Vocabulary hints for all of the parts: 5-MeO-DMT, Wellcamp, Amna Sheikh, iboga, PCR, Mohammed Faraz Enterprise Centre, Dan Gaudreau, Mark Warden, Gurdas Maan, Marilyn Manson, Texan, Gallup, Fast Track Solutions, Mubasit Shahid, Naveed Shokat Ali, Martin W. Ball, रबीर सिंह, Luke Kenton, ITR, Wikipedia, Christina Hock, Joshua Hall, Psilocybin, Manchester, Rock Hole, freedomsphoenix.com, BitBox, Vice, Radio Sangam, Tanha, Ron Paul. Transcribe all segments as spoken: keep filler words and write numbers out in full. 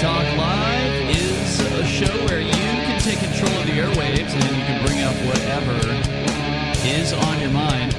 Talk Live is a show where you can take control of the airwaves and you can bring up whatever is on your mind.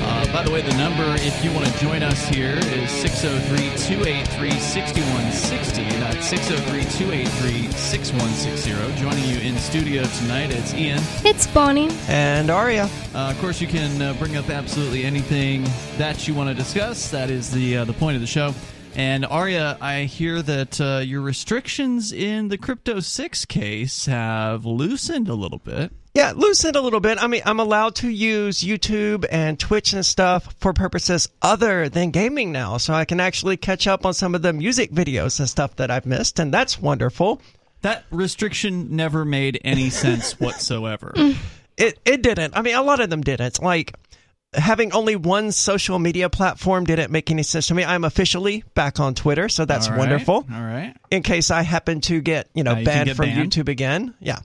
Uh, by the way, the number, if you want to join us here, is six oh three, two eight three, six one six oh. That's six oh three, two eight three, six one six oh. Joining you in studio tonight, it's Ian. It's Bonnie. And Aria. Uh, of course, you can uh, bring up absolutely anything that you want to discuss. That is the uh, the point of the show. And Aria, I hear that uh, your restrictions in the Crypto six case have loosened a little bit. Yeah, loosened a little bit. I mean, I'm allowed to use YouTube and Twitch and stuff for purposes other than gaming now. So I can actually catch up on some of the music videos and stuff that I've missed. And that's wonderful. That restriction never made any sense whatsoever. It, it didn't. I mean, a lot of them didn't. It's like... having only one social media platform didn't make any sense to me. I'm officially back on Twitter, so that's all right, wonderful. All right. In case I happen to get, you know, now banned you from banned. YouTube again. Yeah.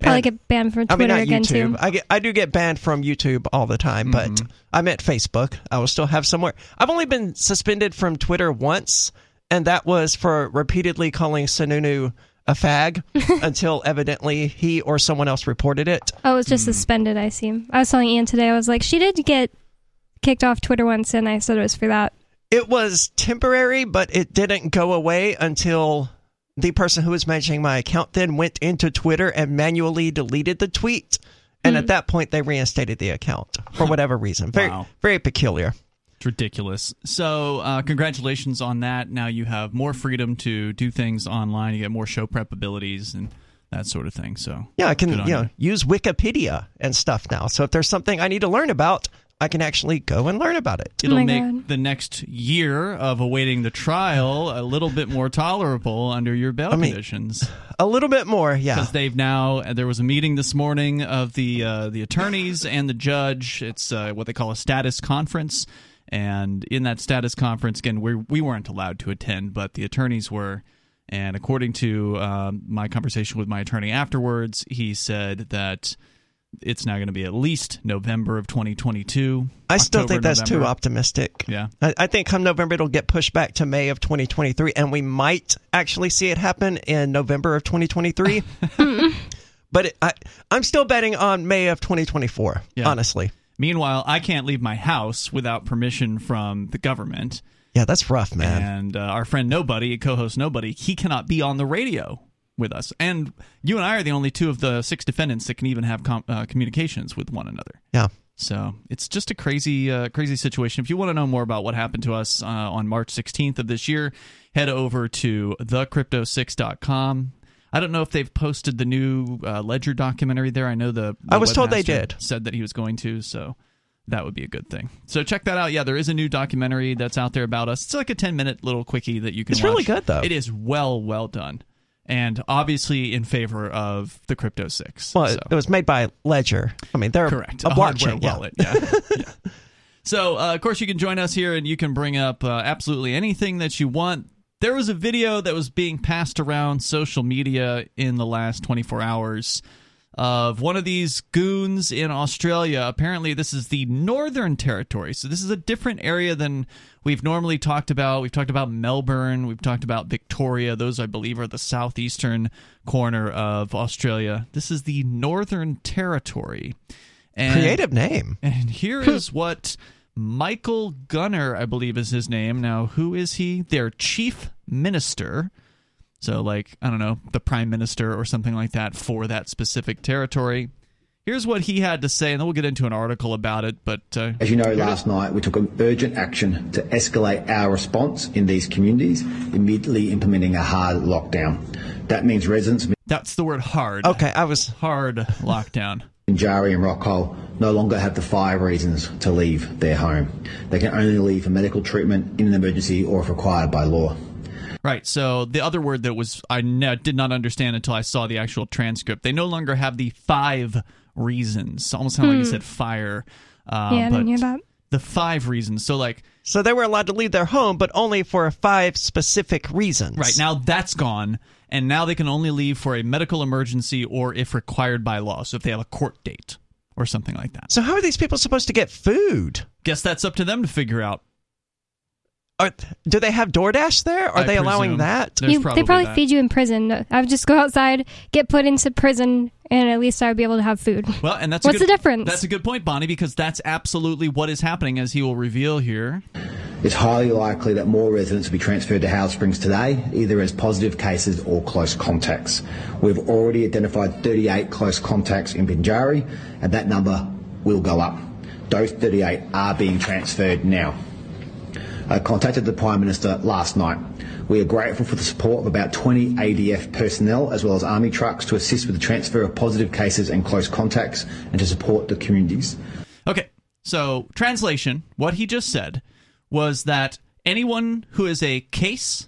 Probably and, get banned from Twitter I mean, again, YouTube. too. I, get, I do get banned from YouTube all the time, but mm-hmm. I'm at Facebook. I will still have somewhere. I've only been suspended from Twitter once, and that was for repeatedly calling Sununu a fag until evidently he or someone else reported it. Oh, it was just mm. suspended, I see. I was telling Ian today, I was like, she did get kicked off Twitter once, and I said it was for that. It was temporary, but it didn't go away until the person who was managing my account then went into Twitter and manually deleted the tweet. And mm. at that point, they reinstated the account for whatever reason. Very, wow. very peculiar. Ridiculous. So uh, congratulations on that. Now you have more freedom to do things online. You get more show prep abilities and that sort of thing. So yeah, I can you know, you. use Wikipedia and stuff now. So if there's something I need to learn about, I can actually go and learn about it. It'll oh make God. the next year of awaiting the trial a little bit more tolerable under your bail I mean, conditions. A little bit more, yeah. Because they've now, there was a meeting this morning of the, uh, the attorneys and the judge. It's uh, what they call a status conference. And in that status conference, again, we we weren't allowed to attend, but the attorneys were. And according to um, my conversation with my attorney afterwards, he said that it's now going to be at least November of twenty twenty-two. I October, still think that's November. too optimistic. Yeah, I, I think come November, it'll get pushed back to May of twenty twenty-three, and we might actually see it happen in November of twenty twenty-three. But it, I, I'm still betting on May of twenty twenty-four, yeah. honestly. Meanwhile, I can't leave my house without permission from the government. Yeah, that's rough, man. And uh, our friend Nobody, co-host Nobody, he cannot be on the radio with us. And you and I are the only two of the six defendants that can even have com- uh, communications with one another. Yeah. So it's just a crazy, uh, crazy situation. If you want to know more about what happened to us uh, on March sixteenth of this year, head over to the crypto six dot com. I don't know if they've posted the new uh, Ledger documentary there. I know the, the I was told they did. Said that he was going to, so that would be a good thing. So check that out. Yeah, there is a new documentary that's out there about us. It's like a ten-minute little quickie that you can it's watch. It's really good, though. It is well, well done. And obviously in favor of the Crypto six. Well, so. it was made by Ledger. I mean, they're Correct. a, a blockchain. Yeah. Wallet. Yeah. yeah. So, uh, of course, you can join us here, and you can bring up uh, absolutely anything that you want. There was a video that was being passed around social media in the last twenty-four hours of one of these goons in Australia. Apparently, this is the Northern Territory. So this is a different area than we've normally talked about. We've talked about Melbourne. We've talked about Victoria. Those, I believe, are the southeastern corner of Australia. This is the Northern Territory. And, creative name. And here is what... Michael Gunner, I believe is his name. Now, who is he? Their chief minister. So, like, I don't know, the prime minister or something like that for that specific territory. Here's what he had to say, and then we'll get into an article about it. But uh, as you know, last night we took an urgent action to escalate our response in these communities, immediately implementing a hard lockdown. That means residents... That's the word hard. Okay, I was... Hard lockdown. Binjari and Rock Hole no longer have the five reasons to leave their home. They can only leave for medical treatment, in an emergency, or if required by law. Right, so the other word that was I ne- did not understand until I saw the actual transcript. They no longer have the five reasons. Almost sound hmm. like he said fire. Uh, yeah, I didn't hear that. The five reasons. So, like, so they were allowed to leave their home, but only for five specific reasons. Right, now that's gone. And now they can only leave for a medical emergency or if required by law. So if they have a court date or something like that. So how are these people supposed to get food? Guess that's up to them to figure out. Are, do they have DoorDash there? Are I they allowing that? You, probably they probably that. feed you in prison. I would just go outside, get put into prison, and at least I would be able to have food. Well, and that's what's a good, the difference? That's a good point, Bonnie, because that's absolutely what is happening, as he will reveal here. It's highly likely that more residents will be transferred to Howard Springs today, either as positive cases or close contacts. We've already identified thirty-eight close contacts in Binjari, and that number will go up. Those thirty-eight are being transferred now. I contacted the Prime Minister last night. We are grateful for the support of about twenty A D F personnel as well as army trucks to assist with the transfer of positive cases and close contacts and to support the communities. Okay, so translation, what he just said was that anyone who is a case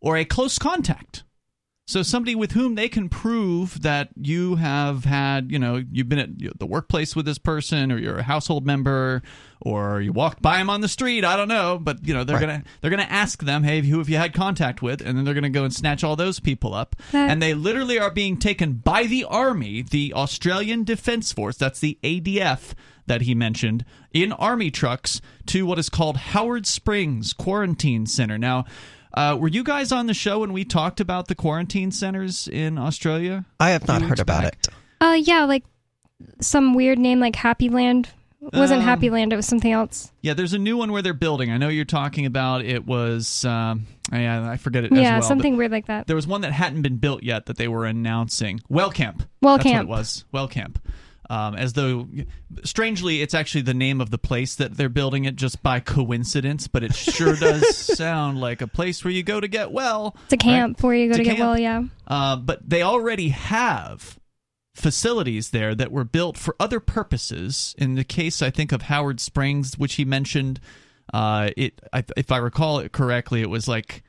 or a close contact, so somebody with whom they can prove that you have had, you know, you've been at the workplace with this person, or you're a household member, or you walked by him on the street, I don't know, but you know they're right. gonna they're gonna ask them, hey, who have you had contact with, and then they're gonna go and snatch all those people up, that- and they literally are being taken by the army, the Australian Defence Force, that's the A D F that he mentioned, in army trucks to what is called Howard Springs Quarantine Center now. Uh, were you guys on the show when we talked about the quarantine centers in Australia? I have not heard about back? it. Uh, yeah, like some weird name like Happy Land. It wasn't um, Happy Land, it was something else. Yeah, there's a new one where they're building. I know you're talking about it was, um, I, I forget it yeah, as well. Yeah, something weird like that. There was one that hadn't been built yet that they were announcing. Wellcamp. Wellcamp. That's what it was. Wellcamp. Um, as though, strangely, it's actually the name of the place that they're building it just by coincidence, but it sure does sound like a place where you go to get well. It's a camp right? where you go it's to get camp. well, yeah. Uh, but they already have facilities there that were built for other purposes. In the case, I think, of Howard Springs, which he mentioned, uh, it I, if I recall it correctly, it was like...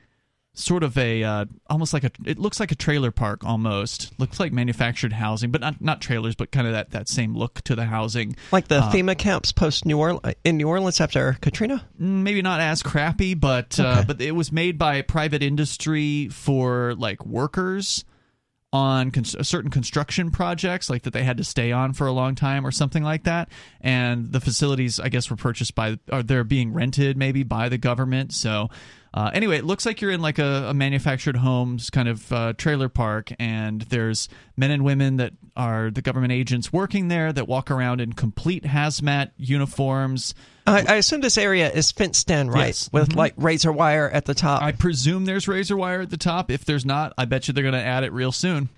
Sort of a, uh, almost like a, it looks like a trailer park almost. Looks like manufactured housing, but not not trailers, but kind of that, that same look to the housing. Like the uh, FEMA camps post New Orleans, in New Orleans after Katrina? Maybe not as crappy, but okay. uh, but it was made by private industry for like workers on con- certain construction projects, like that they had to stay on for a long time or something like that. And the facilities, I guess, were purchased by, or they're being rented maybe by the government. So uh, anyway, it looks like you're in like a, a manufactured homes kind of uh, trailer park, and there's men and women that are the government agents working there that walk around in complete hazmat uniforms. Uh, I assume this area is fenced in, right? Yes. With mm-hmm. like razor wire at the top. I presume there's razor wire at the top. If there's not, I bet you they're going to add it real soon.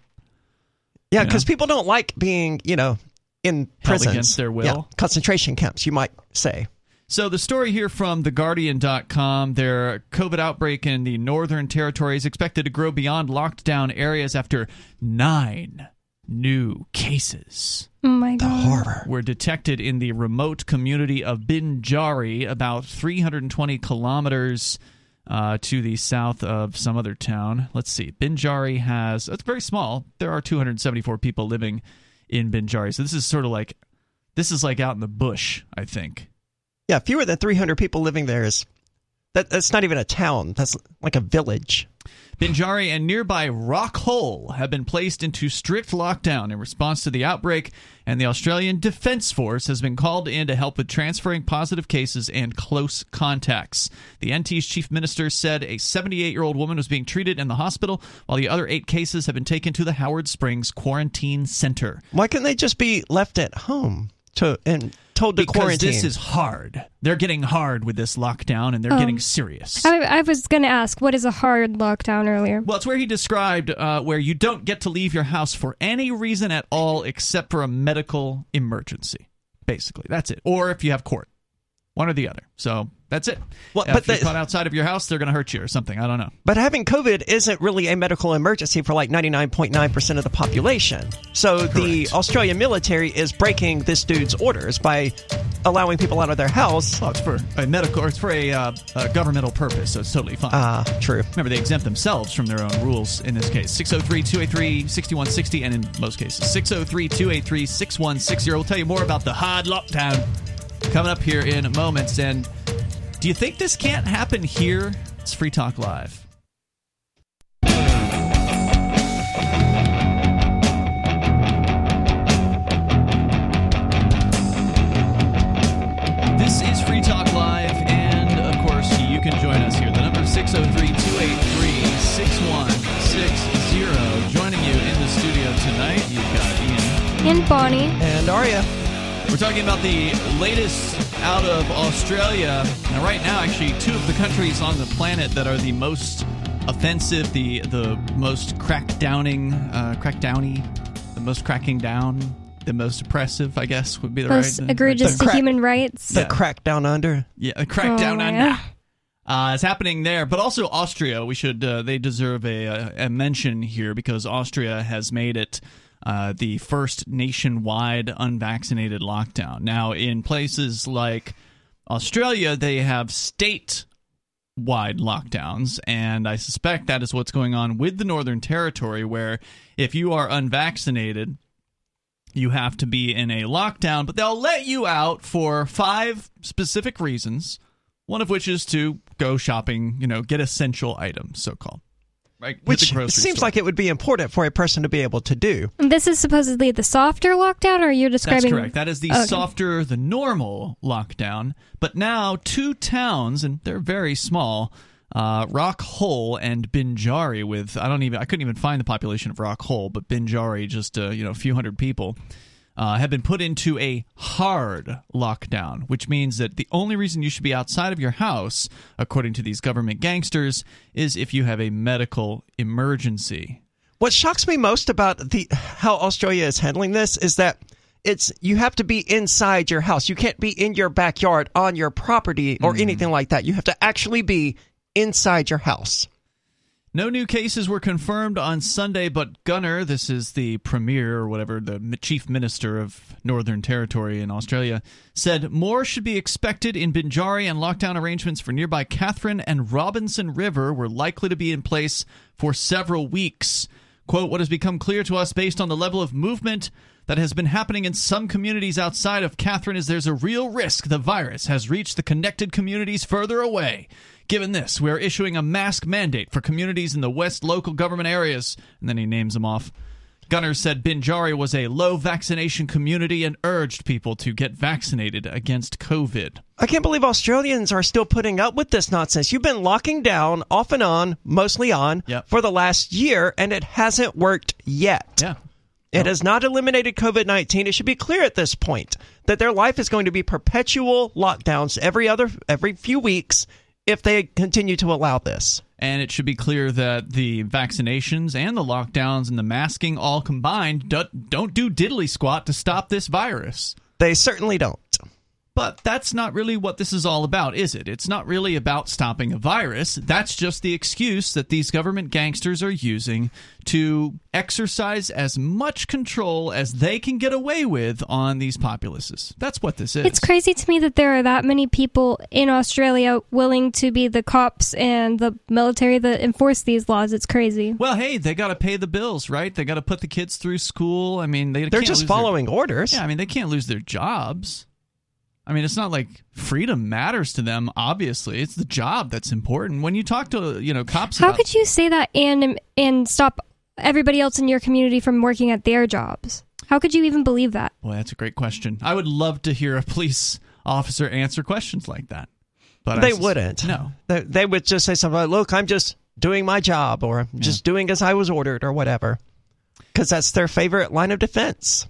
Yeah, because you know? people don't like being, you know, in prisons. Held against their will. Yeah. Concentration camps, you might say. So the story here from the guardian dot com, their COVID outbreak in the Northern Territory is expected to grow beyond locked-down areas after nine new cases. Oh my God. The horror. Were detected in the remote community of Binjari, about three hundred twenty kilometers uh, to the south of some other town. Let's see. Binjari has, it's very small. There are two hundred seventy-four people living in Binjari. So this is sort of like, this is like out in the bush, I think. Yeah, fewer than three hundred people living there is, that, that's not even a town. That's like a village. Binjari and nearby Rock Hole have been placed into strict lockdown in response to the outbreak, and the Australian Defence Force has been called in to help with transferring positive cases and close contacts. The N T's chief minister said a seventy-eight-year-old woman was being treated in the hospital, while the other eight cases have been taken to the Howard Springs Quarantine Center. Why couldn't they just be left at home to and told to because quarantine? This is hard. They're getting hard with this lockdown, and they're oh. getting serious. I, I was going to ask, what is a hard lockdown earlier? Well, it's where he described uh, where you don't get to leave your house for any reason at all except for a medical emergency. Basically, that's it. Or if you have court. One or the other. So that's it. Well, uh, but if you're the, caught outside of your house, they're going to hurt you or something. I don't know. But having COVID isn't really a medical emergency for like ninety-nine point nine percent of the population. So Correct. the Australian military is breaking this dude's orders by allowing people out of their house. Oh, it's for a medical, or it's for a, uh, a governmental purpose, so it's totally fine. Ah, uh, true. Remember, they exempt themselves from their own rules in this case. six oh three, two eight three, six one six oh, and in most cases, six oh three, two eight three, six one six oh. We'll tell you more about the hard lockdown coming up here in moments. And do you think this can't happen here? It's Free Talk Live. This is Free Talk Live, and of course, you can join us Bonnie. And Aria. We're talking about the latest out of Australia. Now, right now, actually, two of the countries on the planet that are the most offensive, the the most crackdowning, uh, crackdowny, the most cracking down, the most oppressive, I guess, would be the most right. egregious the to crack, human rights. The yeah. crack down under. Yeah, the crack oh, down under. Yeah. Uh, it's happening there, but also Austria. We should uh, they deserve a, a mention here because Austria has made it uh, the first nationwide unvaccinated lockdown. Now, in places like Australia, they have state-wide lockdowns, and I suspect that is what's going on with the Northern Territory, where if you are unvaccinated, you have to be in a lockdown, but they'll let you out for five specific reasons. One of which is to go shopping, you know, get essential items, so-called. Right? Which seems store. like it would be important for a person to be able to do. This is supposedly the softer lockdown, or are you describing... That's correct. That is the oh, okay. softer, the normal lockdown. But now, two towns, and they're very small, uh, Rock Hole and Binjari with... I don't even... I couldn't even find the population of Rock Hole, but Binjari, just, uh, you know, a few hundred people... Uh, have been put into a hard lockdown, which means that the only reason you should be outside of your house, according to these government gangsters, is if you have a medical emergency. What shocks me most about the how Australia is handling this is that it's you have to be inside your house. You can't be in your backyard, on your property, or mm-hmm. anything like that. You have to actually be inside your house. No new cases were confirmed on Sunday, but Gunner, this is the premier or whatever, the chief minister of Northern Territory in Australia, said more should be expected in Binjari, and lockdown arrangements for nearby Katherine and Robinson River were likely to be in place for several weeks. Quote, what has become clear to us based on the level of movement that has been happening in some communities outside of Katherine is there's a real risk the virus has reached the connected communities further away. Given this, we are issuing a mask mandate for communities in the West local government areas. And then he names them off. Gunner said Binjari was a low vaccination community and urged people to get vaccinated against COVID. I can't believe Australians are still putting up with this nonsense. You've been locking down off and on, mostly on, yep. for the last year, and it hasn't worked yet. Yeah. It has not eliminated COVID nineteen. It should be clear at this point that their life is going to be perpetual lockdowns every other every few weeks if they continue to allow this. And it should be clear that the vaccinations and the lockdowns and the masking all combined don't, don't do diddly squat to stop this virus. They certainly don't. But that's not really what this is all about, is it? It's not really about stopping a virus. That's just the excuse that these government gangsters are using to exercise as much control as they can get away with on these populaces. That's what this is. It's crazy to me that there are that many people in Australia willing to be the cops and the military that enforce these laws. It's crazy. Well, hey, they got to pay the bills, right? They got to put the kids through school. I mean, they They're can't just following their, orders. Yeah, I mean, they can't lose their jobs. I mean, it's not like freedom matters to them, obviously. It's the job that's important. When you talk to, you know, cops How about- could you say that and and stop everybody else in your community from working at their jobs? How could you even believe that? Well, that's a great question. I would love to hear a police officer answer questions like that. But They sus- wouldn't. No. They, they would just say something like, look, I'm just doing my job, or I'm yeah. just doing as I was ordered, or whatever. Because that's their favorite line of defense.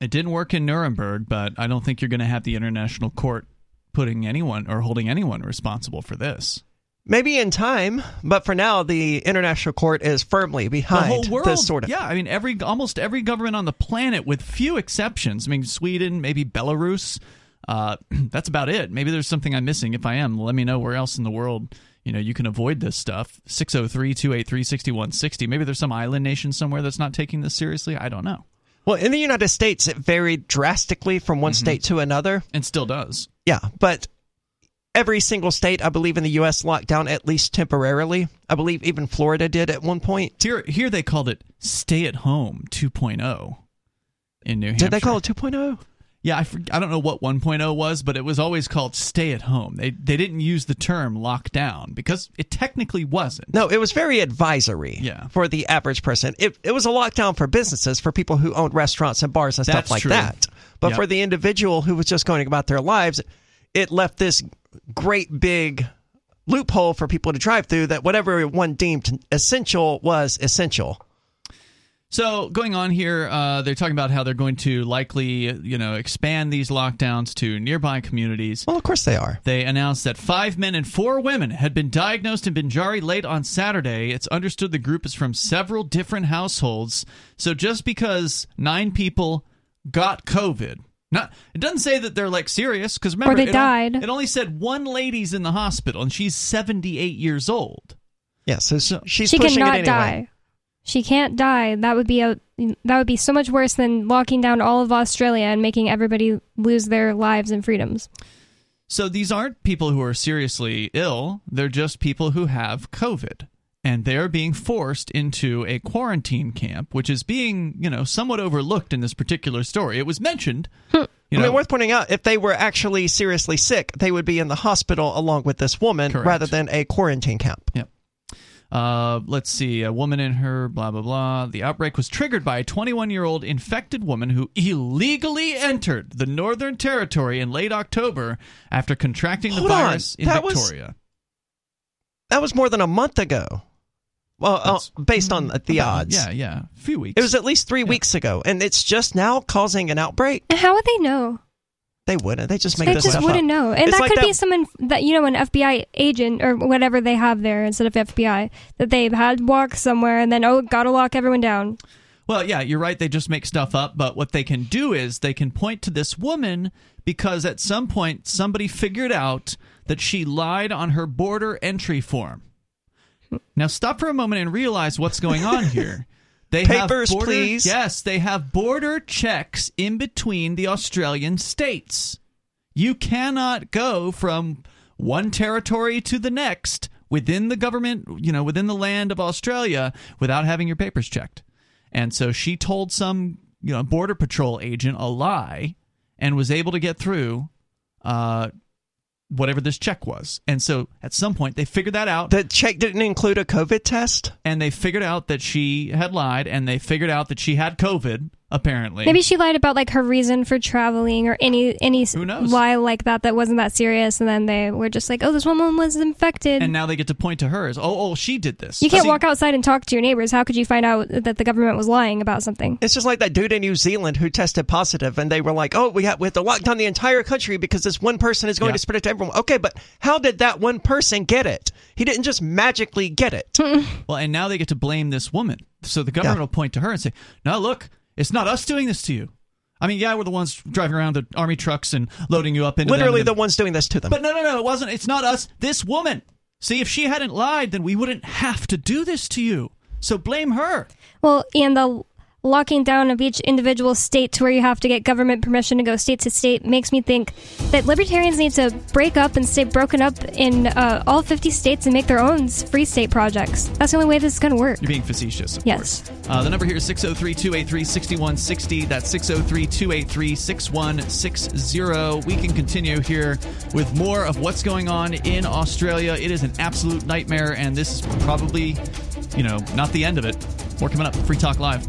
It didn't work in Nuremberg, but I don't think you're going to have the international court putting anyone or holding anyone responsible for this. Maybe in time, but for now, the international court is firmly behind the whole world, this sort of. Yeah, I mean, every almost every government on the planet, with few exceptions. I mean, Sweden, maybe Belarus. Uh, that's about it. Maybe there's something I'm missing. If I am, let me know where else in the world you know you can avoid this stuff. six oh three, two eight three, six one six oh. Maybe there's some island nation somewhere that's not taking this seriously. I don't know. Well, in the United States, it varied drastically from one mm-hmm. state to another. And still does. Yeah, but every single state, I believe, in the U S locked down at least temporarily. I believe even Florida did at one point. Here, here they called it stay-at-home two point oh in New Hampshire. Did they call it two point oh? Yeah, I, for, I don't know what one point oh was, but it was always called stay-at-home. They they didn't use the term lockdown because it technically wasn't. No, it was very advisory yeah. for the average person. It it was a lockdown for businesses, for people who owned restaurants and bars and That's stuff like true. that. But yep. for the individual who was just going about their lives, it left this great big loophole for people to drive through that whatever one deemed essential was essential. So going on here, uh, they're talking about how they're going to likely, you know, expand these lockdowns to nearby communities. Well, of course they are. They announced that five men and four women had been diagnosed in Binjari late on Saturday. It's understood the group is from several different households. So just because nine people got COVID, not it doesn't say that they're like serious, because remember, or they it, died. Only, it only said one lady's in the hospital, and she's seventy-eight years old. Yeah, so, so she's she pushing cannot it anyway. Die. She can't die. That would be a that would be so much worse than locking down all of Australia and making everybody lose their lives and freedoms. So these aren't people who are seriously ill. They're just people who have COVID, and they're being forced into a quarantine camp, which is being, you know, somewhat overlooked in this particular story. It was mentioned. Hmm. You know, I mean, worth pointing out, if they were actually seriously sick, they would be in the hospital along with this woman, correct, rather than a quarantine camp. Yep. Uh, let's see, a woman in her blah, blah, blah. The outbreak was triggered by a twenty-one-year-old infected woman who illegally entered the Northern Territory in late October after contracting Hold the virus on. in that Victoria. Was, that was more than a month ago. Well, uh, based on the odds. Yeah, yeah. A few weeks. It was at least three yeah. weeks ago, and it's just now causing an outbreak. And how would they know? They wouldn't. They just make they this just stuff wouldn't up. Know. And it's that like could that, be some inf- that you know an F B I agent or whatever they have there instead of F B I that they've had walk somewhere and then oh gotta lock everyone down. Well, yeah, you're right. They just make stuff up. But what they can do is they can point to this woman because at some point somebody figured out that she lied on her border entry form. Now stop for a moment and realize what's going on here. They Papers, have border, please. Yes, they have border checks in between the Australian states. You cannot go from one territory to the next within the government, you know, within the land of Australia without having your papers checked. And so she told some, you know, border patrol agent a lie and was able to get through uh whatever this check was. And so at some point they figured that out. The check didn't include a COVID test? And they figured out that she had lied, and they figured out that she had COVID, apparently. Maybe she lied about like her reason for traveling or any any Who knows? lie like that that wasn't that serious, and then they were just like, oh, this woman was infected. And now they get to point to her as, oh, oh, she did this. You can't See, walk outside and talk to your neighbors. How could you find out that the government was lying about something? It's just like that dude in New Zealand who tested positive, and they were like, oh, we have, we have to lock down the entire country because this one person is going yeah. to spread it to everyone. Okay, but how did that one person get it? He didn't just magically get it. Well, and now they get to blame this woman. So the government yeah. will point to her and say, no, look, it's not us doing this to you. I mean, yeah, we're the ones driving around the army trucks and loading you up into Literally them and, the ones doing this to them. But no, no, no, it wasn't. It's not us. This woman. See, if she hadn't lied, then we wouldn't have to do this to you. So blame her. Well, and the locking down of each individual state to where you have to get government permission to go state to state makes me think that libertarians need to break up and stay broken up in uh, all fifty states and make their own free state projects. That's the only way this is going to work. You're being facetious, of yes. course. Uh, the number here is six oh three, two eight three, six one six oh. That's six oh three, two eight three, six one six oh. We can continue here with more of what's going on in Australia. It is an absolute nightmare, and this is probably, you know, not the end of it. More coming up. Free Talk Live.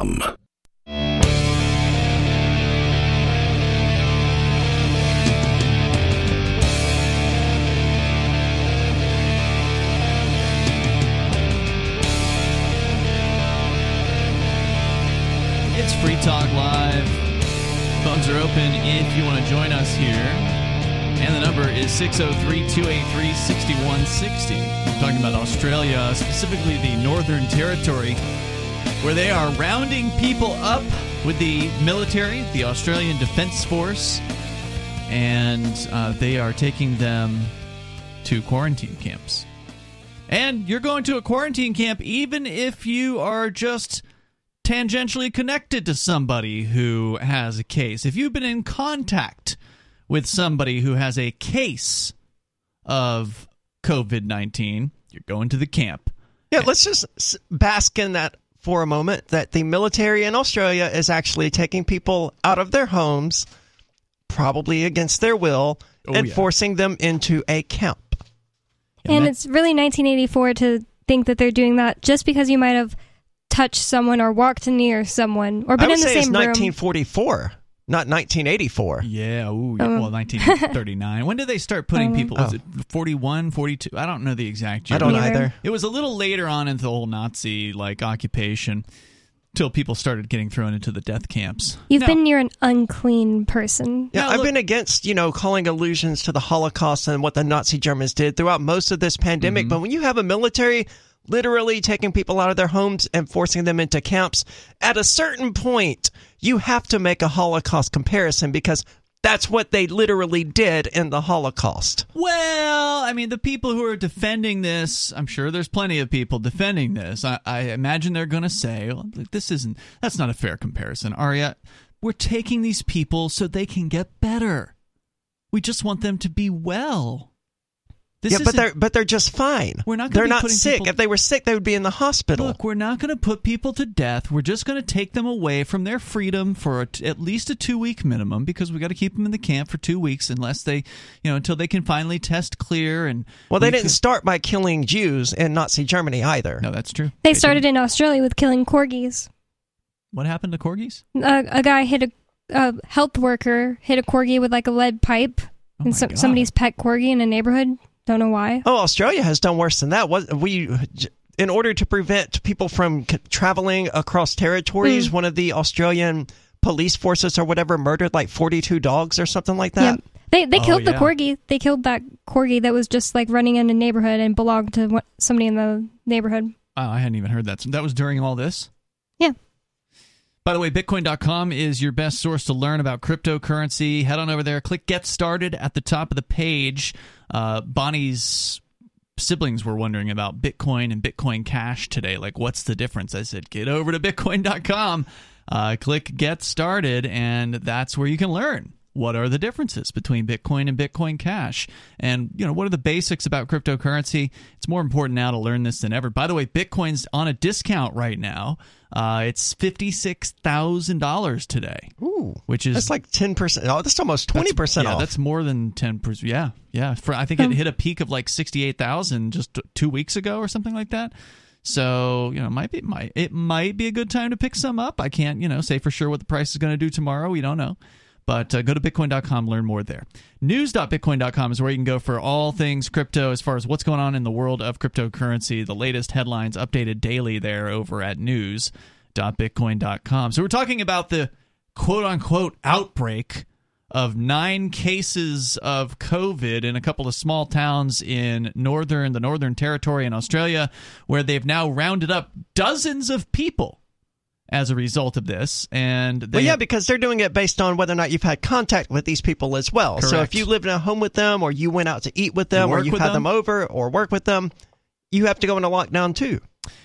It's Free Talk Live. Phones are open if you want to join us here. And the number is six oh three, two eight three, six one six oh. We're talking about Australia, specifically the Northern Territory, where they are rounding people up with the military, the Australian Defence Force, and uh, they are taking them to quarantine camps. And you're going to a quarantine camp even if you are just tangentially connected to somebody who has a case. If you've been in contact with somebody who has a case of COVID nineteen, you're going to the camp. Yeah, let's just bask in that for a moment, that the military in Australia is actually taking people out of their homes, probably against their will, oh, and yeah. forcing them into a camp. And, and that- it's really nineteen eighty-four to think that they're doing that just because you might have touched someone or walked near someone or been in the same room. I would say it's nineteen forty-four. Not nineteen eighty-four. Yeah, ooh, yeah. Um, well, nineteen thirty-nine. When did they start putting people? Was oh. it forty-one, forty-two? I don't know the exact year. I don't either. It was a little later on into the whole Nazi like occupation, till people started getting thrown into the death camps. You've now, been near an unclean person. Yeah, now, I've look, been against, you know, calling allusions to the Holocaust and what the Nazi Germans did throughout most of this pandemic. Mm-hmm. But when you have a military literally taking people out of their homes and forcing them into camps, at a certain point, you have to make a Holocaust comparison because that's what they literally did in the Holocaust. Well, I mean, the people who are defending this, I'm sure there's plenty of people defending this. I, I imagine they're going to say, well, this isn't, that's not a fair comparison, Aria. We're taking these people so they can get better. We just want them to be well. This yeah, but they're but they're just fine. We're not they're not sick. People, if they were sick, they would be in the hospital. Look, we're not going to put people to death. We're just going to take them away from their freedom for a, at least a two-week minimum, because we got to keep them in the camp for two weeks unless they, you know, until they can finally test clear. And well, they we didn't can, start by killing Jews in Nazi Germany either. No, that's true. They, they started didn't. in Australia with killing corgis. What happened to corgis? Uh, a guy hit a, a health worker hit a corgi with like a lead pipe, oh and so, somebody's pet corgi in a neighborhood. Don't know why. Oh, Australia has done worse than that. We, in order to prevent people from traveling across territories, mm. one of the Australian police forces or whatever murdered like forty-two dogs or something like that. Yep. They they killed oh, yeah. the corgi. They killed that corgi that was just like running in a neighborhood and belonged to somebody in the neighborhood. Oh, I hadn't even heard that. That was during all this? Yeah. By the way, Bitcoin dot com is your best source to learn about cryptocurrency. Head on over there. Click Get Started at the top of the page. Uh, Bonnie's siblings were wondering about Bitcoin and Bitcoin Cash today. Like, what's the difference? I said, get over to Bitcoin dot com. Uh, click Get Started, and that's where you can learn. What are the differences between Bitcoin and Bitcoin Cash? And, you know, what are the basics about cryptocurrency? It's more important now to learn this than ever. By the way, Bitcoin's on a discount right now. Uh, it's fifty-six thousand dollars today. Ooh. Which is... That's like ten percent. Oh, that's almost twenty percent that's, yeah, off. Yeah, that's more than ten percent. Yeah, yeah. For, I think it hit a peak of like sixty-eight thousand just two weeks ago or something like that. So, you know, might be might it might be a good time to pick some up. I can't, you know, say for sure what the price is going to do tomorrow. We don't know. But uh, go to Bitcoin dot com, learn more there. News dot Bitcoin dot com is where you can go for all things crypto as far as what's going on in the world of cryptocurrency. The latest headlines updated daily there over at News dot Bitcoin dot com. So we're talking about the quote-unquote outbreak of nine cases of COVID in a couple of small towns in northern the Northern Territory in Australia, where they've now rounded up dozens of people as a result of this. And they well, yeah, because they're doing it based on whether or not you've had contact with these people as well. Correct. So if you live in a home with them, or you went out to eat with them, or you've had them. them over, or work with them, you have to go into lockdown too.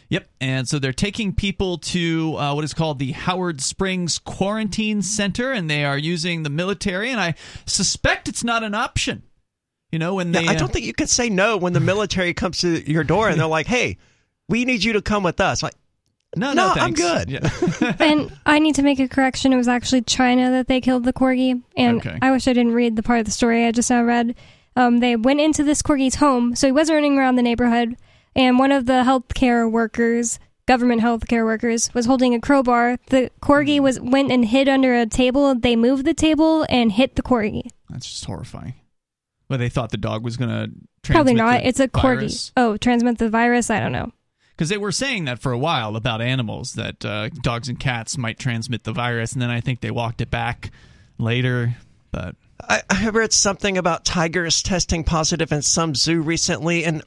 Yep. And so they're taking people to uh, what is called the Howard Springs Quarantine Center, and they are using the military. And I suspect it's not an option. You know, when they, now, I don't uh, think you can say no when the military comes to your door and they're like, hey, we need you to come with us. Like, No, no, no I'm good. Yeah. And I need to make a correction. It was actually China that they killed the corgi. And okay. I wish I didn't read the part of the story I just now read. Um, they went into this corgi's home. So he was running around the neighborhood. And one of the healthcare workers, government healthcare workers, was holding a crowbar. The corgi was went and hid under a table. They moved the table and hit the corgi. That's just horrifying. Well, they thought the dog was going to transmit the virus. Probably not. It's a corgi. Oh, transmit the virus? I don't know. Because they were saying that for a while about animals, that uh, dogs and cats might transmit the virus. And then I think they walked it back later. But I, I read something about tigers testing positive in some zoo recently. And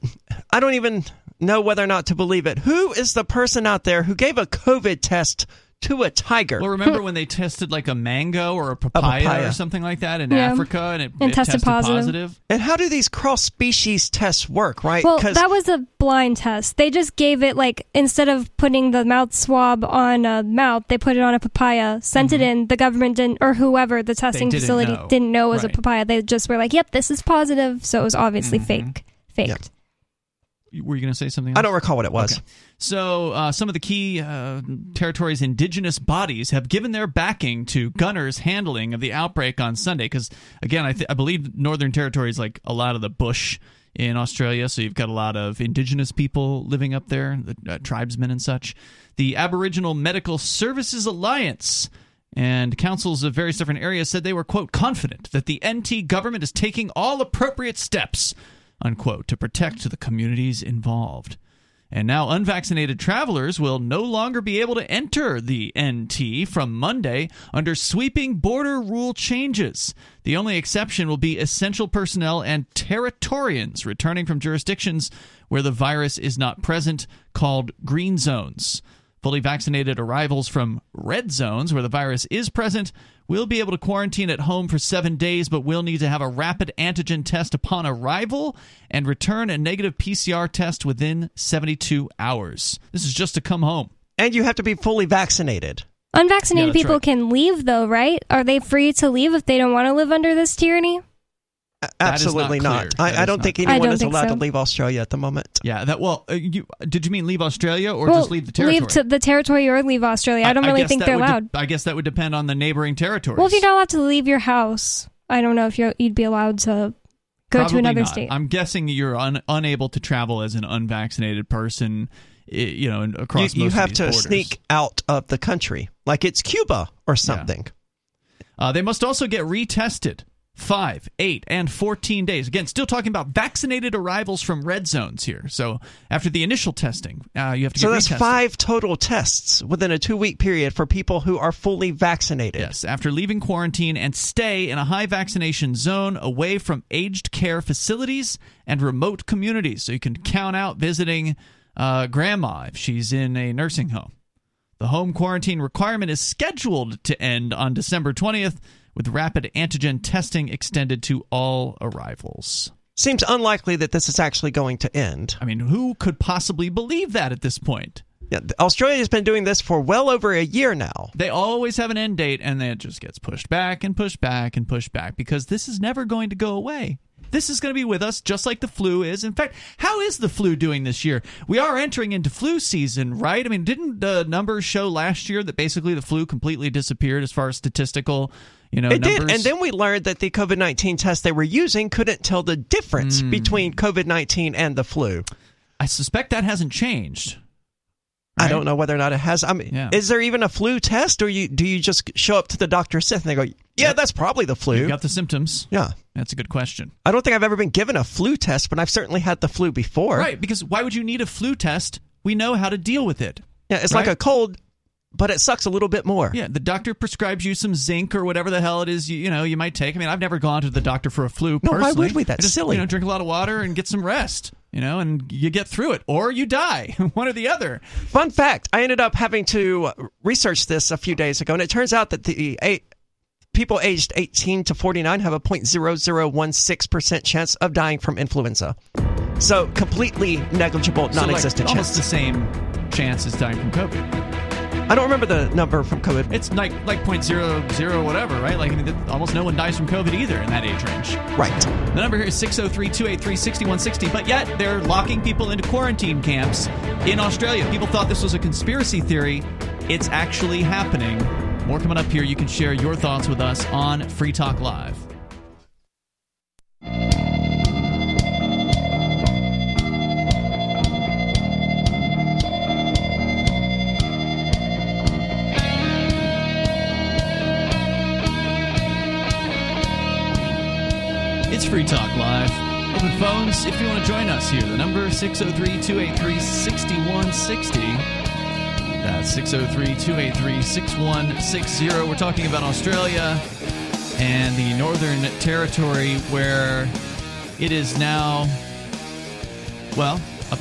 I don't even know whether or not to believe it. Who is the person out there who gave a COVID test to a tiger? Well, remember when they tested like a mango or a papaya, a papaya. or something like that in yeah. Africa, and it, and it tested, tested positive. positive? And how do these cross-species tests work, right? Well, that was a blind test. They just gave it like, instead of putting the mouth swab on a mouth, they put it on a papaya, sent mm-hmm. it in, the government didn't, or whoever, the testing didn't facility know. didn't know it was right. a papaya. They just were like, yep, this is positive, so it was obviously mm-hmm. fake, faked. Yeah. Were you going to say something else? I don't recall what it was. Okay. So uh, some of the key uh, territories' indigenous bodies have given their backing to Gunner's handling of the outbreak on Sunday. Because, again, I, th- I believe Northern Territory is like a lot of the bush in Australia. So you've got a lot of indigenous people living up there, the uh, tribesmen and such. The Aboriginal Medical Services Alliance and councils of various different areas said they were, quote, confident that the N T government is taking all appropriate steps, unquote, to protect the communities involved. And now unvaccinated travelers will no longer be able to enter the N T from Monday under sweeping border rule changes. The only exception will be essential personnel and Territorians returning from jurisdictions where the virus is not present, called green zones. Fully vaccinated arrivals from red zones where the virus is present will be able to quarantine at home for seven days, but will need to have a rapid antigen test upon arrival and return a negative P C R test within seventy-two hours. This is just to come home. And you have to be fully vaccinated. Unvaccinated yeah, people right. can leave, though, right? Are they free to leave if they don't want to live under this tyranny? Absolutely not. not. I, I don't think anyone is allowed so. to leave Australia at the moment. Yeah. That well, uh, you, did you mean leave Australia or well, just leave the territory? Leave to the territory or leave Australia. I, I don't really I think they're allowed. De- I guess that would depend on the neighboring territories. Well, if you're not allowed to leave your house, I don't know if you're, you'd be allowed to go Probably to another not. state. I'm guessing you're un- unable to travel as an unvaccinated person. You know, across you, most you have of these to borders. Sneak out of the country, like it's Cuba or something. Yeah. Uh, they must also get retested. Five, eight, and fourteen days. Again, still talking about vaccinated arrivals from red zones here. So after the initial testing, uh, you have to get retested. So that's retested. Five total tests within a two-week period for people who are fully vaccinated. Yes, after leaving quarantine and stay in a high vaccination zone away from aged care facilities and remote communities. So you can count out visiting uh, grandma if she's in a nursing home. The home quarantine requirement is scheduled to end on December twentieth, with rapid antigen testing extended to all arrivals. Seems unlikely that this is actually going to end. I mean, who could possibly believe that at this point? Yeah, Australia has been doing this for well over a year now. They always have an end date, and then it just gets pushed back and pushed back and pushed back, because this is never going to go away. This is going to be with us just like the flu is. In fact, how is the flu doing this year? We are entering into flu season, right? I mean, didn't the numbers show last year that basically the flu completely disappeared as far as statistical you know, it numbers? It did, and then we learned that the COVID nineteen test they were using couldn't tell the difference mm. between COVID nineteen and the flu. I suspect that hasn't changed. Right? I don't know whether or not it has. I mean, yeah. Is there even a flu test, or you, do you just show up to the doctor's Sith and they go, yeah, that's probably the flu. You got the symptoms. Yeah. That's a good question. I don't think I've ever been given a flu test, but I've certainly had the flu before. Right, because why would you need a flu test? We know how to deal with it. Yeah, it's right? like a cold, but it sucks a little bit more. Yeah, the doctor prescribes you some zinc or whatever the hell it is you, you know you might take. I mean, I've never gone to the doctor for a flu personally. No, why would we? That's just, silly. You know, drink a lot of water and get some rest. You know, and you get through it, or you die, one or the other. Fun fact, I ended up having to research this a few days ago, and it turns out that the eight, people aged eighteen to forty-nine have a zero point zero zero one six percent chance of dying from influenza. So completely negligible, so non-existent like almost chance. Almost the same chance as dying from COVID. I don't remember the number from COVID. It's like like zero point zero zero whatever, right? Like I mean, almost no one dies from COVID either in that age range. Right. The number here is six oh three, two eight three, six one six zero, but yet they're locking people into quarantine camps in Australia. People thought this was a conspiracy theory. It's actually happening. More coming up here. You can share your thoughts with us on Free Talk Live. It's Free Talk Live. Open phones if you want to join us here. The number six oh three, two eight three, six one six zero. That's six oh three, two eight three, six one six zero. We're talking about Australia and the Northern Territory, where it is now, well, a,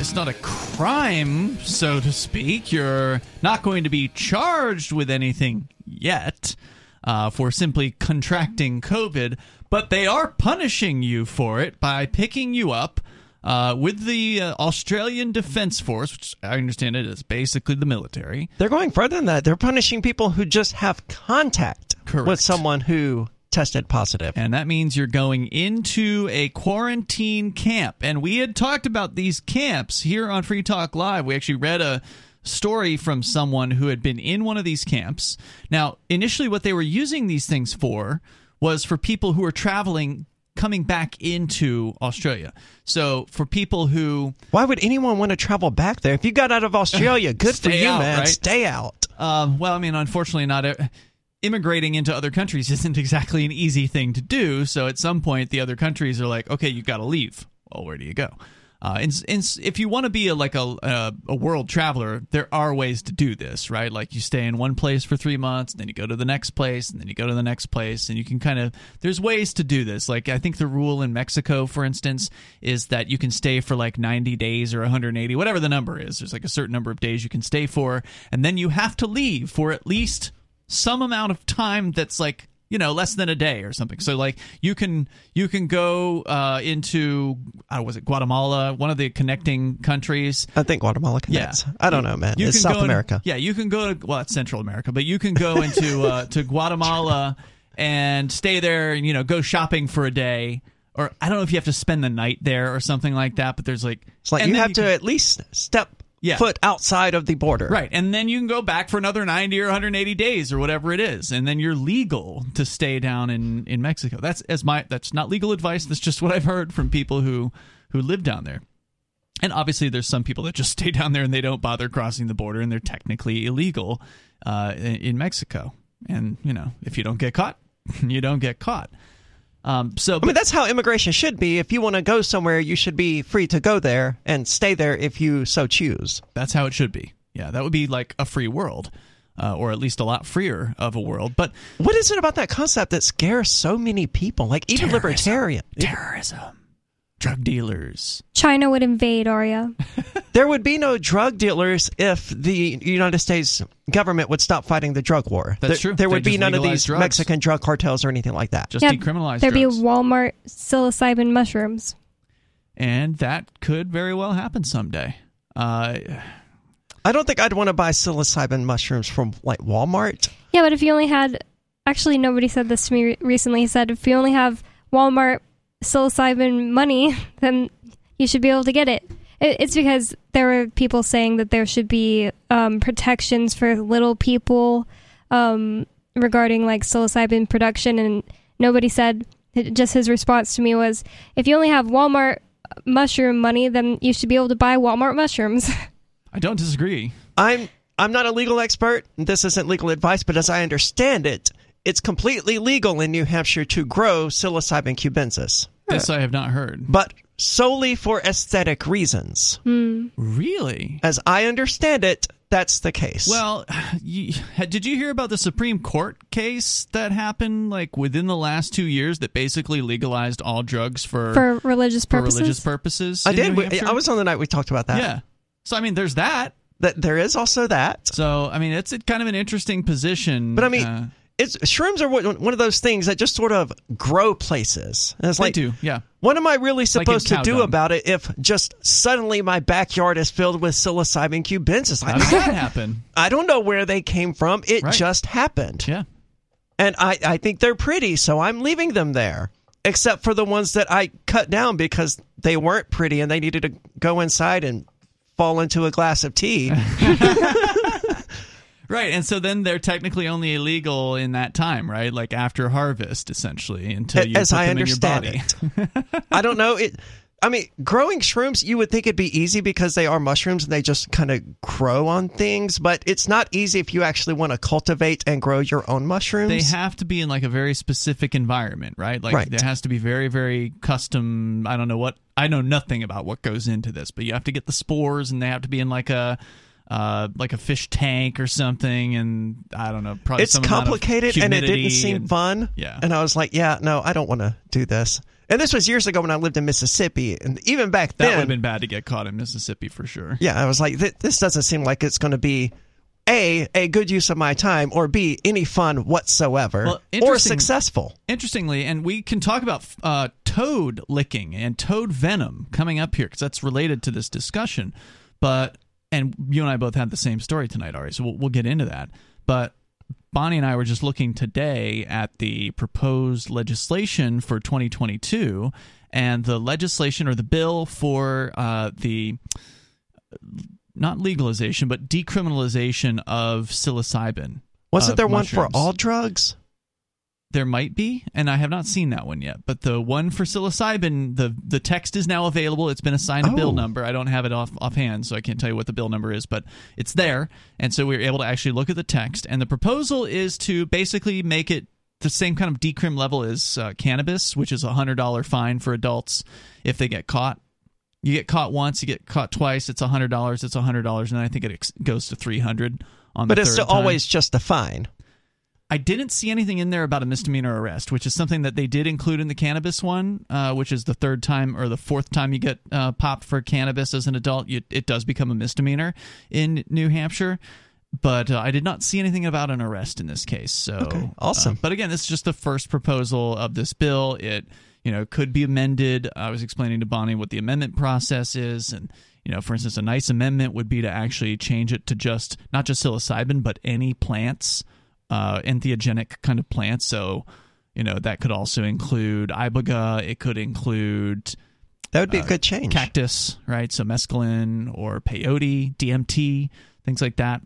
it's not a crime, so to speak. You're not going to be charged with anything yet uh, for simply contracting COVID. But they are punishing you for it by picking you up uh, with the uh, Australian Defence Force, which I understand it is basically the military. They're going further than that. They're punishing people who just have contact Correct. With someone who tested positive. And that means you're going into a quarantine camp. And we had talked about these camps here on Free Talk Live. We actually read a story from someone who had been in one of these camps. Now, initially what they were using these things for was for people who were traveling, coming back into Australia. So for people who... Why would anyone want to travel back there? If you got out of Australia, good for you, out, man. Right? Stay out. Um, well, I mean, unfortunately not... A- Immigrating into other countries isn't exactly an easy thing to do, so at some point the other countries are like, okay, you got to leave. Well, where do you go? Uh, and, and if you want to be a, like a, a a world traveler, there are ways to do this, right? Like you stay in one place for three months, then you go to the next place, and then you go to the next place, and you can kind of – there's ways to do this. Like I think the rule in Mexico, for instance, is that you can stay for like ninety days or one hundred eighty, whatever the number is. There's like a certain number of days you can stay for, and then you have to leave for at least – some amount of time that's like, you know, less than a day or something. So like you can you can go uh, into, uh, was it Guatemala, one of the connecting countries? I think Guatemala connects. Yeah. I don't know, man. You it's South America. In, yeah, you can go to, well, it's Central America, but you can go into uh, to Guatemala and stay there and, you know, go shopping for a day. Or I don't know if you have to spend the night there or something like that, but there's like... It's like you have you to can, at least step... Yeah. foot outside of the border. Right. And then you can go back for another ninety or one hundred eighty days or whatever it is. And then you're legal to stay down in, in Mexico. That's as my that's not legal advice. That's just what I've heard from people who, who live down there. And obviously there's some people that just stay down there and they don't bother crossing the border and they're technically illegal uh, in, in Mexico. And, you know, if you don't get caught, you don't get caught. Um, so, I but, mean, that's how immigration should be. If you want to go somewhere, you should be free to go there and stay there if you so choose. That's how it should be. Yeah, that would be like a free world, uh, or at least a lot freer of a world. But what is it about that concept that scares so many people? Like even terrorism, libertarian terrorism, drug dealers. China would invade Aria. There would be no drug dealers if the United States government would stop fighting the drug war. That's there, true. There would be none of these drugs. Mexican drug cartels or anything like that. Just yeah, decriminalize there'd drugs. Be Walmart psilocybin mushrooms. And that could very well happen someday. Uh, I don't think I'd want to buy psilocybin mushrooms from like Walmart. Yeah, but if you only had... Actually, nobody said this to me re- recently. He said, if you only have Walmart psilocybin money, then you should be able to get it. It's because there were people saying that there should be um, protections for little people um, regarding like psilocybin production, and nobody said. Just his response to me was, "If you only have Walmart mushroom money, then you should be able to buy Walmart mushrooms." I don't disagree. I'm I'm not a legal expert. This isn't legal advice, but as I understand it, it's completely legal in New Hampshire to grow psilocybin cubensis. This I have not heard, but. Solely for aesthetic reasons. Hmm. Really? As I understand it, that's the case. Well, you, did you hear about the Supreme Court case that happened like within the last two years that basically legalized all drugs for for religious purposes? For religious purposes. I did. We, I was on the night we talked about that. Yeah. So I mean, there's that. That there is also that. So I mean, it's a, kind of an interesting position. But I mean. Uh, It's, shrooms are one of those things that just sort of grow places. And it's like, do, yeah. What am I really supposed like to do dung. About it if just suddenly my backyard is filled with psilocybin cubensis? How did that happen? I don't know where they came from. It right. just happened. Yeah, and I, I think they're pretty, so I'm leaving them there. Except for the ones that I cut down because they weren't pretty and they needed to go inside and fall into a glass of tea. Right, and so then they're technically only illegal in that time, right? Like after harvest, essentially, until you As put I them in your body. It. I don't know. It. I mean, growing shrooms, you would think it'd be easy because they are mushrooms and they just kind of grow on things, but it's not easy if you actually want to cultivate and grow your own mushrooms. They have to be in like a very specific environment, right? Like right. There has to be very, very custom, I don't know what, I know nothing about what goes into this, but you have to get the spores and they have to be in like a... Uh, like a fish tank or something, and I don't know. Probably it's some complicated, and it didn't seem and, fun. Yeah, and I was like, yeah, no, I don't want to do this. And this was years ago when I lived in Mississippi, and even back that then, that would have been bad to get caught in Mississippi for sure. Yeah, I was like, this doesn't seem like it's going to be a a good use of my time, or b any fun whatsoever, well, or successful. Interestingly, and we can talk about uh, toad licking and toad venom coming up here because that's related to this discussion, but. And you and I both had the same story tonight, Ari, so we'll, we'll get into that. But Bonnie and I were just looking today at the proposed legislation for twenty twenty-two, and the legislation or the bill for uh, the not legalization but decriminalization of psilocybin. Wasn't there mushrooms. One for all drugs? There might be, and I have not seen that one yet. But the one for psilocybin, the the text is now available. It's been assigned a oh. bill number. I don't have it off offhand, so I can't tell you what the bill number is, but it's there. And so we were able to actually look at the text. And the proposal is to basically make it the same kind of decrim level as uh, cannabis, which is a one hundred dollars fine for adults if they get caught. You get caught once, you get caught twice, it's one hundred dollars, it's one hundred dollars, and then I think it ex- goes to three hundred dollars on the third time. But it's always just a fine. I didn't see anything in there about a misdemeanor arrest, which is something that they did include in the cannabis one, uh, which is the third time or the fourth time you get uh, popped for cannabis as an adult, you, it does become a misdemeanor in New Hampshire. But uh, I did not see anything about an arrest in this case. So okay, awesome. Uh, but again, this is just the first proposal of this bill. It you know could be amended. I was explaining to Bonnie what the amendment process is, and you know, for instance, a nice amendment would be to actually change it to just not just psilocybin, but any plants. Uh, entheogenic kind of plants, so you know that could also include iboga. It could include that would be uh, a good change. Cactus, right? So mescaline or peyote, D M T, things like that.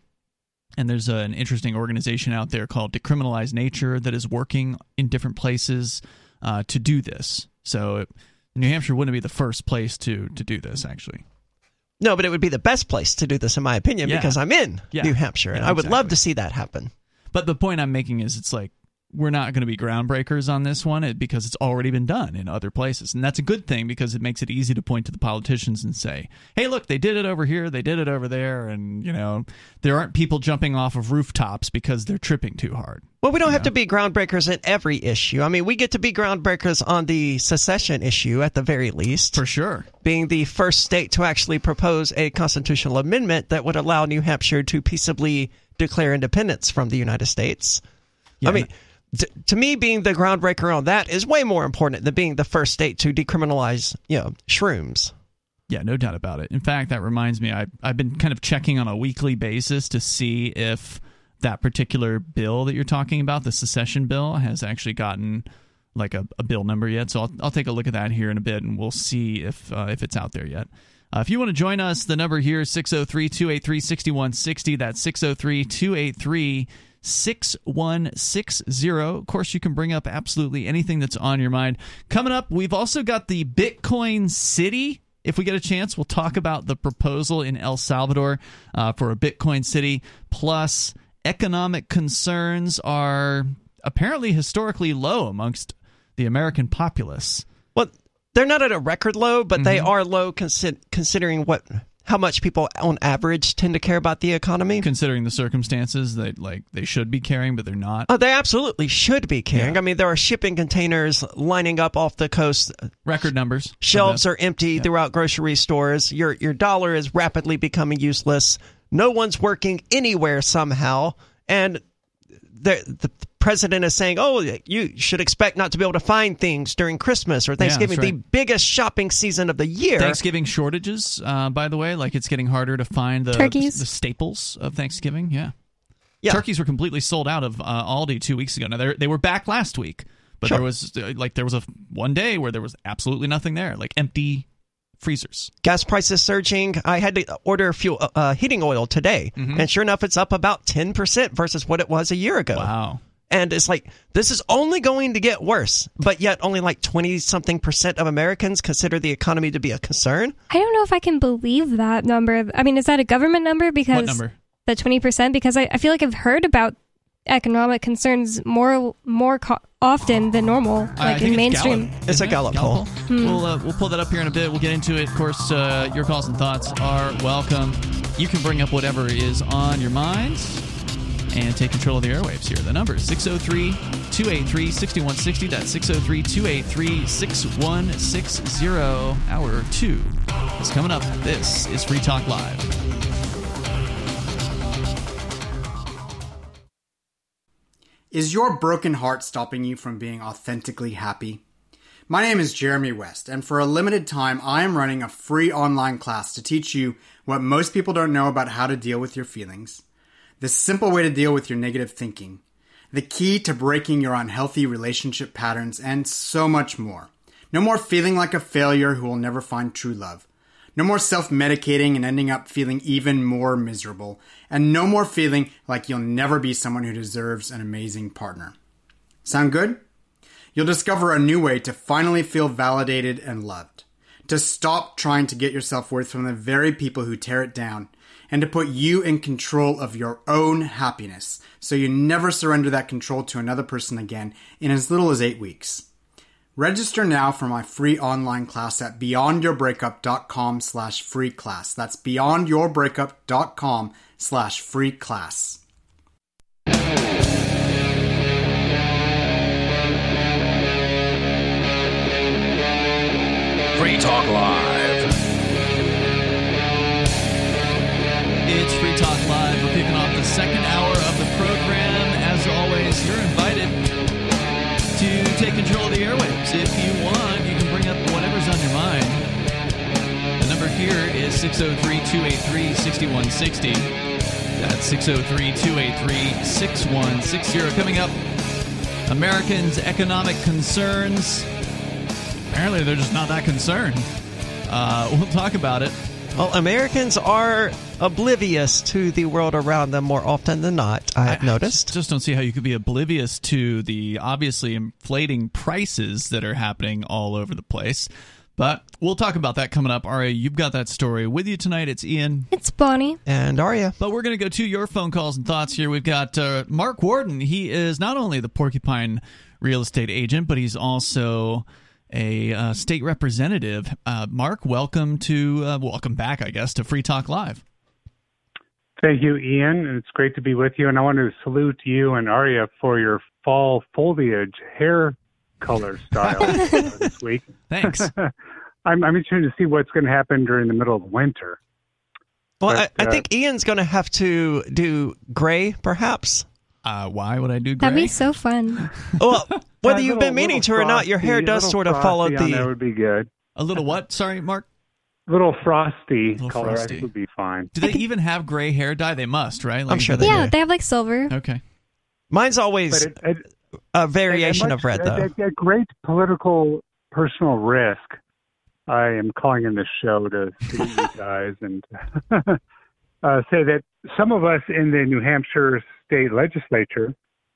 And there's a, an interesting organization out there called Decriminalize Nature that is working in different places uh, to do this. So it, New Hampshire wouldn't be the first place to to do this, actually. No, but it would be the best place to do this, in my opinion, yeah. because I'm in yeah. New Hampshire, and yeah, I would exactly. love to see that happen. But the point I'm making is it's like we're not going to be groundbreakers on this one because it's already been done in other places. And that's a good thing because it makes it easy to point to the politicians and say, hey, look, they did it over here. They did it over there. And, you know, there aren't people jumping off of rooftops because they're tripping too hard. Well, we don't have know? to be groundbreakers in every issue. I mean, we get to be groundbreakers on the secession issue at the very least. For sure. Being the first state to actually propose a constitutional amendment that would allow New Hampshire to peaceably declare independence from the United States. Yeah. I mean, t- to me, being the groundbreaker on that is way more important than being the first state to decriminalize, you know, shrooms. Yeah, no doubt about it. In fact, that reminds me, I, I've been kind of checking on a weekly basis to see if that particular bill that you're talking about, the secession bill, has actually gotten like a, a bill number yet. So I'll, I'll take a look at that here in a bit, and we'll see if uh, if it's out there yet. Uh, if you want to join us, the number here is six oh three, two eight three, six one six oh. That's six oh three, two eight three, six one six oh. Of course, you can bring up absolutely anything that's on your mind. Coming up, we've also got the Bitcoin City. If we get a chance, we'll talk about the proposal in El Salvador uh, for a Bitcoin City. Plus, economic concerns are apparently historically low amongst the American populace. Well, they're not at a record low, but mm-hmm. they are low consi- considering what how much people on average tend to care about the economy. Considering the circumstances that like they should be caring, but they're not. Oh, they absolutely should be caring. Yeah. I mean, there are shipping containers lining up off the coast. Record numbers. Shelves are empty yeah. throughout grocery stores. Your your dollar is rapidly becoming useless. No one's working anywhere somehow, and the the president is saying, oh, you should expect not to be able to find things during Christmas or Thanksgiving, yeah, right. the biggest shopping season of the year. Thanksgiving shortages, uh, by the way, like it's getting harder to find the, Turkeys. the staples of Thanksgiving. Yeah. yeah. Turkeys were completely sold out of uh, Aldi two weeks ago. Now, they were back last week, but sure. there was like there was a one day where there was absolutely nothing there, like empty freezers. Gas prices surging. I had to order fuel, uh, heating oil today, mm-hmm. and sure enough, it's up about ten percent versus what it was a year ago. Wow. And it's like, this is only going to get worse, but yet only like twenty-something percent of Americans consider the economy to be a concern. I don't know if I can believe that number. I mean, is that a government number? Because what number? The twenty percent? Because I, I feel like I've heard about economic concerns more more co- often than normal, like I think in mainstream. Gallup, it's a Gallup poll. Hmm. We'll, uh, we'll pull that up here in a bit. We'll get into it. Of course, uh, your calls and thoughts are welcome. You can bring up whatever is on your minds and take control of the airwaves here. The number is six oh three, two eight three, six one six oh. That's six oh three, two eight three, six one six oh. Hour two is coming up. This is Free Talk Live. Is your broken heart stopping you from being authentically happy? My name is Jeremy West, and for a limited time, I am running a free online class to teach you what most people don't know about how to deal with your feelings. The simple way to deal with your negative thinking. the key to breaking your unhealthy relationship patterns, and so much more. No more feeling like a failure who will never find true love. No more self-medicating and ending up feeling even more miserable. And no more feeling like you'll never be someone who deserves an amazing partner. Sound good? You'll discover a new way to finally feel validated and loved. To stop trying to get your self-worth from the very people who tear it down. And to put you in control of your own happiness. So you never surrender that control to another person again in as little as eight weeks. Register now for my free online class at beyondyourbreakup.com slash free class. That's beyondyourbreakup.com slash free class. Free Talk Live. It's Free Talk Live. We're kicking off the second hour of the program. As always, you're invited to take control of the airwaves. If you want, you can bring up whatever's on your mind. The number here is six oh three, two eight three, six one six oh. That's six oh three, two eight three, six one six oh. Coming up, Americans' economic concerns. Apparently, they're just not that concerned. Uh, we'll talk about it. Well, Americans are oblivious to the world around them more often than not, I have I, noticed. I just don't see how you could be oblivious to the obviously inflating prices that are happening all over the place. But we'll talk about that coming up. Aria, you've got that story with you tonight. It's Ian. It's Bonnie. And Aria. But we're going to go to your phone calls and thoughts here. We've got uh, Mark Warden. He is not only the Porcupine real estate agent, but he's also a uh, state representative. Uh, Mark, welcome to uh, welcome back, I guess, to Free Talk Live. Thank you, Ian. It's great to be with you. And I want to salute you and Aria for your fall foliage hair color style this week. Thanks. I'm, I'm interested to see what's going to happen during the middle of winter. Well, but, I, I uh, think Ian's going to have to do gray, perhaps. Uh, why would I do gray? That'd be so fun. Well, whether you've little, been meaning to frosty, or not, your hair does sort of follow the... That would be good. A little what? Sorry, Mark? Little frosty little color frosty. Would be fine. Do they think, even have gray hair dye? They must, right? Like, I'm sure they yeah, do. Yeah, they have like silver. Okay. Mine's always it, it, a variation it, it much, of red, though. At, at, at great political personal risk, I am calling in this show to see you guys and uh, say that some of us in the New Hampshire state legislature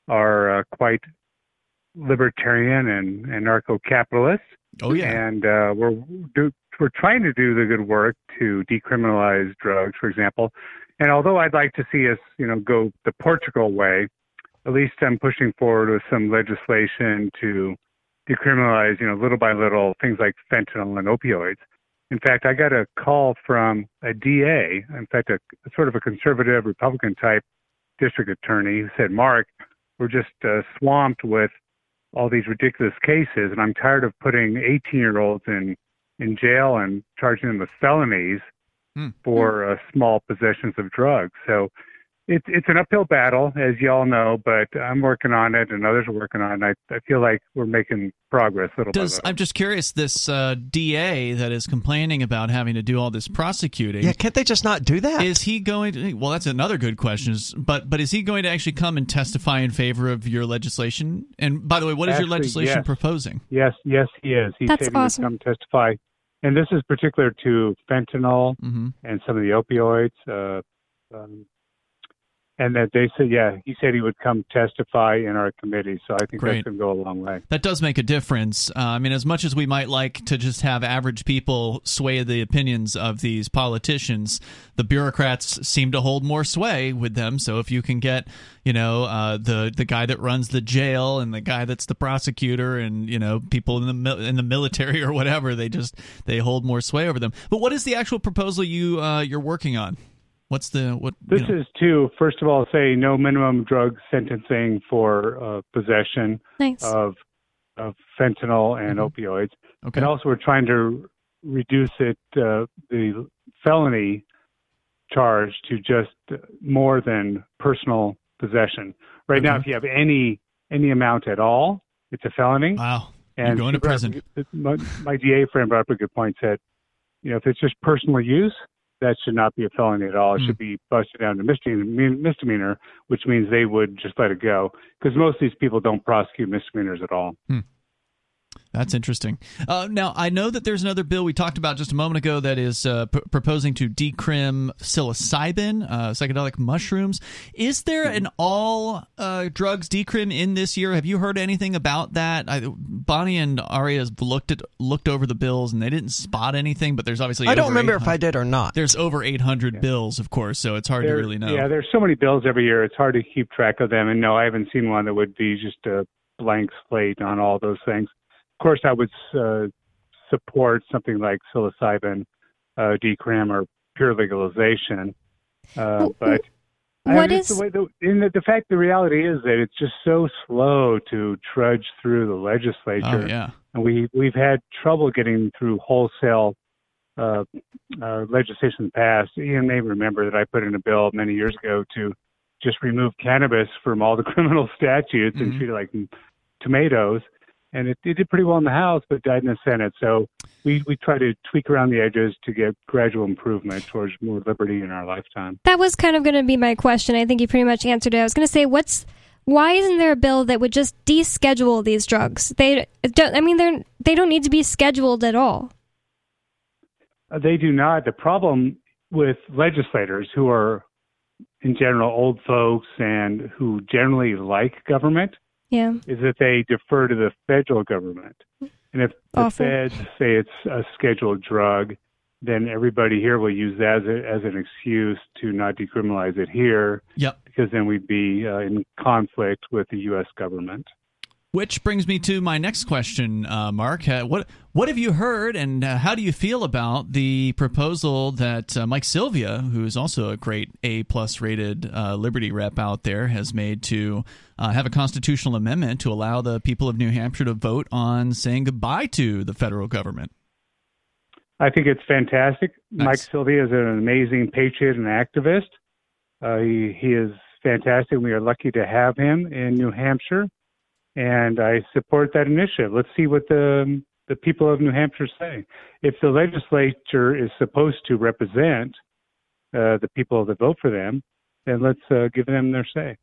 are uh, quite libertarian and anarcho-capitalist. Oh, yeah. And uh, we're do, we're trying to do the good work to decriminalize drugs, for example. And although I'd like to see us, you know, go the Portugal way, at least I'm pushing forward with some legislation to decriminalize, you know, little by little, things like fentanyl and opioids. In fact, I got a call from a D A, in fact, a sort of a conservative Republican type district attorney who said, Mark, we're just uh, swamped with all these ridiculous cases, and I'm tired of putting eighteen-year-olds in, in jail and charging them with felonies mm. for uh, small possessions of drugs. So it's it's an uphill battle, as you all know, but I'm working on it, and others are working on it. I, I feel like we're making progress little Does, by little. I'm just curious, this uh, D A that is complaining about having to do all this prosecuting... Yeah, can't they just not do that? Is he going to... Well, that's another good question, but but is he going to actually come and testify in favor of your legislation? And by the way, what is actually, your legislation yes. proposing? Yes, yes, he is. He's that's awesome. To come testify. And this is particular to fentanyl mm-hmm. and some of the opioids, uh, um, and that they said, yeah, he said he would come testify in our committee. So I think Great. That's going to go a long way. That does make a difference. Uh, I mean, as much as we might like to just have average people sway the opinions of these politicians, the bureaucrats seem to hold more sway with them. So if you can get, you know, uh, the the guy that runs the jail and the guy that's the prosecutor and, you know, people in the in the military or whatever, they just they hold more sway over them. But what is the actual proposal you uh, you're working on? What's the what? This know. Is to first of all say no minimum drug sentencing for uh, possession Thanks. of of fentanyl and mm-hmm. opioids, okay. and also we're trying to reduce it uh, the felony charge to just more than personal possession. Right okay. now, if you have any any amount at all, it's a felony. Wow, and you're going to prison. My, my D A friend brought up a good point. Said, you know, if it's just personal use, that should not be a felony at all. It mm. should be busted down to misdemeanor, misdemeanor, which means they would just let it go, because most of these people don't prosecute misdemeanors at all. Mm. That's interesting. Uh, now, I know that there's another bill we talked about just a moment ago that is uh, p- proposing to decrim psilocybin, uh, psychedelic mushrooms. Is there an all uh, drugs decrim in this year? Have you heard anything about that? I, Bonnie and Aria looked at looked over the bills, and they didn't spot anything, but there's obviously I don't remember if I did or not. There's over eight hundred yeah. bills, of course, so it's hard there, to really know. Yeah, there's so many bills every year. It's hard to keep track of them, and no, I haven't seen one that would be just a blank slate on all those things. Of course, I would uh, support something like psilocybin, uh, decrim, or pure legalization. Uh, but what I, is the, way the, in the, the fact, the reality is that it's just so slow to trudge through the legislature, oh, yeah. and we we've had trouble getting through wholesale uh, uh, legislation passed. Ian may remember that I put in a bill many years ago to just remove cannabis from all the criminal statutes mm-hmm. and treat it like tomatoes. And it, it did pretty well in the House, but died in the Senate. So we, we try to tweak around the edges to get gradual improvement towards more liberty in our lifetime. That was kind of going to be my question. I think you pretty much answered it. I was going to say, what's why isn't there a bill that would just deschedule these drugs? They don't. I mean, they they don't need to be scheduled at all. Uh, they do not. The problem with legislators who are, in general, old folks and who generally like government. Yeah. Is that they defer to the federal government. And if Awful. the feds say it's a scheduled drug, then everybody here will use that as, a, as an excuse to not decriminalize it here, yep. because then we'd be uh, in conflict with the U S government. Which brings me to my next question, uh, Mark. Uh, what what have you heard, and uh, how do you feel about the proposal that uh, Mike Sylvia, who is also a great A-plus rated uh, Liberty rep out there, has made to uh, have a constitutional amendment to allow the people of New Hampshire to vote on saying goodbye to the federal government? I think it's fantastic. Nice. Mike Sylvia is an amazing patriot and activist. Uh, he, he is fantastic. We are lucky to have him in New Hampshire. And I support that initiative. Let's see what the the people of New Hampshire say. If the legislature is supposed to represent uh, the people that vote for them, then let's uh, give them their say.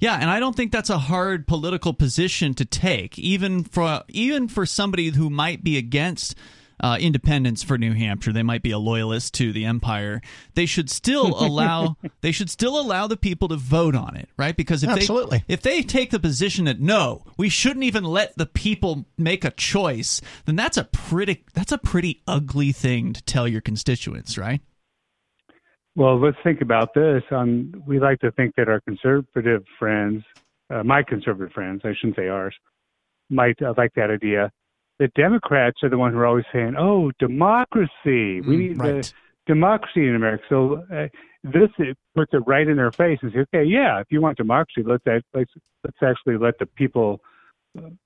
Yeah, and I don't think that's a hard political position to take, even for even for somebody who might be against Uh, independence for New Hampshire. They might be a loyalist to the empire. They should still allow they should still allow the people to vote on it, right? Because if Absolutely. they if they take the position that no, we shouldn't even let the people make a choice, then that's a pretty that's a pretty ugly thing to tell your constituents, right? Well, let's think about this. Um, we like to think that our conservative friends, uh, my conservative friends, I shouldn't say ours, might uh, like that idea. The Democrats are the ones who are always saying, "Oh, democracy! We need right. the democracy in America." So uh, this it puts it right in their face and says, "Okay, yeah, if you want democracy, let's let's let's actually let the people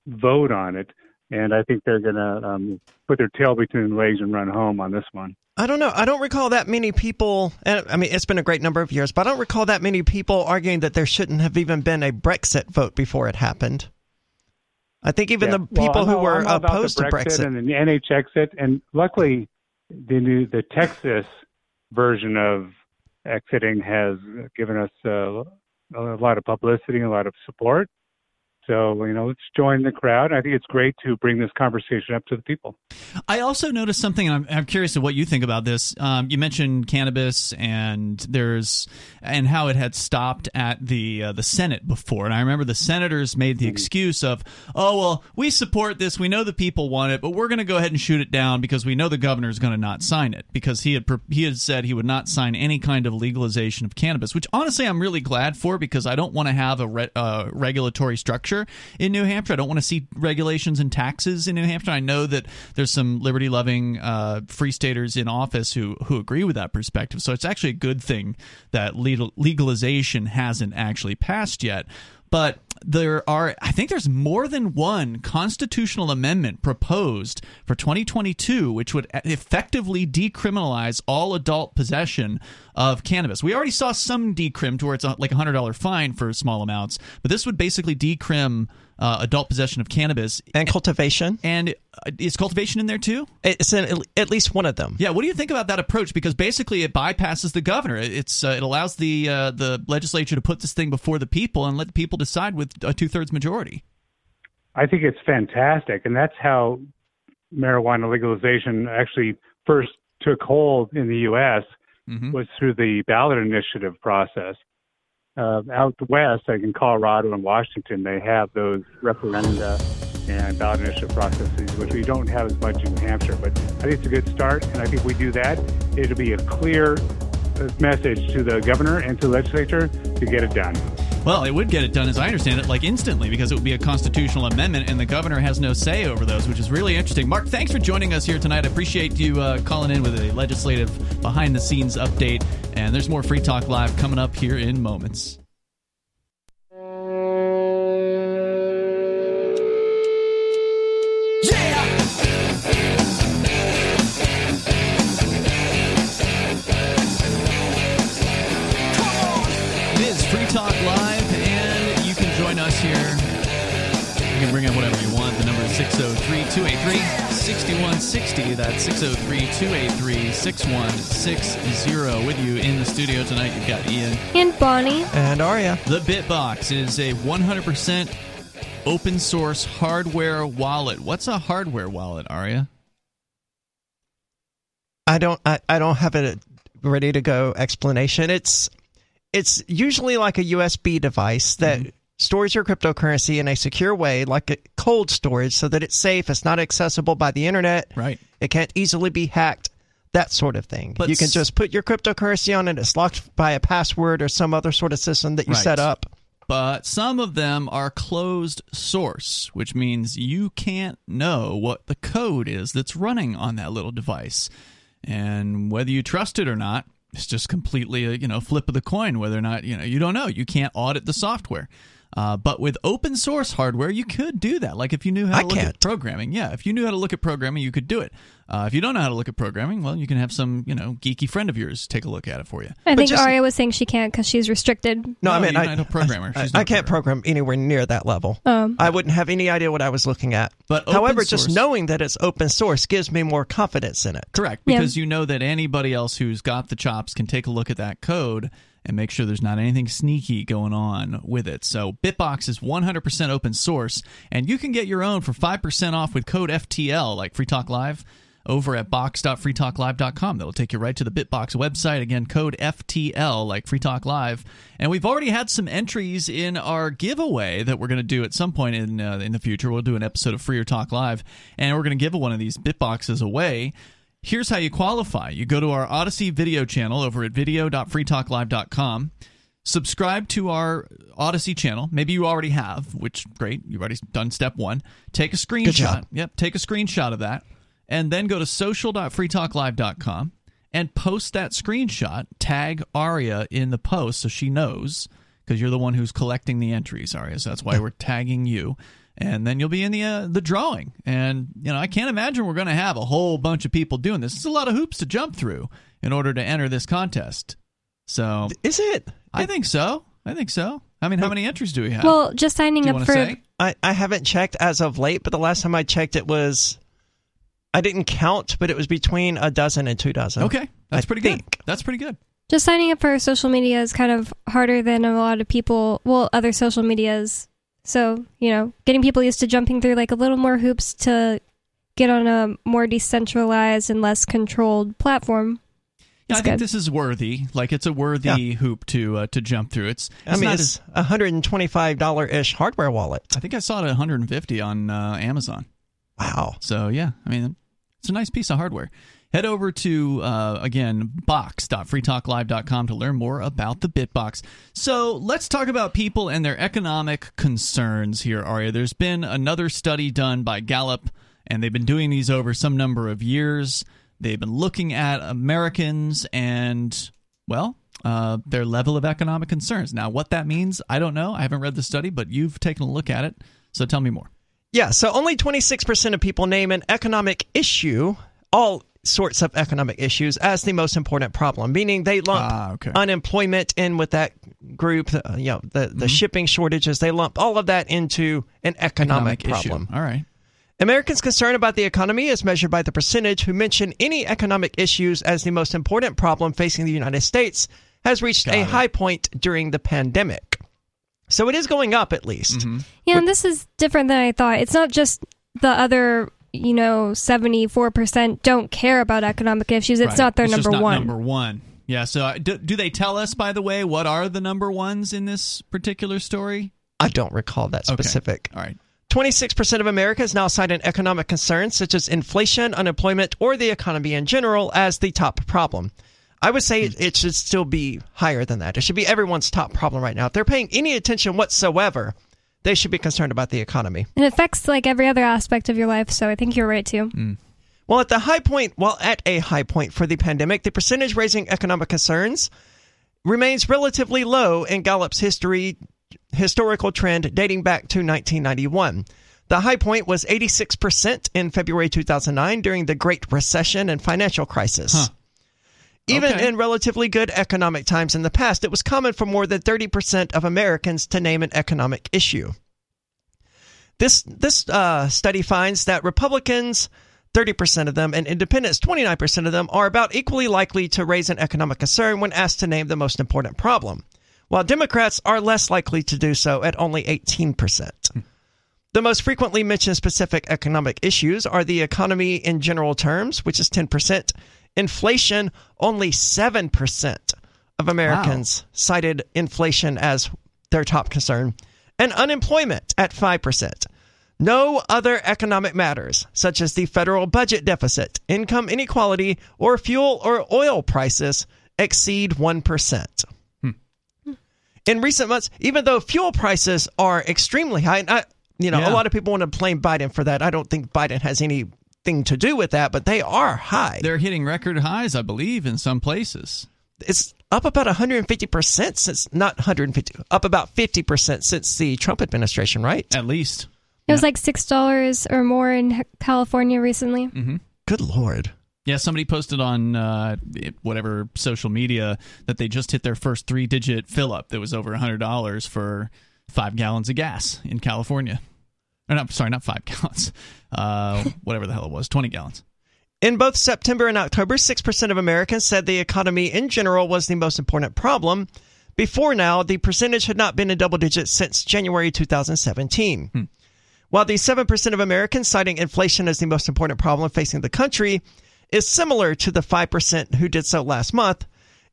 vote on it." And I think they're going to um, put their tail between their legs and run home on this one. I don't know. I don't recall that many people. And I mean, it's been a great number of years, but I don't recall that many people arguing that there shouldn't have even been a Brexit vote before it happened. I think even yeah. the people well, who were opposed to Brexit. And the N H exit. And luckily, the new, the Texas version of exiting has given us uh, a lot of publicity, a lot of support. So, you know, let's join the crowd. I think it's great to bring this conversation up to the people. I also noticed something, and I'm, I'm curious of what you think about this. Um, you mentioned cannabis and there's and how it had stopped at the uh, the Senate before. And I remember the senators made the excuse of, oh, well, we support this. We know the people want it, but we're going to go ahead and shoot it down because we know the governor is going to not sign it, because he had he had said he would not sign any kind of legalization of cannabis, which honestly I'm really glad for, because I don't want to have a re- uh, regulatory structure in New Hampshire. I don't want to see regulations and taxes in New Hampshire. I know that there's some liberty-loving uh, free staters in office who, who agree with that perspective. So it's actually a good thing that legal, legalization hasn't actually passed yet. But there are, I think there's more than one constitutional amendment proposed for twenty twenty-two, which would effectively decriminalize all adult possession of cannabis. We already saw some decrim to where it's like a one hundred dollars fine for small amounts, but this would basically decrim uh, adult possession of cannabis. And cultivation. And uh, is cultivation in there too? It's in at least one of them. Yeah, what do you think about that approach? Because basically it bypasses the governor. It's uh, It allows the uh, the legislature to put this thing before the people and let the people decide with a two-thirds majority. I think it's fantastic, and that's how marijuana legalization actually first took hold in the U S Mm-hmm. was through the ballot initiative process. Uh, out west, like in Colorado and Washington, they have those referenda and ballot initiative processes, which we don't have as much in New Hampshire. But I think it's a good start, and I think we do that. It'll be a clear message to the governor and to the legislature to get it done. Well, it would get it done, as I understand it, like instantly, because it would be a constitutional amendment, and the governor has no say over those, which is really interesting. Mark, thanks for joining us here tonight. I appreciate you uh, calling in with a legislative behind-the-scenes update, and there's more Free Talk Live coming up here in moments. Talk Live, and you can join us here. You can bring up whatever you want. The number is six oh three, two eight three, six one six oh. That's six oh three, two eight three, six one six oh. With you in the studio tonight, you've got Ian. And Bonnie. And Aria. The BitBox is a one hundred percent open source hardware wallet. What's a hardware wallet, Aria? I don't, I, I don't have a ready-to-go explanation. It's... It's usually like a U S B device that mm-hmm. stores your cryptocurrency in a secure way, like a cold storage, so that it's safe. It's not accessible by the internet. Right. It can't easily be hacked, that sort of thing. But you can just put your cryptocurrency on it. It's locked by a password or some other sort of system that you right. set up. But some of them are closed source, which means you can't know what the code is that's running on that little device. And whether you trust it or not, it's just completely a, you know, flip of the coin whether or not, you know, you don't know. You can't audit the software. Uh, but with open source hardware, you could do that. Like if you knew how to I look can't. at programming. Yeah, if you knew how to look at programming, you could do it. Uh, if you don't know how to look at programming, well, you can have some, you know, geeky friend of yours take a look at it for you. I but think just, Aria was saying she can't because she's restricted. No, no I mean, I, a programmer. I, I, I can't programmer. program anywhere near that level. Um, I wouldn't have any idea what I was looking at. But However, source, just knowing that it's open source gives me more confidence in it. Correct, because yeah. you know that anybody else who's got the chops can take a look at that code and make sure there's not anything sneaky going on with it. So BitBox is one hundred percent open source, and you can get your own for five percent off with code F T L, like Free Talk Live, over at box dot free talk live dot com. That'll take you right to the BitBox website. Again, code F T L, like Free Talk Live. And we've already had some entries in our giveaway that we're going to do at some point in uh, in the future. We'll do an episode of Free Talk Live, and we're going to give one of these BitBoxes away. Here's how you qualify. You go to our Odyssey video channel over at video dot free talk live dot com. Subscribe to our Odyssey channel. Maybe you already have, which, great, you've already done step one. Take a screenshot. Yep, take a screenshot of that. And then go to social dot free talk live dot com and post that screenshot. Tag Aria in the post so she knows, because you're the one who's collecting the entries, Aria. So that's why we're tagging you. And then you'll be in the uh, the drawing. And, you know, I can't imagine we're going to have a whole bunch of people doing this. It's a lot of hoops to jump through in order to enter this contest. So is it? I think so. I think so. I mean, how many entries do we have? Well, just signing up for it. I, I haven't checked as of late, but the last time I checked it was, I didn't count, but it was between a dozen and two dozen. Okay. That's pretty good. That's pretty good. Just signing up for social media is kind of harder than a lot of people, well, other social medias. So, you know, getting people used to jumping through like a little more hoops to get on a more decentralized and less controlled platform. Yeah, I good. think this is worthy. Like, it's a worthy yeah. hoop to uh, to jump through. It's, it's I mean, it's a one hundred twenty-five dollars-ish hardware wallet. I think I saw it at one hundred fifty dollars on uh, Amazon. Wow. So, yeah, I mean, it's a nice piece of hardware. Head over to, uh, again, box dot free talk live dot com to learn more about the BitBox. So let's talk about people and their economic concerns here, Aria. There's been another study done by Gallup, and they've been doing these over some number of years. They've been looking at Americans and, well, uh, their level of economic concerns. Now, what that means, I don't know. I haven't read the study, but you've taken a look at it. So tell me more. Yeah, so only twenty-six percent of people name an economic issue, all sorts of economic issues, as the most important problem, meaning they lump ah, okay. unemployment in with that group, uh, you know, the, the mm-hmm. shipping shortages, they lump all of that into an economic, economic problem. Issue. All right. Americans' concern about the economy is measured by the percentage who mention any economic issues as the most important problem facing the United States has reached Got a it. high point during the pandemic. So it is going up, at least. Mm-hmm. Yeah, and this is different than I thought. It's not just the other, you know, seventy-four percent don't care about economic issues. It's right. not their it's number just not one. number one. Yeah, so do, do they tell us, by the way, what are the number ones in this particular story? I don't recall that specific. Okay. All right. twenty-six percent of Americans now cite an economic concern, such as inflation, unemployment, or the economy in general, as the top problem. I would say it should still be higher than that. It should be everyone's top problem right now. If they're paying any attention whatsoever, they should be concerned about the economy. It affects like every other aspect of your life, so I think you're right, too. Mm. Well, at the high point, well, at a high point for the pandemic, the percentage raising economic concerns remains relatively low in Gallup's history historical trend dating back to nineteen ninety-one. The high point was eighty-six percent in February two thousand nine during the Great Recession and financial crisis. Huh. Even okay. in relatively good economic times in the past, it was common for more than thirty percent of Americans to name an economic issue. This this uh, study finds that Republicans, thirty percent of them, and independents, twenty-nine percent of them, are about equally likely to raise an economic concern when asked to name the most important problem, while Democrats are less likely to do so at only eighteen percent. The most frequently mentioned specific economic issues are the economy in general terms, which is ten percent. Inflation, only seven percent of Americans wow. cited inflation as their top concern, and unemployment at five percent. No other economic matters, such as the federal budget deficit, income inequality, or fuel or oil prices, exceed one percent. Hmm. In recent months, even though fuel prices are extremely high, and I, you know, yeah. a lot of people want to blame Biden for that. I don't think Biden has any thing to do with that, but they are high. They're hitting record highs, I believe, in some places. It's up about one hundred fifty percent since, not one hundred fifty, up about fifty percent since the Trump administration, right? At least. It yeah. was like six dollars or more in California recently. Mm-hmm. Good Lord. Yeah, somebody posted on uh, whatever social media that they just hit their first three-digit fill-up that was over one hundred dollars for five gallons of gas in California. Or not, sorry, not five gallons. Uh, whatever the hell it was, twenty gallons. In both September and October, six percent of Americans said the economy in general was the most important problem. Before now, the percentage had not been in double digits since January two thousand seventeen. Hmm. While the seven percent of Americans citing inflation as the most important problem facing the country is similar to the five percent who did so last month,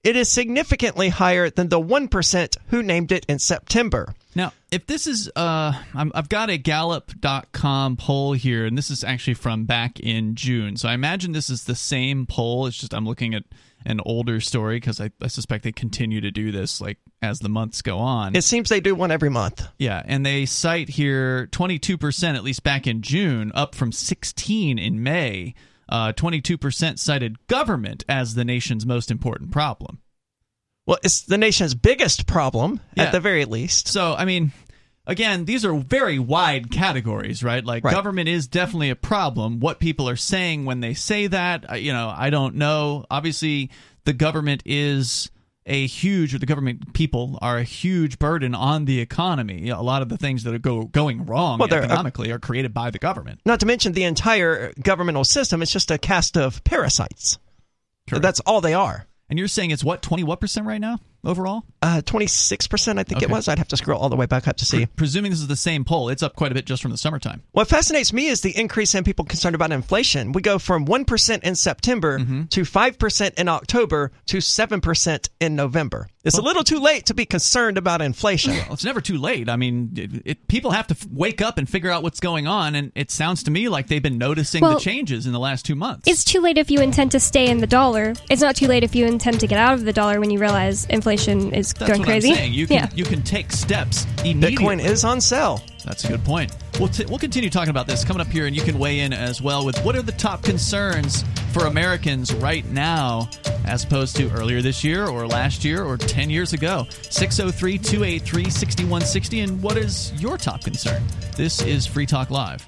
it is significantly higher than the one percent who named it in September. Now, if this is, uh, I'm, I've got a Gallup dot com poll here, and this is actually from back in June. So I imagine this is the same poll. It's just I'm looking at an older story because I, I suspect they continue to do this like as the months go on. It seems they do one every month. Yeah, and they cite here twenty-two percent, at least back in June, up from sixteen in May. Uh, twenty-two percent cited government as the nation's most important problem. Well, it's the nation's biggest problem, yeah. at the very least. So, I mean, again, these are very wide categories, right? Like, right. government is definitely a problem. What people are saying when they say that, you know, I don't know. Obviously, the government is a huge, or the government people are a huge burden on the economy. You know, a lot of the things that are go, going wrong well, economically are, are created by the government. Not to mention the entire governmental system. It's just a cast of parasites. Correct. That's all they are. And you're saying it's what, twenty what percent right now overall? Uh, twenty-six percent, I think okay. it was. I'd have to scroll all the way back up to see. Pre- presuming this is the same poll, it's up quite a bit just from the summertime. What fascinates me is the increase in people concerned about inflation. We go from one percent in September mm-hmm. to five percent in October to seven percent in November. It's well, a little too late to be concerned about inflation. Well, it's never too late. I mean, it, it, people have to f- wake up and figure out what's going on, and it sounds to me like they've been noticing well, the changes in the last two months. It's too late if you intend to stay in the dollar. It's not too late if you intend to get out of the dollar when you realize inflation is That's going what crazy. I'm saying. You can, yeah. you can take steps immediately. Bitcoin is on sale. That's a good point. We'll, t- we'll continue talking about this coming up here, and you can weigh in as well with what are the top concerns for Americans right now as opposed to earlier this year or last year or ten years ago. six oh three, two eight three, six one six oh, and what is your top concern? This is Free Talk Live.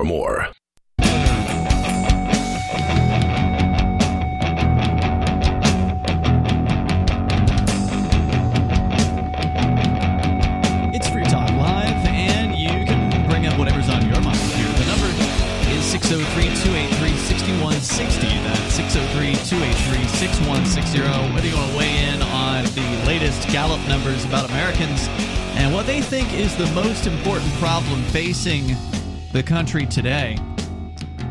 For more. It's Free Talk Live, and you can bring up whatever's on your mind here. The number is six oh three, two eight three, six one six oh. That's six oh three, two eight three, six one six oh. Whether you want to weigh in on the latest Gallup numbers about Americans and what they think is the most important problem facing the country today.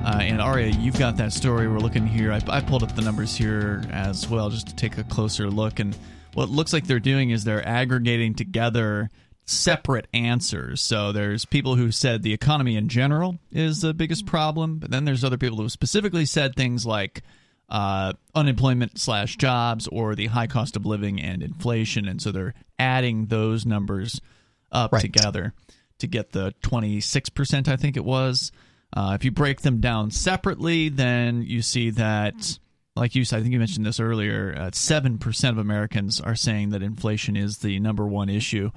Uh, and Aria, you've got that story. We're looking here. I, I pulled up the numbers here as well just to take a closer look. And what it looks like they're doing is they're aggregating together separate answers. So there's people who said the economy in general is the biggest problem. But then there's other people who specifically said things like uh, unemployment slash jobs or the high cost of living and inflation. And so they're adding those numbers up right. together to get the twenty-six percent, I think it was. Uh, if you break them down separately, then you see that, like you said, I think you mentioned this earlier, uh, seven percent of Americans are saying that inflation is the number one issue.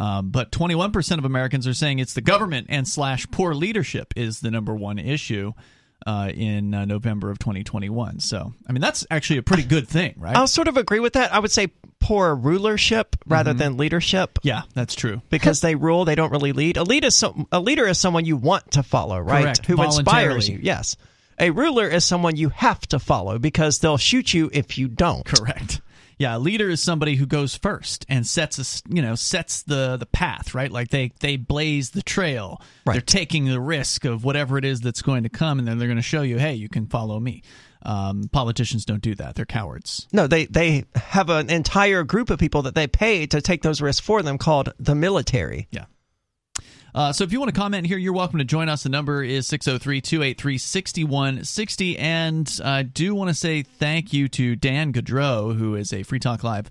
Um, but twenty-one percent of Americans are saying it's the government and slash poor leadership is the number one issue uh, in uh, November of twenty twenty-one. So, I mean, that's actually a pretty good thing, right? I'll sort of agree with that. I would say poor rulership rather mm-hmm. than leadership. Yeah, that's true. Because they rule, they don't really lead. A lead is so, a leader is someone you want to follow, right? Correct. Who inspires you. Yes. A ruler is someone you have to follow because they'll shoot you if you don't. Correct. Yeah, a leader is somebody who goes first and sets a, you know, sets the, the path, right? Like they, they blaze the trail. Right. They're taking the risk of whatever it is that's going to come, and then they're going to show you, hey, you can follow me. Um, politicians don't do that. They're cowards. No, they, they have an entire group of people that they pay to take those risks for them called the military. Yeah. Uh, so if you want to comment here, you're welcome to join us. The number is six oh three, two eight three, six one six oh. And I do want to say thank you to Dan Gaudreau, who is a Free Talk Live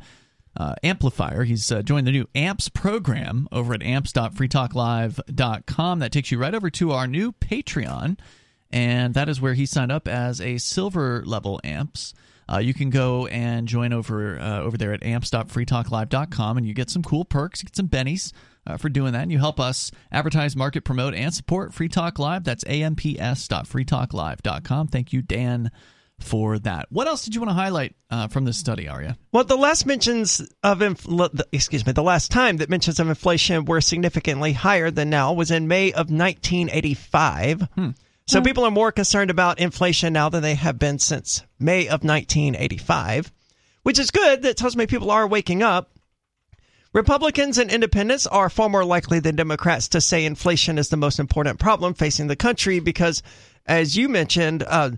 uh, amplifier. He's uh, joined the new A M P S program over at amps dot free talk live dot com. That takes you right over to our new Patreon, and that is where he signed up as a silver level A M P S. Uh, you can go and join over uh, over there at amps dot free talk live dot com, and you get some cool perks, you get some bennies. Uh, for doing that, and you help us advertise, market, promote, and support Free Talk Live. That's amps dot free talk live dot com. Thank you, Dan, for that. What else did you want to highlight uh, from this study, Aria? Well, the last mentions of infl- excuse me, the last time that mentions of inflation were significantly higher than now was in May of nineteen eighty-five. Hmm. So yeah. People are more concerned about inflation now than they have been since May of nineteen eighty-five, which is good. That tells me people are waking up. Republicans and independents are far more likely than Democrats to say inflation is the most important problem facing the country because, as you mentioned uh,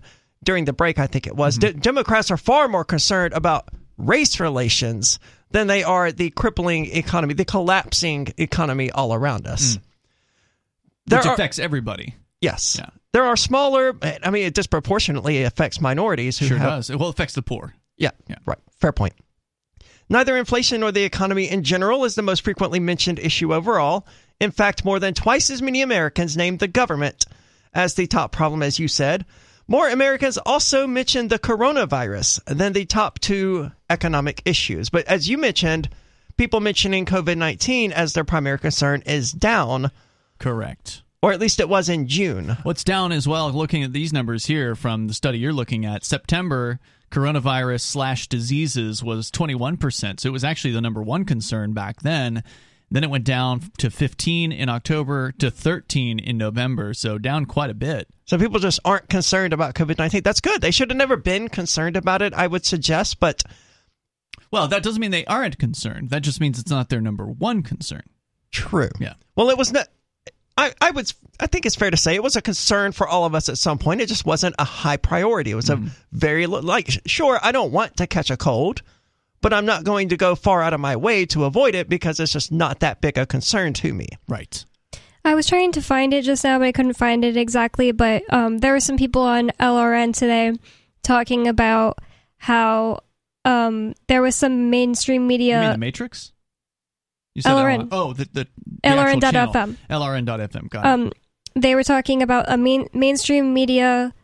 during the break, I think it was, mm-hmm. de- Democrats are far more concerned about race relations than they are the crippling economy, the collapsing economy all around us. Mm. Which there affects are, everybody. Yes. Yeah. There are smaller, I mean, it disproportionately affects minorities. Who sure have, does. It well, affects the poor. Yeah, yeah. Right. Fair point. Neither inflation nor the economy in general is the most frequently mentioned issue overall. In fact, more than twice as many Americans named the government as the top problem, as you said. More Americans also mentioned the coronavirus than the top two economic issues. But as you mentioned, people mentioning COVID nineteen as their primary concern is down. Correct. Or at least it was in June. What's down as well, looking at these numbers here from the study you're looking at, September coronavirus slash diseases was twenty-one percent. So it was actually the number one concern back then. Then it went down to fifteen in October to thirteen in November. So down quite a bit. So people just aren't concerned about COVID nineteen. That's good. They should have never been concerned about it, I would suggest. But well, that doesn't mean they aren't concerned. That just means it's not their number one concern. True. Yeah. Well, it was not. I, I would. I think it's fair to say it was a concern for all of us at some point. It just wasn't a high priority. It was mm. a very like. Sure, I don't want to catch a cold, but I'm not going to go far out of my way to avoid it because it's just not that big a concern to me. Right. I was trying to find it just now, but I couldn't find it exactly. But um, there were some people on L R N today talking about how um, there was some mainstream media. You mean the Matrix? You said L R N. L R N. Oh, the, the, the L R N dot F M. L R N dot F M. Got it. Um, they were talking about a main, mainstream media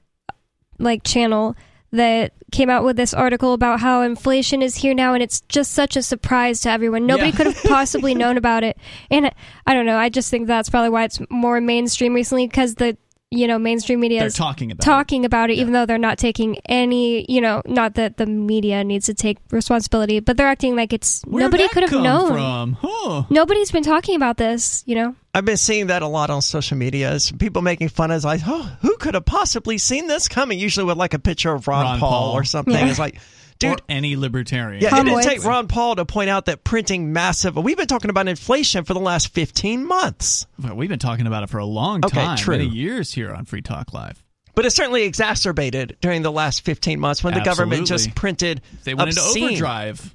like channel that came out with this article about how inflation is here now, and it's just such a surprise to everyone. Nobody yeah. could have possibly known about it. And I, I don't know. I just think that's probably why it's more mainstream recently, because the you know mainstream media they're is talking about talking it. about it, yeah. even though they're not taking any. You know, not that the media needs to take responsibility, but they're acting like it's Where nobody could have known. Huh. Nobody's been talking about this. You know, I've been seeing that a lot on social media. Is people making fun of, like, oh, who could have possibly seen this coming? Usually with like a picture of Ron, Ron Paul, Paul or something. Yeah. It's like, dude, or any libertarian. Yeah, Tom it didn't Wicks. take Ron Paul to point out that printing massive. We've been talking about inflation for the last fifteen months. Well, we've been talking about it for a long okay, time, true. many years here on Free Talk Live. But it's certainly exacerbated during the last fifteen months when Absolutely. the government just printed. They went obscene. into overdrive.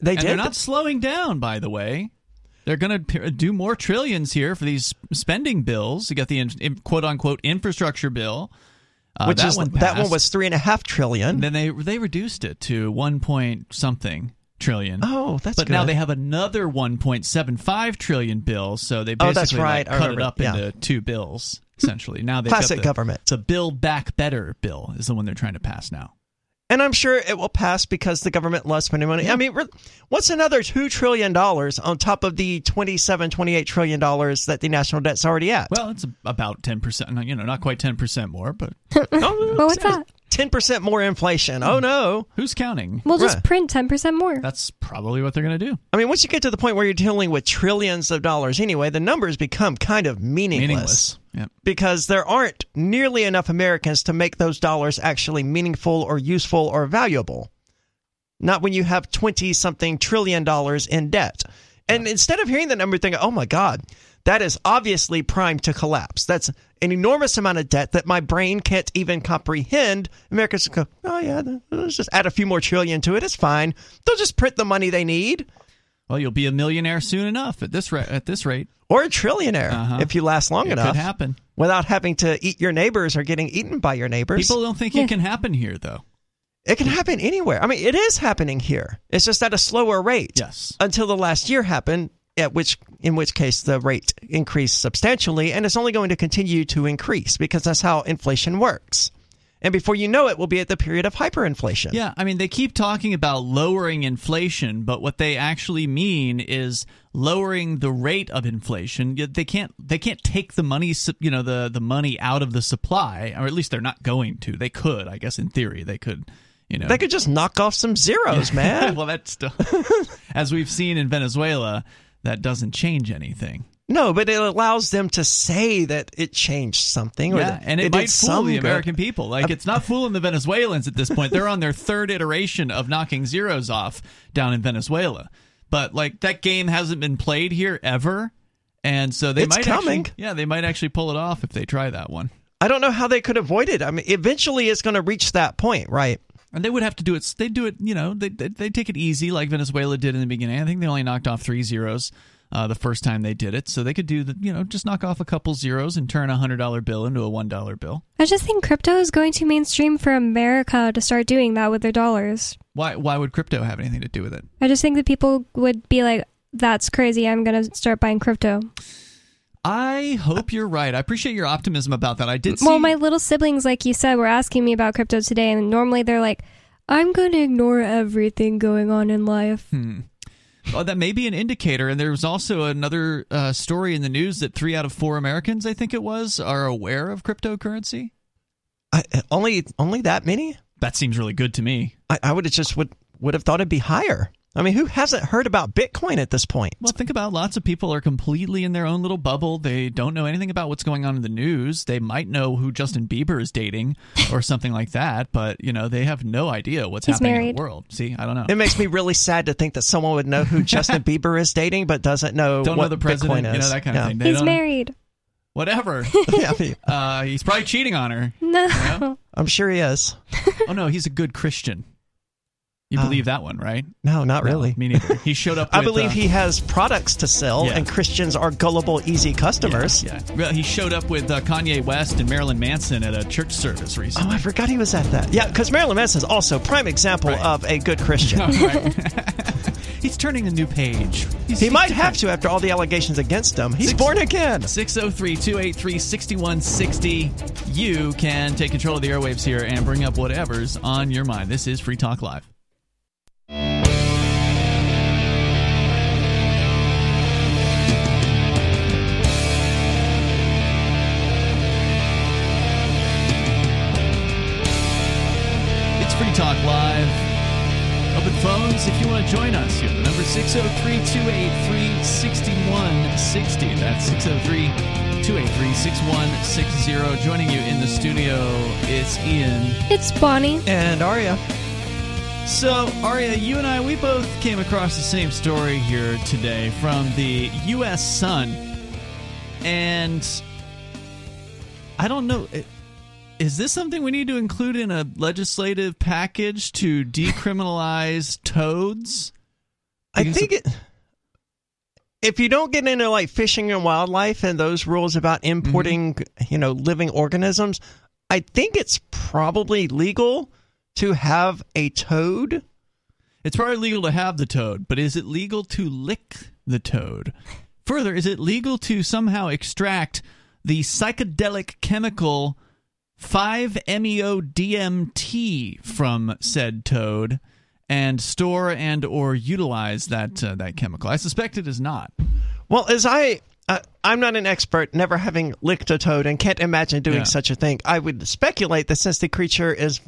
They and did. They're not slowing down, by the way. They're going to do more trillions here for these spending bills. You got the in, quote-unquote infrastructure bill, uh, which that is one that one was three and a half trillion. And then they they reduced it to one point something trillion. Oh, that's but good. Now they have another one point seven five trillion bill. So they basically oh, right. like, cut it up yeah. into two bills essentially. Now they've classic got the, government. It's a Build Back Better bill is the one they're trying to pass now. And I'm sure it will pass because the government loves spending money. I mean, what's another two trillion dollars on top of the twenty-seven, twenty-eight trillion dollars that the national debt's already at? Well, it's about ten percent. You know, not quite ten percent more, but... oh, well, what's that? ten percent more inflation. Oh, no. Who's counting? We'll just right. print ten percent more. That's probably what they're going to do. I mean, once you get to the point where you're dealing with trillions of dollars anyway, the numbers become kind of meaningless. Meaningless. Yep. Because there aren't nearly enough Americans to make those dollars actually meaningful or useful or valuable. Not when you have twenty-something trillion dollars in debt. And yeah. instead of hearing that number, thinking, oh my God, that is obviously primed to collapse. That's an enormous amount of debt that my brain can't even comprehend. Americans go, oh yeah, let's just add a few more trillion to it. It's fine. They'll just print the money they need. Well, you'll be a millionaire soon enough at this ra- at this rate. Or a trillionaire uh-huh. if you last long it enough. It could happen. Without having to eat your neighbors or getting eaten by your neighbors. People don't think yeah. it can happen here, though. It can happen anywhere. I mean, it is happening here. It's just at a slower rate. Yes. Until the last year happened, at which in which case the rate increased substantially, and it's only going to continue to increase because that's how inflation works. And before you know it, we'll be at the period of hyperinflation. Yeah, I mean, they keep talking about lowering inflation, but what they actually mean is lowering the rate of inflation. They can't they can't take the money, you know, the, the money out of the supply, or at least they're not going to. They could, I guess, in theory, they could, you know. They could just knock off some zeros, yeah. man. Well, that's still, as we've seen in Venezuela, that doesn't change anything. No, but it allows them to say that it changed something. Or yeah, and it, it might fool the American good. people. Like, it's not fooling the Venezuelans at this point. They're on their third iteration of knocking zeros off down in Venezuela. But, like, that game hasn't been played here ever. And so they it's might coming. Actually, yeah, they might actually pull it off if they try that one. I don't know how they could avoid it. I mean, eventually it's going to reach that point, right? And they would have to do it. They do it, you know, they, they they take it easy like Venezuela did in the beginning. I think they only knocked off three zeros. Uh, the first time they did it, so they could do the, you know, just knock off a couple zeros and turn a hundred dollar bill into a one dollar bill. I just think crypto is going too mainstream for America to start doing that with their dollars. Why? Why would crypto have anything to do with it? I just think that people would be like, "That's crazy! I'm going to start buying crypto." I hope you're right. I appreciate your optimism about that. I did. See- well, my little siblings, like you said, were asking me about crypto today, and normally they're like, "I'm going to ignore everything going on in life." Hmm. Oh, that may be an indicator. And there was also another uh, story in the news that three out of four Americans, I think it was, are aware of cryptocurrency. I, only only that many? That seems really good to me. I, I would have just would, would have thought it'd be higher. I mean, who hasn't heard about Bitcoin at this point? Well, think about lots of people are completely in their own little bubble. They don't know anything about what's going on in the news. They might know who Justin Bieber is dating or something like that, but you know, they have no idea what's He's happening married. in the world. See, I don't know. It makes me really sad to think that someone would know who Justin Bieber is dating, but doesn't know don't what know the president, Bitcoin is. You know, that kind yeah. of thing. They He's don't... married. Whatever. uh, he's probably cheating on her. No. You know? I'm sure he is. Oh, no, he's a good Christian. You believe uh, that one, right? No, not no, really. Me neither. He showed up with, I believe uh, he has products to sell, yeah. and Christians are gullible, easy customers. Yeah, yeah. Well, he showed up with uh, Kanye West and Marilyn Manson at a church service recently. Oh, I forgot he was at that. Yeah, because Marilyn Manson is also a prime example right. of a good Christian. Oh, right. He's turning a new page. He's, he might have to after all the allegations against him. He's Six, born again. six oh three, two eight three, six one six oh. You can take control of the airwaves here and bring up whatever's on your mind. This is Free Talk Live. Free Talk Live. Open phones if you want to join us here. The number six oh three, two eight three, six one six oh. That's six oh three, two eight three, six one six oh. Joining you in the studio, it's Ian. It's Bonnie. And Aria. So, Aria, you and I, we both came across the same story here today from the U S Sun. And I don't know... It, Is this something we need to include in a legislative package to decriminalize toads? I, I think it, if you don't get into like fishing and wildlife and those rules about importing, mm-hmm. you know, living organisms, I think it's probably legal to have a toad. It's probably legal to have the toad, but is it legal to lick the toad? Further, is it legal to somehow extract the psychedelic chemical five M E O D M T from said toad and store and or utilize that uh, that chemical? I suspect it is not. Well, as I, uh, I'm not an expert, never having licked a toad and can't imagine doing yeah. such a thing. I would speculate that since the creature is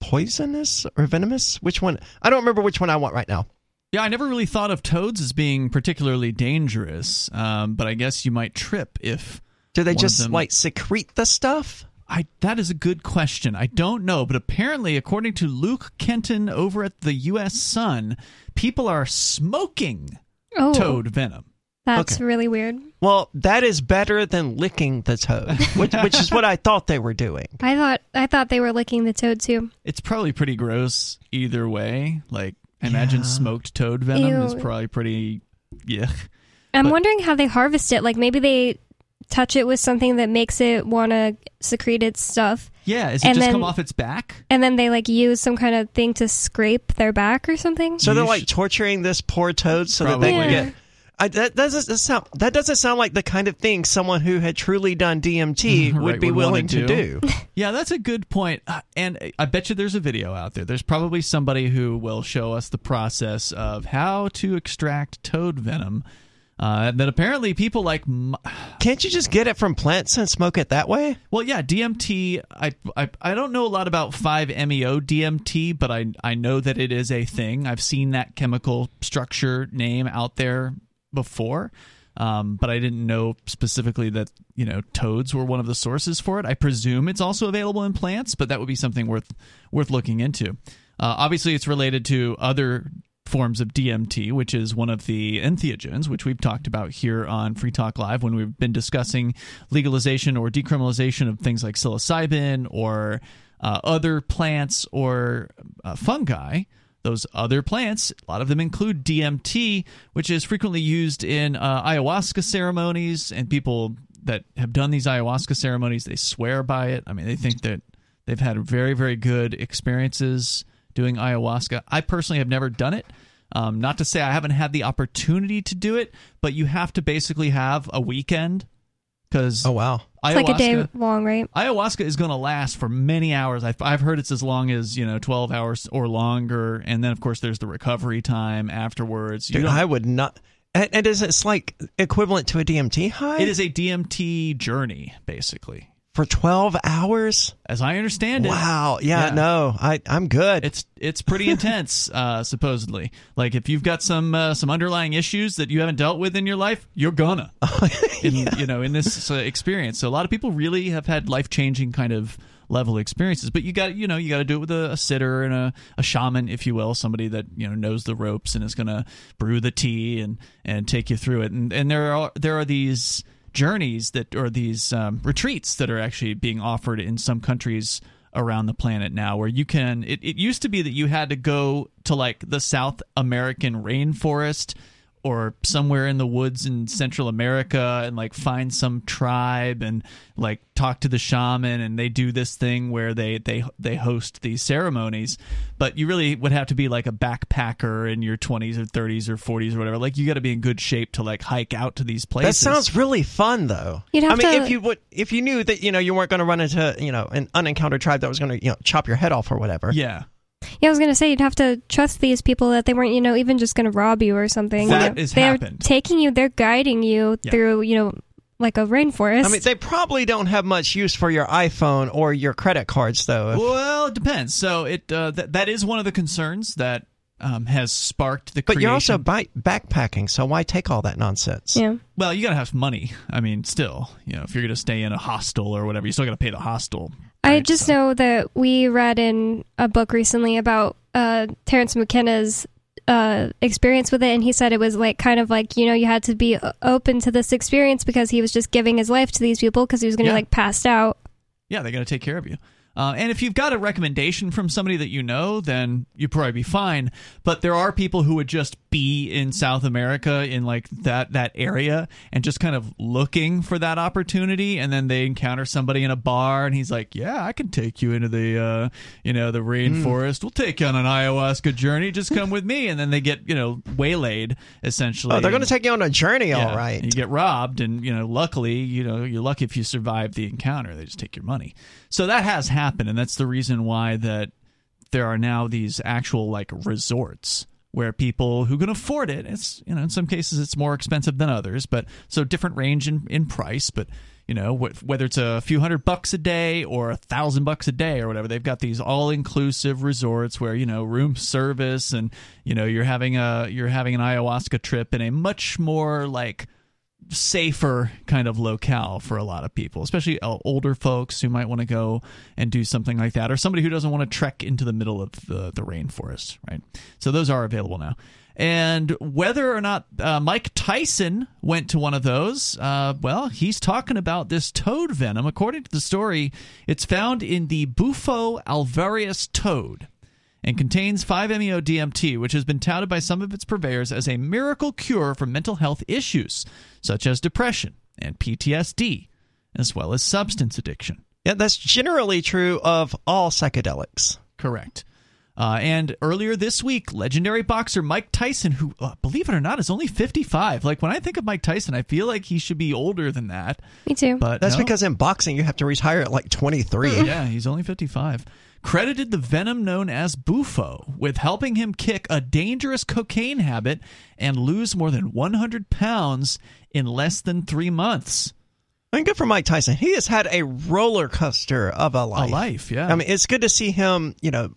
poisonous or venomous, which one? I don't remember which one I want right now. Yeah, I never really thought of toads as being particularly dangerous, um, but I guess you might trip if... Do they just, like, secrete the stuff? I That is a good question. I don't know. But apparently, according to Luke Kenton over at the U S Sun, people are smoking oh, toad venom. That's okay. really weird. Well, that is better than licking the toad, which, which is what I thought they were doing. I thought I thought they were licking the toad, too. It's probably pretty gross either way. Like, I yeah. imagine smoked toad venom Ew. is probably pretty... Yeah. I'm but, wondering how they harvest it. Like, maybe they... touch it with something that makes it want to secrete its stuff. Yeah, is it and just then, come off its back? And then they like use some kind of thing to scrape their back or something. So they're like torturing this poor toad so Probably. that they yeah. can get... I, that, doesn't sound, that doesn't sound like the kind of thing someone who had truly done D M T right, would be would willing to do. do. Yeah, that's a good point. And I bet you there's a video out there. There's probably somebody who will show us the process of how to extract toad venom. Uh, that apparently people like... M- Can't you just get it from plants and smoke it that way? Well, yeah, D M T... I I, I don't know a lot about five M E O D M T, but I, I know that it is a thing. I've seen that chemical structure name out there before, um, but I didn't know specifically that, you know, toads were one of the sources for it. I presume it's also available in plants, but that would be something worth, worth looking into. Uh, obviously, it's related to other... forms of D M T, which is one of the entheogens, which we've talked about here on Free Talk Live when we've been discussing legalization or decriminalization of things like psilocybin or uh, other plants or uh, fungi. Those other plants, a lot of them include D M T, which is frequently used in uh, ayahuasca ceremonies, and people that have done these ayahuasca ceremonies, they swear by it. I mean, they think that they've had very, very good experiences doing ayahuasca. I personally have never done it. Um, not to say I haven't had the opportunity to do it, but you have to basically have a weekend because oh wow, it's like a day long, right? Ayahuasca is going to last for many hours. I've, I've heard it's as long as you know, twelve hours or longer, and then of course there's the recovery time afterwards. Dude, you I would not. And, and is it's like equivalent to a D M T high? It is a D M T journey, basically. For twelve hours? As I understand it. Wow. Yeah, yeah. no, I, I'm good. It's it's pretty intense, uh, supposedly. Like, if you've got some uh, some underlying issues that you haven't dealt with in your life, you're gonna, in, yeah. you know, in this uh, experience. So a lot of people really have had life-changing kind of level experiences. But you got, you know, you got to do it with a, a sitter and a, a shaman, if you will, somebody that, you know, knows the ropes and is going to brew the tea and, and take you through it. And, and there are there are these... journeys that or these um, retreats that are actually being offered in some countries around the planet now, where you can, it, it used to be that you had to go to like the South American rainforest or somewhere in the woods in Central America and like find some tribe and like talk to the shaman, and they do this thing where they they they host these ceremonies. But you really would have to be like a backpacker in your twenties or thirties or forties or whatever. Like you got to be in good shape to like hike out to these places. That sounds really fun though. You'd have I mean to... if you would if you knew that, you know, you weren't going to run into, you know, an unencountered tribe that was going to, you know, chop your head off or whatever. Yeah. Yeah, I was going to say, you'd have to trust these people that they weren't, you know, even just going to rob you or something. That you know, is they're happened. Taking you, they're guiding you yeah. through, you know, like a rainforest. I mean, they probably don't have much use for your iPhone or your credit cards, though. If... Well, it depends. So it uh, th- that is one of the concerns that um, has sparked the creation. But you're also by- backpacking, so why take all that nonsense? Yeah. Well, you got to have money. I mean, still, you know, if you're going to stay in a hostel or whatever, you still got to pay the hostel. I just so. know that we read in a book recently about uh, Terrence McKenna's uh, experience with it, and he said it was like kind of like, you know, you had to be open to this experience because he was just giving his life to these people because he was going to yeah. like pass out. Yeah, they're going to take care of you. Uh, and if you've got a recommendation from somebody that you know, then you'd probably be fine. But there are people who would just be in South America in like that that area and just kind of looking for that opportunity. And then they encounter somebody in a bar and he's like, yeah, I can take you into the, uh, you know, the rainforest. Mm. We'll take you on an ayahuasca journey. Just come with me. And then they get, you know, waylaid, essentially. Oh, they're going to take you on a journey. Yeah, all right. You get robbed. And, you know, luckily, you know, you're lucky if you survive the encounter. They just take your money. So that has happened. And that's the reason why that there are now these actual like resorts where people who can afford it, it's, you know, in some cases it's more expensive than others, but so different range in, in price, but you know, wh- whether it's a few hundred bucks a day or a thousand bucks a day or whatever, they've got these all inclusive resorts where, you know, room service and, you know, you're having a, you're having an ayahuasca trip in a much more like safer kind of locale for a lot of people, especially older folks who might want to go and do something like that, or somebody who doesn't want to trek into the middle of the, the rainforest, right? So those are available now. And whether or not uh, Mike Tyson went to one of those, uh, well, he's talking about this toad venom. According to the story, it's found in the Bufo alvarius toad and contains five-MeO-D M T, which has been touted by some of its purveyors as a miracle cure for mental health issues, such as depression and P T S D, as well as substance addiction. Yeah, that's generally true of all psychedelics. Correct. Uh, and earlier this week, legendary boxer Mike Tyson, who, uh, believe it or not, is only fifty-five. Like, when I think of Mike Tyson, I feel like he should be older than that. Me too. But that's no. because in boxing, you have to retire at like twenty-three. Yeah, he's only fifty-five. Credited the venom known as Bufo with helping him kick a dangerous cocaine habit and lose more than one hundred pounds in less than three months. I mean, good for Mike Tyson. He has had a roller coaster of a life. A life, yeah. I mean, it's good to see him, you know,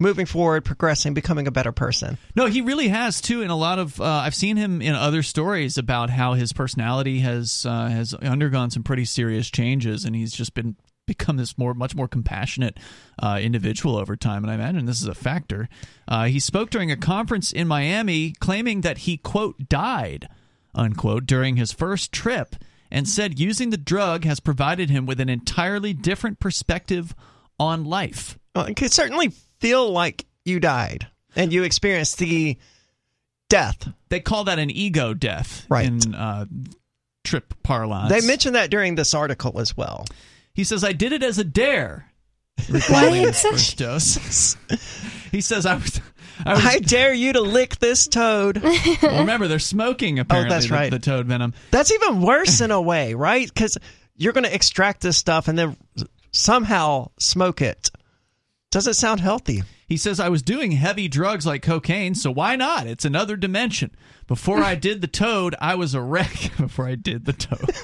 moving forward, progressing, becoming a better person. No, he really has, too. In a lot of, uh, I've seen him in other stories about how his personality has uh, has undergone some pretty serious changes, and he's just been become this more, much more compassionate uh, individual over time, and I imagine this is a factor. Uh, he spoke during a conference in Miami claiming that he, quote, died, unquote, during his first trip, and said using the drug has provided him with an entirely different perspective on life. Well, it could certainly feel like you died, and you experienced the death. They call that an ego death right. in uh, trip parlance. They mentioned that during this article as well. He says, I did it as a dare. Requiring his first dose. He says, I was, I was... I dare you to lick this toad. Well, remember, they're smoking, apparently, oh, that's right. the, the toad venom. That's even worse in a way, right? Because you're going to extract this stuff and then somehow smoke it. Doesn't sound healthy. He says, I was doing heavy drugs like cocaine, so why not? It's another dimension. Before I did the toad, I was a wreck. Before I did the toad.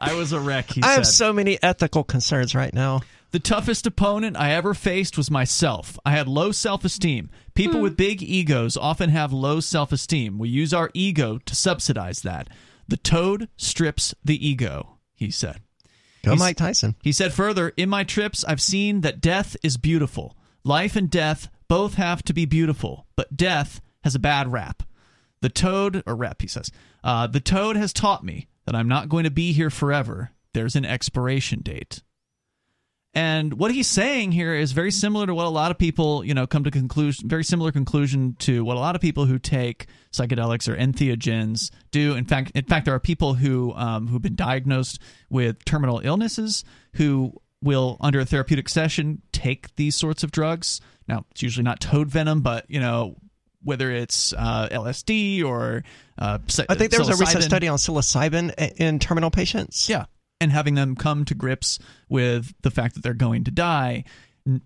I was a wreck, he said. I have so many ethical concerns right now. The toughest opponent I ever faced was myself. I had low self-esteem. People mm. with big egos often have low self-esteem. We use our ego to subsidize that. The toad strips the ego, he said. Go He's, Mike Tyson. He said further, in my trips, I've seen that death is beautiful. Life and death both have to be beautiful, but death has a bad rap. The toad, or rep, he says, uh, the toad has taught me that I'm not going to be here forever. There's an expiration date. And what he's saying here is very similar to what a lot of people, you know, come to conclusion, very similar conclusion to what a lot of people who take psychedelics or entheogens do. In fact, in fact, there are people who um, who've been diagnosed with terminal illnesses who will, under a therapeutic session, take these sorts of drugs. Now, it's usually not toad venom, but, you know, whether it's uh, L S D or uh, psil- I think there was a recent study on psilocybin in terminal patients. Yeah. And having them come to grips with the fact that they're going to die,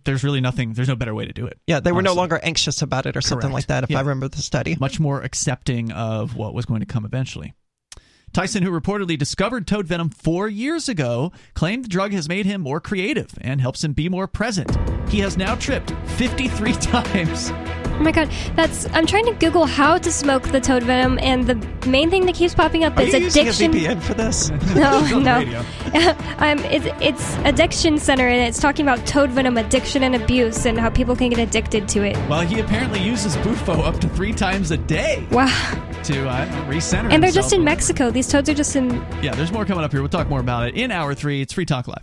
there's really nothing, there's no better way to do it. Yeah, they were honestly. No longer anxious about it or Correct. Something like that, if yeah. I remember the study. Much more accepting of what was going to come eventually. Tyson, who reportedly discovered toad venom four years ago, claimed the drug has made him more creative and helps him be more present. He has now tripped fifty-three times. Oh my God, that's, I'm trying to Google how to smoke the toad venom, and the main thing that keeps popping up Are is you addiction. Using a V P N for this? No, no. um, it's, it's addiction center, and it's talking about toad venom addiction and abuse and how people can get addicted to it. Well, he apparently uses Bufo up to three times a day. Wow. To uh, recenter And they're himself. Just in Mexico. These toads are just in... Yeah, there's more coming up here. We'll talk more about it in Hour three. It's Free Talk Live.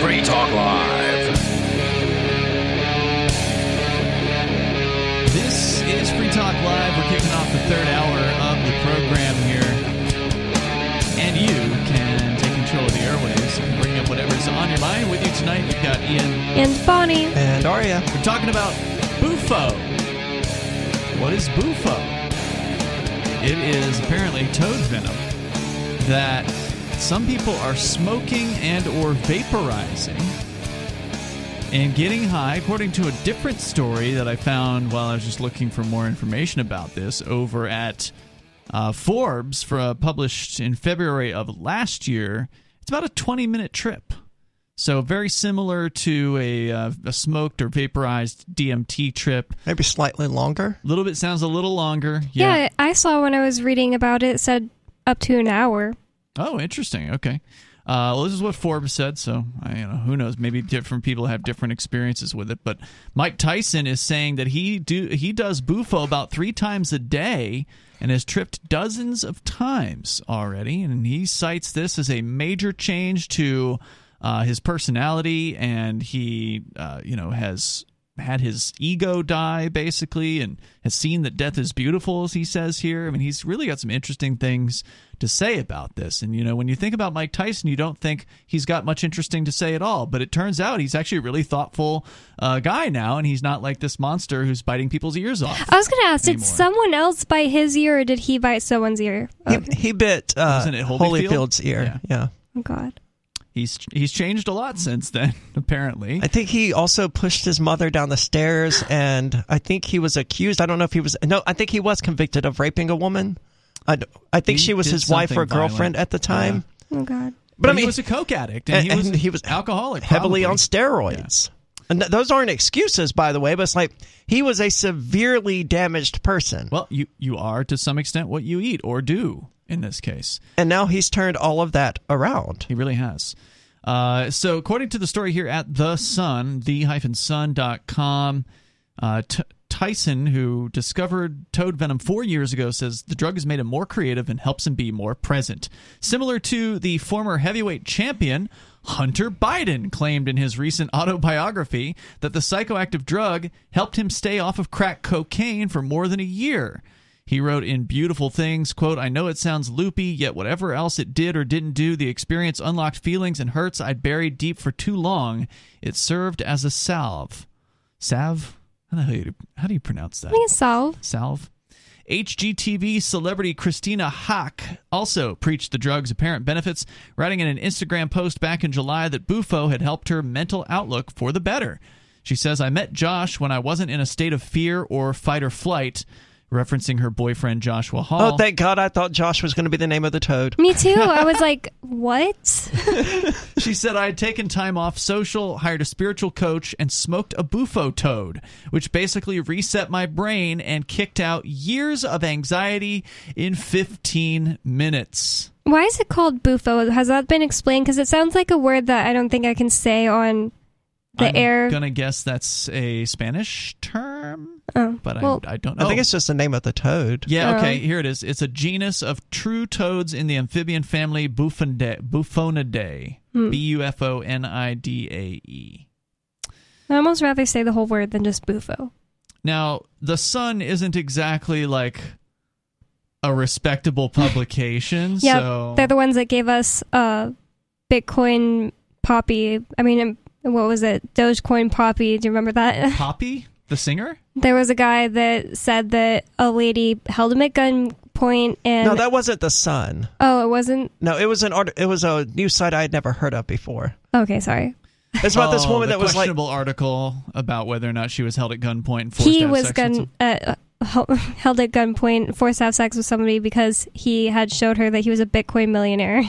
Free Talk Live. This is Free Talk Live. We're kicking off the third hour of the program here. And you can take control of the airwaves and bring up whatever's on your mind. With you tonight, we've got Ian. And Bonnie. And Aria. We're talking about Bufo. What is Bufo? It is apparently toad venom that some people are smoking and or vaporizing and getting high, according to a different story that I found while I was just looking for more information about this over at uh, Forbes, for, uh, published in February of last year. It's about a twenty-minute trip. So very similar to a, uh, a smoked or vaporized D M T trip. Maybe slightly longer. A little bit sounds a little longer. Yeah. yeah, I saw when I was reading about it, it said up to an hour. Oh, interesting. Okay. Uh, well, this is what Forbes said, so I, you know, who knows? Maybe different people have different experiences with it. But Mike Tyson is saying that he do he does Bufo about three times a day and has tripped dozens of times already. And he cites this as a major change to... Uh, his personality, and he, uh, you know, has had his ego die, basically, and has seen that death is beautiful, as he says here. I mean, he's really got some interesting things to say about this. And, you know, when you think about Mike Tyson, you don't think he's got much interesting to say at all. But it turns out he's actually a really thoughtful uh, guy now, and he's not like this monster who's biting people's ears off. I was going to ask, anymore. Did someone else bite his ear, or did he bite someone's ear? Okay. He, he bit uh, Holyfield? Holyfield's ear. Yeah. yeah. Oh, God. He's he's changed a lot since then, apparently. I think he also pushed his mother down the stairs, and I think he was accused. I don't know if he was... No, I think he was convicted of raping a woman. I, I think he she was his wife or girlfriend violent. At the time. Yeah. Oh, God. But, but I mean, he was a coke addict, and, and, he, was and he was alcoholic, heavily probably. On steroids. Yeah. And th- those aren't excuses, by the way, but it's like he was a severely damaged person. Well, you, you are, to some extent, what you eat or do. In this case. And now he's turned all of that around. He really has. Uh, so according to the story here at The Sun, the sun dot com, uh, T- Tyson, who discovered toad venom four years ago, says the drug has made him more creative and helps him be more present. Similar to the former heavyweight champion, Hunter Biden claimed in his recent autobiography that the psychoactive drug helped him stay off of crack cocaine for more than a year. He wrote in beautiful things, quote, I know it sounds loopy, yet whatever else it did or didn't do, the experience unlocked feelings and hurts I'd buried deep for too long. It served as a salve. Salve? How the hell do you, how do you pronounce that? I mean, salve. Salve. H G T V celebrity Christina Hock also preached the drug's apparent benefits, writing in an Instagram post back in July that Bufo had helped her mental outlook for the better. She says, I met Josh when I wasn't in a state of fear or fight or flight, referencing her boyfriend Joshua Hall. Oh, thank God. I thought Josh was going to be the name of the toad. Me too. I was like, what? She said, I had taken time off social, hired a spiritual coach, and smoked a Bufo toad, which basically reset my brain and kicked out years of anxiety in fifteen minutes. Why is it called Bufo? Has that been explained? Because it sounds like a word that I don't think I can say on the I'm air. I'm going to guess that's a Spanish term. Oh, but well, I, I don't know. I think it's just the name of the toad. Yeah, okay, here it is. It's a genus of true toads in the amphibian family Bufonidae. Bufonidae. Hmm. B U F O N I D A E. I'd almost rather say the whole word than just Bufo. Now, The Sun isn't exactly like a respectable publication. Yeah, so they're the ones that gave us uh, Bitcoin Poppy. I mean, what was it? Dogecoin Poppy. Do you remember that? Poppy? The singer? There was a guy that said that a lady held him at gunpoint and... No, that wasn't The Sun. Oh, it wasn't? No, it was an art- It was a news site I had never heard of before. Okay, sorry. It's about oh, this woman that was like... a questionable article about whether or not she was held at gunpoint and forced he to have was sex gun- with some- uh, held at gunpoint and forced to have sex with somebody because he had showed her that he was a Bitcoin millionaire.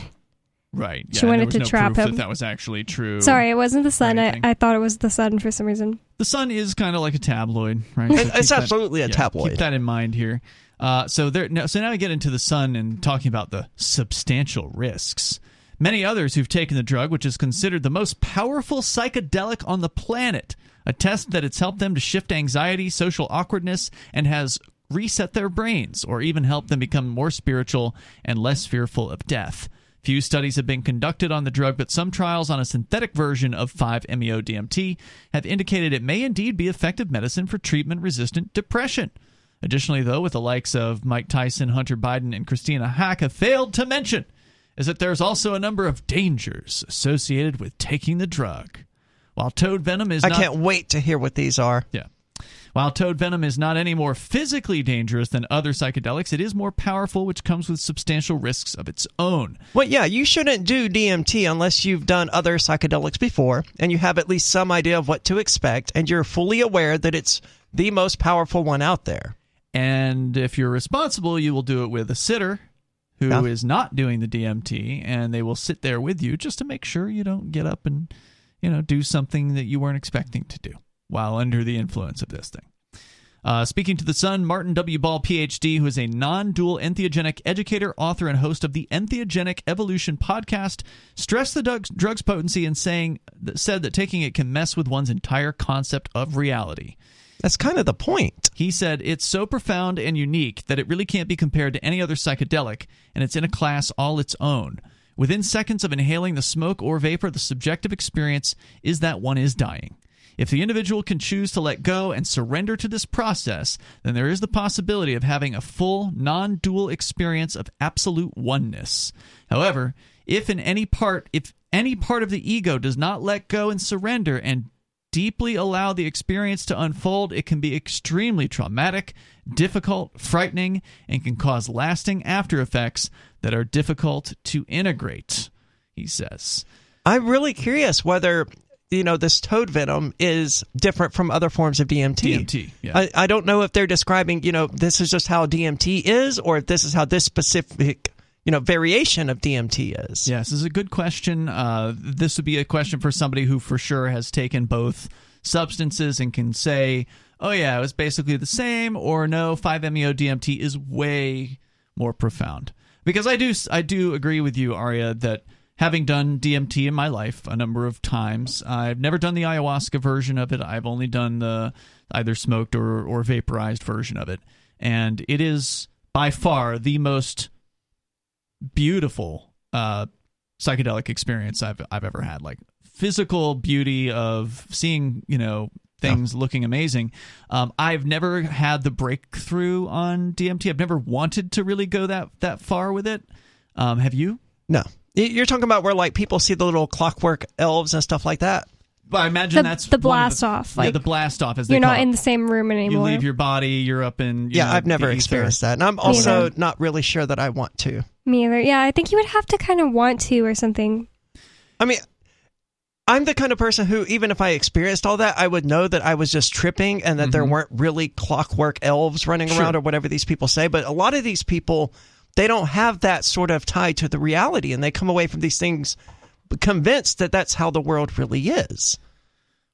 Right. Yeah, she wanted to no trap proof him. That, that was actually true. Sorry, it wasn't The Sun. I, I thought it was The Sun for some reason. The Sun is kind of like a tabloid, right? So it's absolutely that, a yeah, tabloid. Keep that in mind here. Uh, so there. No, so now we get into The Sun and talking about the substantial risks. Many others who've taken the drug, which is considered the most powerful psychedelic on the planet, attest that it's helped them to shift anxiety, social awkwardness, and has reset their brains, or even helped them become more spiritual and less fearful of death. Few studies have been conducted on the drug, but some trials on a synthetic version of five-MeO-D M T have indicated it may indeed be effective medicine for treatment-resistant depression. Additionally, though, what the likes of Mike Tyson, Hunter Biden, and Christina Hock have failed to mention is that there's also a number of dangers associated with taking the drug. While toad venom is I not... I can't wait to hear what these are. Yeah. While toad venom is not any more physically dangerous than other psychedelics, it is more powerful, which comes with substantial risks of its own. Well, yeah, you shouldn't do D M T unless you've done other psychedelics before, and you have at least some idea of what to expect, and you're fully aware that it's the most powerful one out there. And if you're responsible, you will do it with a sitter who yeah. is not doing the D M T, and they will sit there with you just to make sure you don't get up and, you know, do something that you weren't expecting to do while under the influence of this thing. Uh, speaking to The Sun, Martin W. Ball, P H D, who is a non-dual entheogenic educator, author, and host of the Entheogenic Evolution podcast, stressed the drug's, drug's potency and saying said that taking it can mess with one's entire concept of reality. That's kind of the point. He said, it's so profound and unique that it really can't be compared to any other psychedelic, and it's in a class all its own. Within seconds of inhaling the smoke or vapor, the subjective experience is that one is dying. If the individual can choose to let go and surrender to this process, then there is the possibility of having a full, non-dual experience of absolute oneness. However, if in any part, if any part of the ego does not let go and surrender and deeply allow the experience to unfold, it can be extremely traumatic, difficult, frightening, and can cause lasting after effects that are difficult to integrate, he says. I'm really curious whether... you know, this toad venom is different from other forms of D M T. D M T, yeah. I, I don't know if they're describing, you know, this is just how D M T is, or if this is how this specific, you know, variation of D M T is. Yes, this is a good question. Uh, this would be a question for somebody who for sure has taken both substances and can say, oh yeah, it was basically the same, or no, five-MeO-D M T is way more profound. Because I do, I do agree with you, Aria, that... having done D M T in my life a number of times, I've never done the ayahuasca version of it. I've only done the either smoked or, or vaporized version of it. And it is by far the most beautiful uh, psychedelic experience I've I've ever had. Like physical beauty of seeing, you know, things yeah. looking amazing. Um, I've never had the breakthrough on D M T. I've never wanted to really go that that far with it. Um, have you? No. You're talking about where like people see the little clockwork elves and stuff like that. But I imagine the, that's the blast one of the, off. Like, yeah, the blast off. As they you're not call it. in the same room anymore. You leave your body. You're up in. You're yeah, in I've never experienced that, and I'm also not really sure that I want to. Me either. Yeah, I think you would have to kind of want to or something. I mean, I'm the kind of person who, even if I experienced all that, I would know that I was just tripping and that mm-hmm. there weren't really clockwork elves running sure. around or whatever these people say. But a lot of these people, they don't have that sort of tie to the reality, and they come away from these things convinced that that's how the world really is.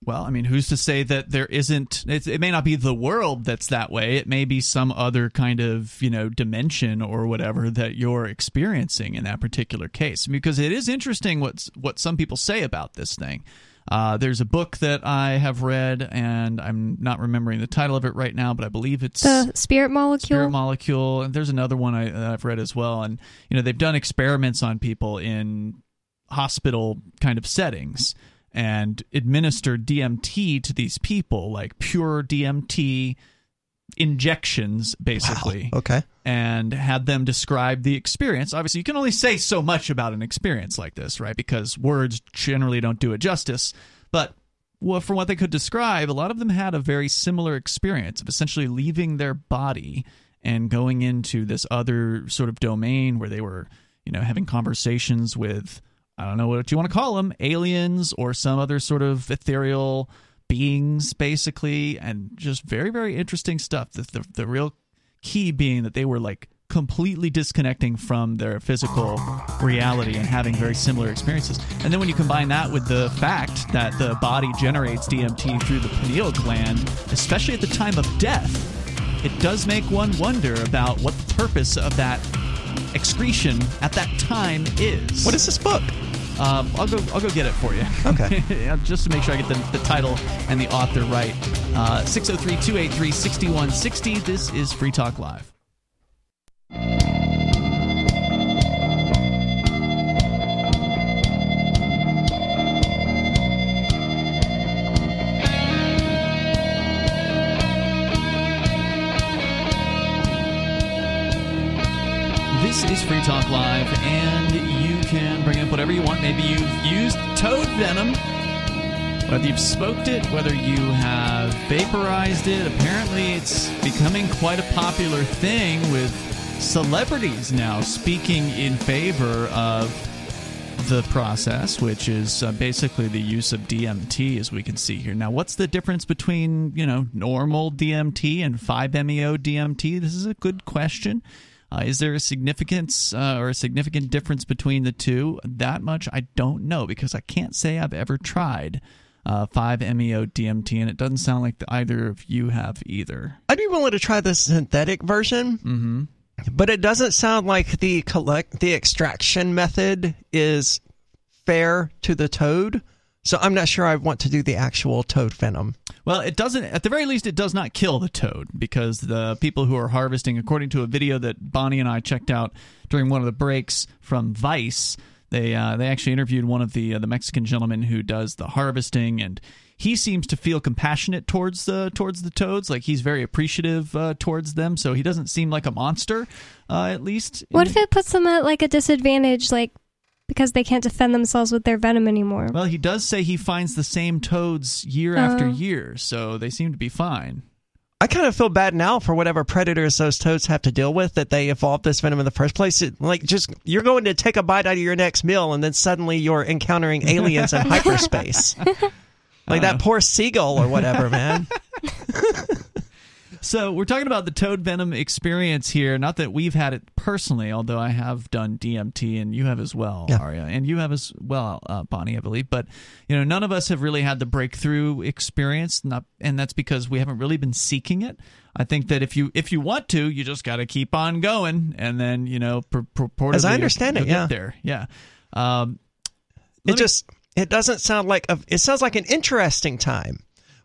Well, I mean, who's to say that there isn't? It, it may not be the world that's that way. It may be some other kind of, you know, dimension or whatever that you're experiencing in that particular case. Because it is interesting what's what some people say about this thing. Uh, there's a book that I have read, and I'm not remembering the title of it right now, but I believe it's The Spirit Molecule. Spirit Molecule, and there's another one I, that I've read as well. And you know, they've done experiments on people in hospital kind of settings and administered D M T to these people, like pure D M T injections, basically. Wow. Okay. And had them describe the experience. Obviously, you can only say so much about an experience like this, right? Because words generally don't do it justice. But well, from what they could describe, a lot of them had a very similar experience of essentially leaving their body and going into this other sort of domain where they were, you know, having conversations with, I don't know what you want to call them, aliens or some other sort of ethereal beings, basically, and just very, very interesting stuff. The, the, the real key being that they were like completely disconnecting from their physical reality and having very similar experiences. And then when you combine that with the fact that the body generates D M T through the pineal gland, especially at the time of death, it does make one wonder about what the purpose of that excretion at that time is. What is this book? Um, I'll go. I'll go get it for you. Okay. Just to make sure I get the, the title and the author right. Uh, six oh three, two eight three, six one six oh. This is Free Talk Live. This is Free Talk Live, and you can bring up whatever you want. Maybe you've used toad venom, whether you've smoked it, whether you have vaporized it. Apparently, it's becoming quite a popular thing with celebrities now speaking in favor of the process, which is uh, basically the use of D M T, as we can see here. Now, what's the difference between, you know, normal D M T and five-MeO-D M T? This is a good question. Uh, is there a significance uh, or a significant difference between the two? That much I don't know, because I can't say I've ever tried uh, five-MeO-D M T, and it doesn't sound like either of you have either. I'd be willing to try the synthetic version, mm-hmm. but it doesn't sound like the collect the extraction method is fair to the toad. So I'm not sure I want to do the actual toad venom. Well, it doesn't, at the very least, it does not kill the toad, because the people who are harvesting, according to a video that Bonnie and I checked out during one of the breaks from Vice, they uh, they actually interviewed one of the uh, the Mexican gentleman who does the harvesting, and he seems to feel compassionate towards the towards the toads, like he's very appreciative uh, towards them, so he doesn't seem like a monster, uh, at least. What if it puts them at like a disadvantage, like? Because they can't defend themselves with their venom anymore. Well, he does say he finds the same toads year uh, after year, so they seem to be fine. I kind of feel bad now for whatever predators those toads have to deal with, that they evolved this venom in the first place. It, like, just you're going to take a bite out of your next meal, and then suddenly you're encountering aliens in hyperspace. Like that poor seagull or whatever, man. So we're talking about the toad venom experience here. Not that we've had it personally, although I have done D M T, and you have as well, yeah. Aria, and you have as well, uh, Bonnie, I believe. But you know, none of us have really had the breakthrough experience, not, and that's because we haven't really been seeking it. I think that if you if you want to, you just got to keep on going, and then you know, pur- purportedly, as I understand it, yeah, get there, yeah. Um, it me- just it doesn't sound like a, it sounds like an interesting time,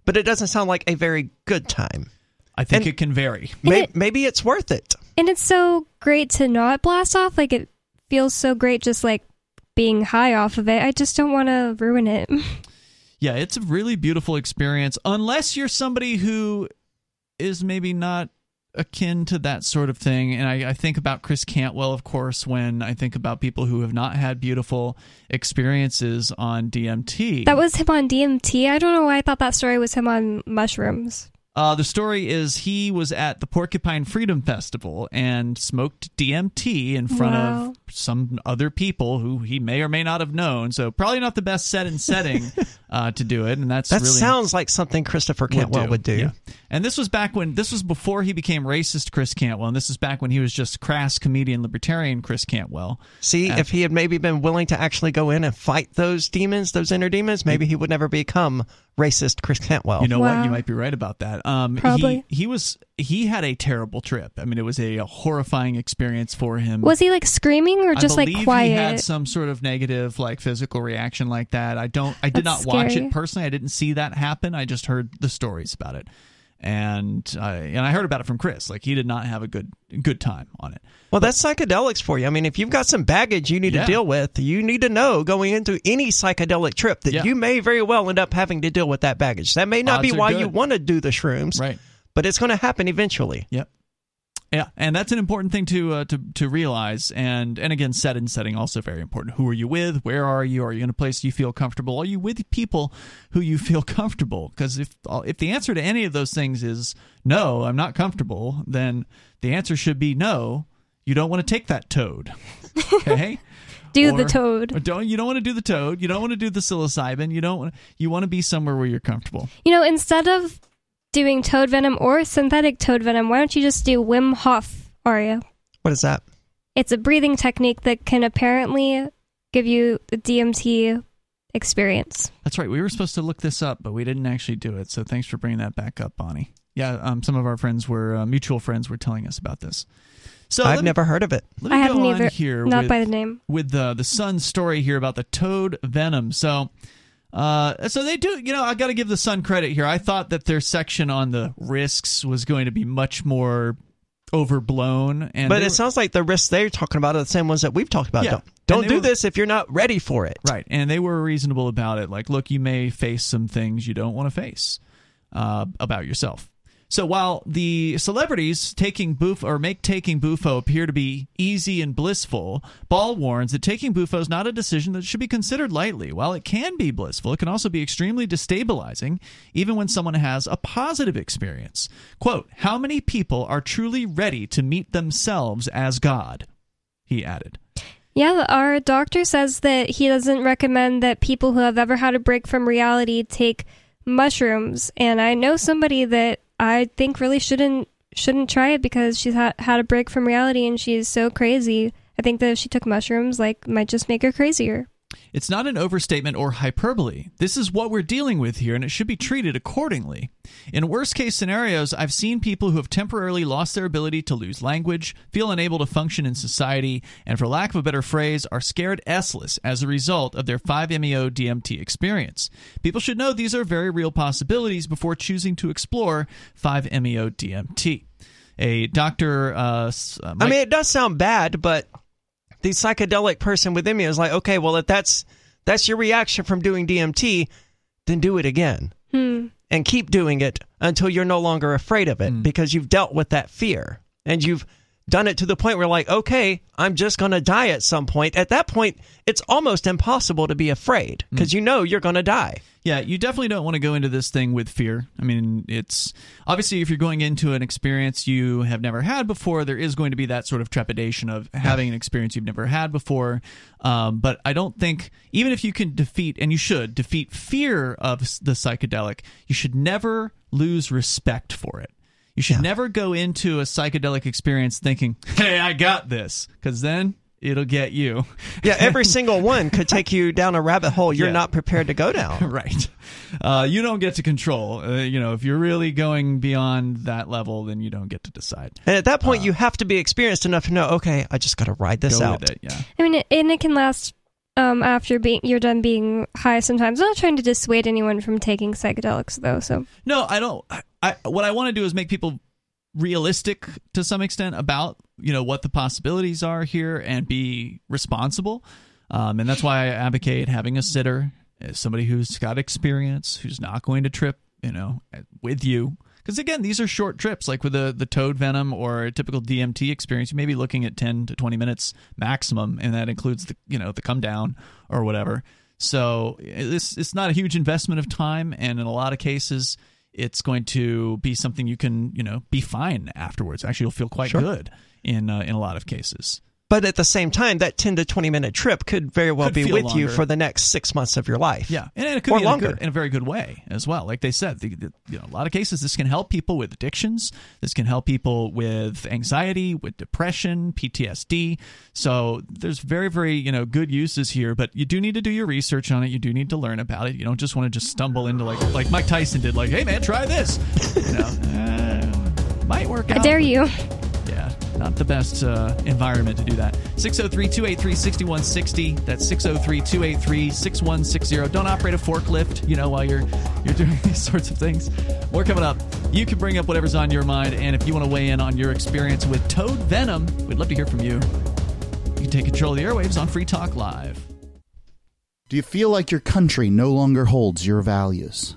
but it doesn't sound like a very good time. I think and it can vary. May, it, maybe it's worth it. And it's so great to not blast off. Like, it feels so great just, like, being high off of it. I just don't want to ruin it. yeah, it's a really beautiful experience, unless you're somebody who is maybe not akin to that sort of thing. And I, I think about Chris Cantwell, of course, when I think about people who have not had beautiful experiences on D M T. That was him on D M T? I don't know why I thought that story was him on mushrooms. Uh, the story is he was at the Porcupine Freedom Festival and smoked D M T in front wow. of some other people who he may or may not have known. So probably not the best set and setting uh, to do it. And that's that really sounds like something Christopher Cantwell would do. Would do. Yeah. And this was back when this was before he became racist Chris Cantwell. And this was back when he was just crass comedian libertarian Chris Cantwell. See, and if he had maybe been willing to actually go in and fight those demons, those inner demons, maybe he would never become racist Chris Cantwell. You know wow. what? You might be right about that. Um, Probably. He, he was. He had a terrible trip. I mean, it was a, a horrifying experience for him. Was he like screaming or just like quiet? I believe he had some sort of negative, like physical reaction like that. I don't. I did That's not watch scary. It personally. I didn't see that happen. I just heard the stories about it, and I and I heard about it from Chris. Like he did not have a good good time on it. Well, but, that's psychedelics for you. I mean, if you've got some baggage you need yeah. to deal with, you need to know going into any psychedelic trip that yeah. you may very well end up having to deal with that baggage. That may not Odds be why good. You want to do the shrooms, right? But it's going to happen eventually. Yep. Yeah, and that's an important thing to uh, to to realize. And and again, set and setting also very important. Who are you with? Where are you? Are you in a place you feel comfortable? Are you with people who you feel comfortable? Because if if the answer to any of those things is no, I'm not comfortable, then the answer should be no. You don't want to take that toad. Okay. Do or, the toad. Don't you don't want to do the toad. You don't want to do the psilocybin. You don't want you want to be somewhere where you're comfortable. You know, instead of doing toad venom or synthetic toad venom, why don't you just do Wim Hof, Aria? What is that? It's a breathing technique that can apparently give you the D M T experience. That's right. We were supposed to look this up, but we didn't actually do it. So thanks for bringing that back up, Bonnie. Yeah, um, some of our friends were, uh, mutual friends were telling us about this. So I've me, never heard of it. Let me I haven't go either, on here not with, by the name. With the, the Sun's story here about the toad venom. So... Uh, so they do, you know, I got to give the Sun credit here. I thought that their section on the risks was going to be much more overblown. And but it were, sounds like the risks they're talking about are the same ones that we've talked about. Yeah. Don't, don't do were, this if you're not ready for it. Right. And they were reasonable about it. Like, look, you may face some things you don't want to face uh, about yourself. So while the celebrities taking Bufo or make taking Bufo appear to be easy and blissful, Ball warns that taking Bufo is not a decision that should be considered lightly. While it can be blissful, it can also be extremely destabilizing, even when someone has a positive experience. Quote, "How many people are truly ready to meet themselves as God?" he added. Yeah, our doctor says that he doesn't recommend that people who have ever had a break from reality take mushrooms. And I know somebody that I think really shouldn't shouldn't try it because she's ha- had a break from reality and she's so crazy. I think that if she took mushrooms, like, might just make her crazier. It's not an overstatement or hyperbole. This is what we're dealing with here, and it should be treated accordingly. In worst-case scenarios, I've seen people who have temporarily lost their ability to lose language, feel unable to function in society, and for lack of a better phrase, are scared essless as a result of their five-MeO-D M T experience. People should know these are very real possibilities before choosing to explore five-MeO-D M T. A doctor... Uh, Mike- I mean, it does sound bad, but... the psychedelic person within me is like, okay, well, if that's that's your reaction from doing D M T, then do it again. Hmm. And keep doing it until you're no longer afraid of it hmm. because you've dealt with that fear. And you've done it to the point where like, okay, I'm just going to die at some point. At that point, it's almost impossible to be afraid because hmm. you know you're going to die. Yeah, you definitely don't want to go into this thing with fear. I mean, it's obviously if you're going into an experience you have never had before, there is going to be that sort of trepidation of having an experience you've never had before. Um, but I don't think, even if you can defeat, and you should, defeat fear of the psychedelic, you should never lose respect for it. You should yeah. never go into a psychedelic experience thinking, hey, I got this, because then... it'll get you. Yeah, every single one could take you down a rabbit hole you're yeah. not prepared to go down. Right. Uh, you don't get to control. Uh, you know, if you're really going beyond that level, then you don't get to decide. And at that point, uh, you have to be experienced enough to know, okay, I just got to ride this go out. With it, yeah. I mean, and it can last um, after being you're done being high sometimes. I'm not trying to dissuade anyone from taking psychedelics, though. So no, I don't. I, I, what I want to do is make people realistic to some extent about, you know, what the possibilities are here and be responsible. Um, and that's why I advocate having a sitter as somebody who's got experience, who's not going to trip, you know, with you. Because, again, these are short trips. Like with the, the toad venom or a typical D M T experience, you may be looking at ten to twenty minutes maximum, and that includes the, you know, the come down or whatever. So it's, it's not a huge investment of time, and in a lot of cases, it's going to be something you can, you know, be fine afterwards. Actually, you'll feel quite sure. good in uh, in a lot of cases. But at the same time, that ten to twenty minute trip could very well could be with longer. you for the next six months of your life. Yeah, and it could or be longer. In, a good, in a very good way as well. Like they said, the, the, you know, a lot of cases, this can help people with addictions. This can help people with anxiety, with depression, P T S D. So there's very, very you know good uses here. But you do need to do your research on it. You do need to learn about it. You don't just want to just stumble into like like Mike Tyson did. Like, hey man, try this. You know, uh, might work out. I dare you. Not the best uh, environment to do that. six oh three, two eight three, six one six oh. That's six oh three, two eight three, six one six oh. Don't operate a forklift, you know, while you're you're doing these sorts of things. More coming up. You can bring up whatever's on your mind, and if you want to weigh in on your experience with toad venom, we'd love to hear from you. You can take control of the airwaves on Free Talk Live. Do you feel like your country no longer holds your values?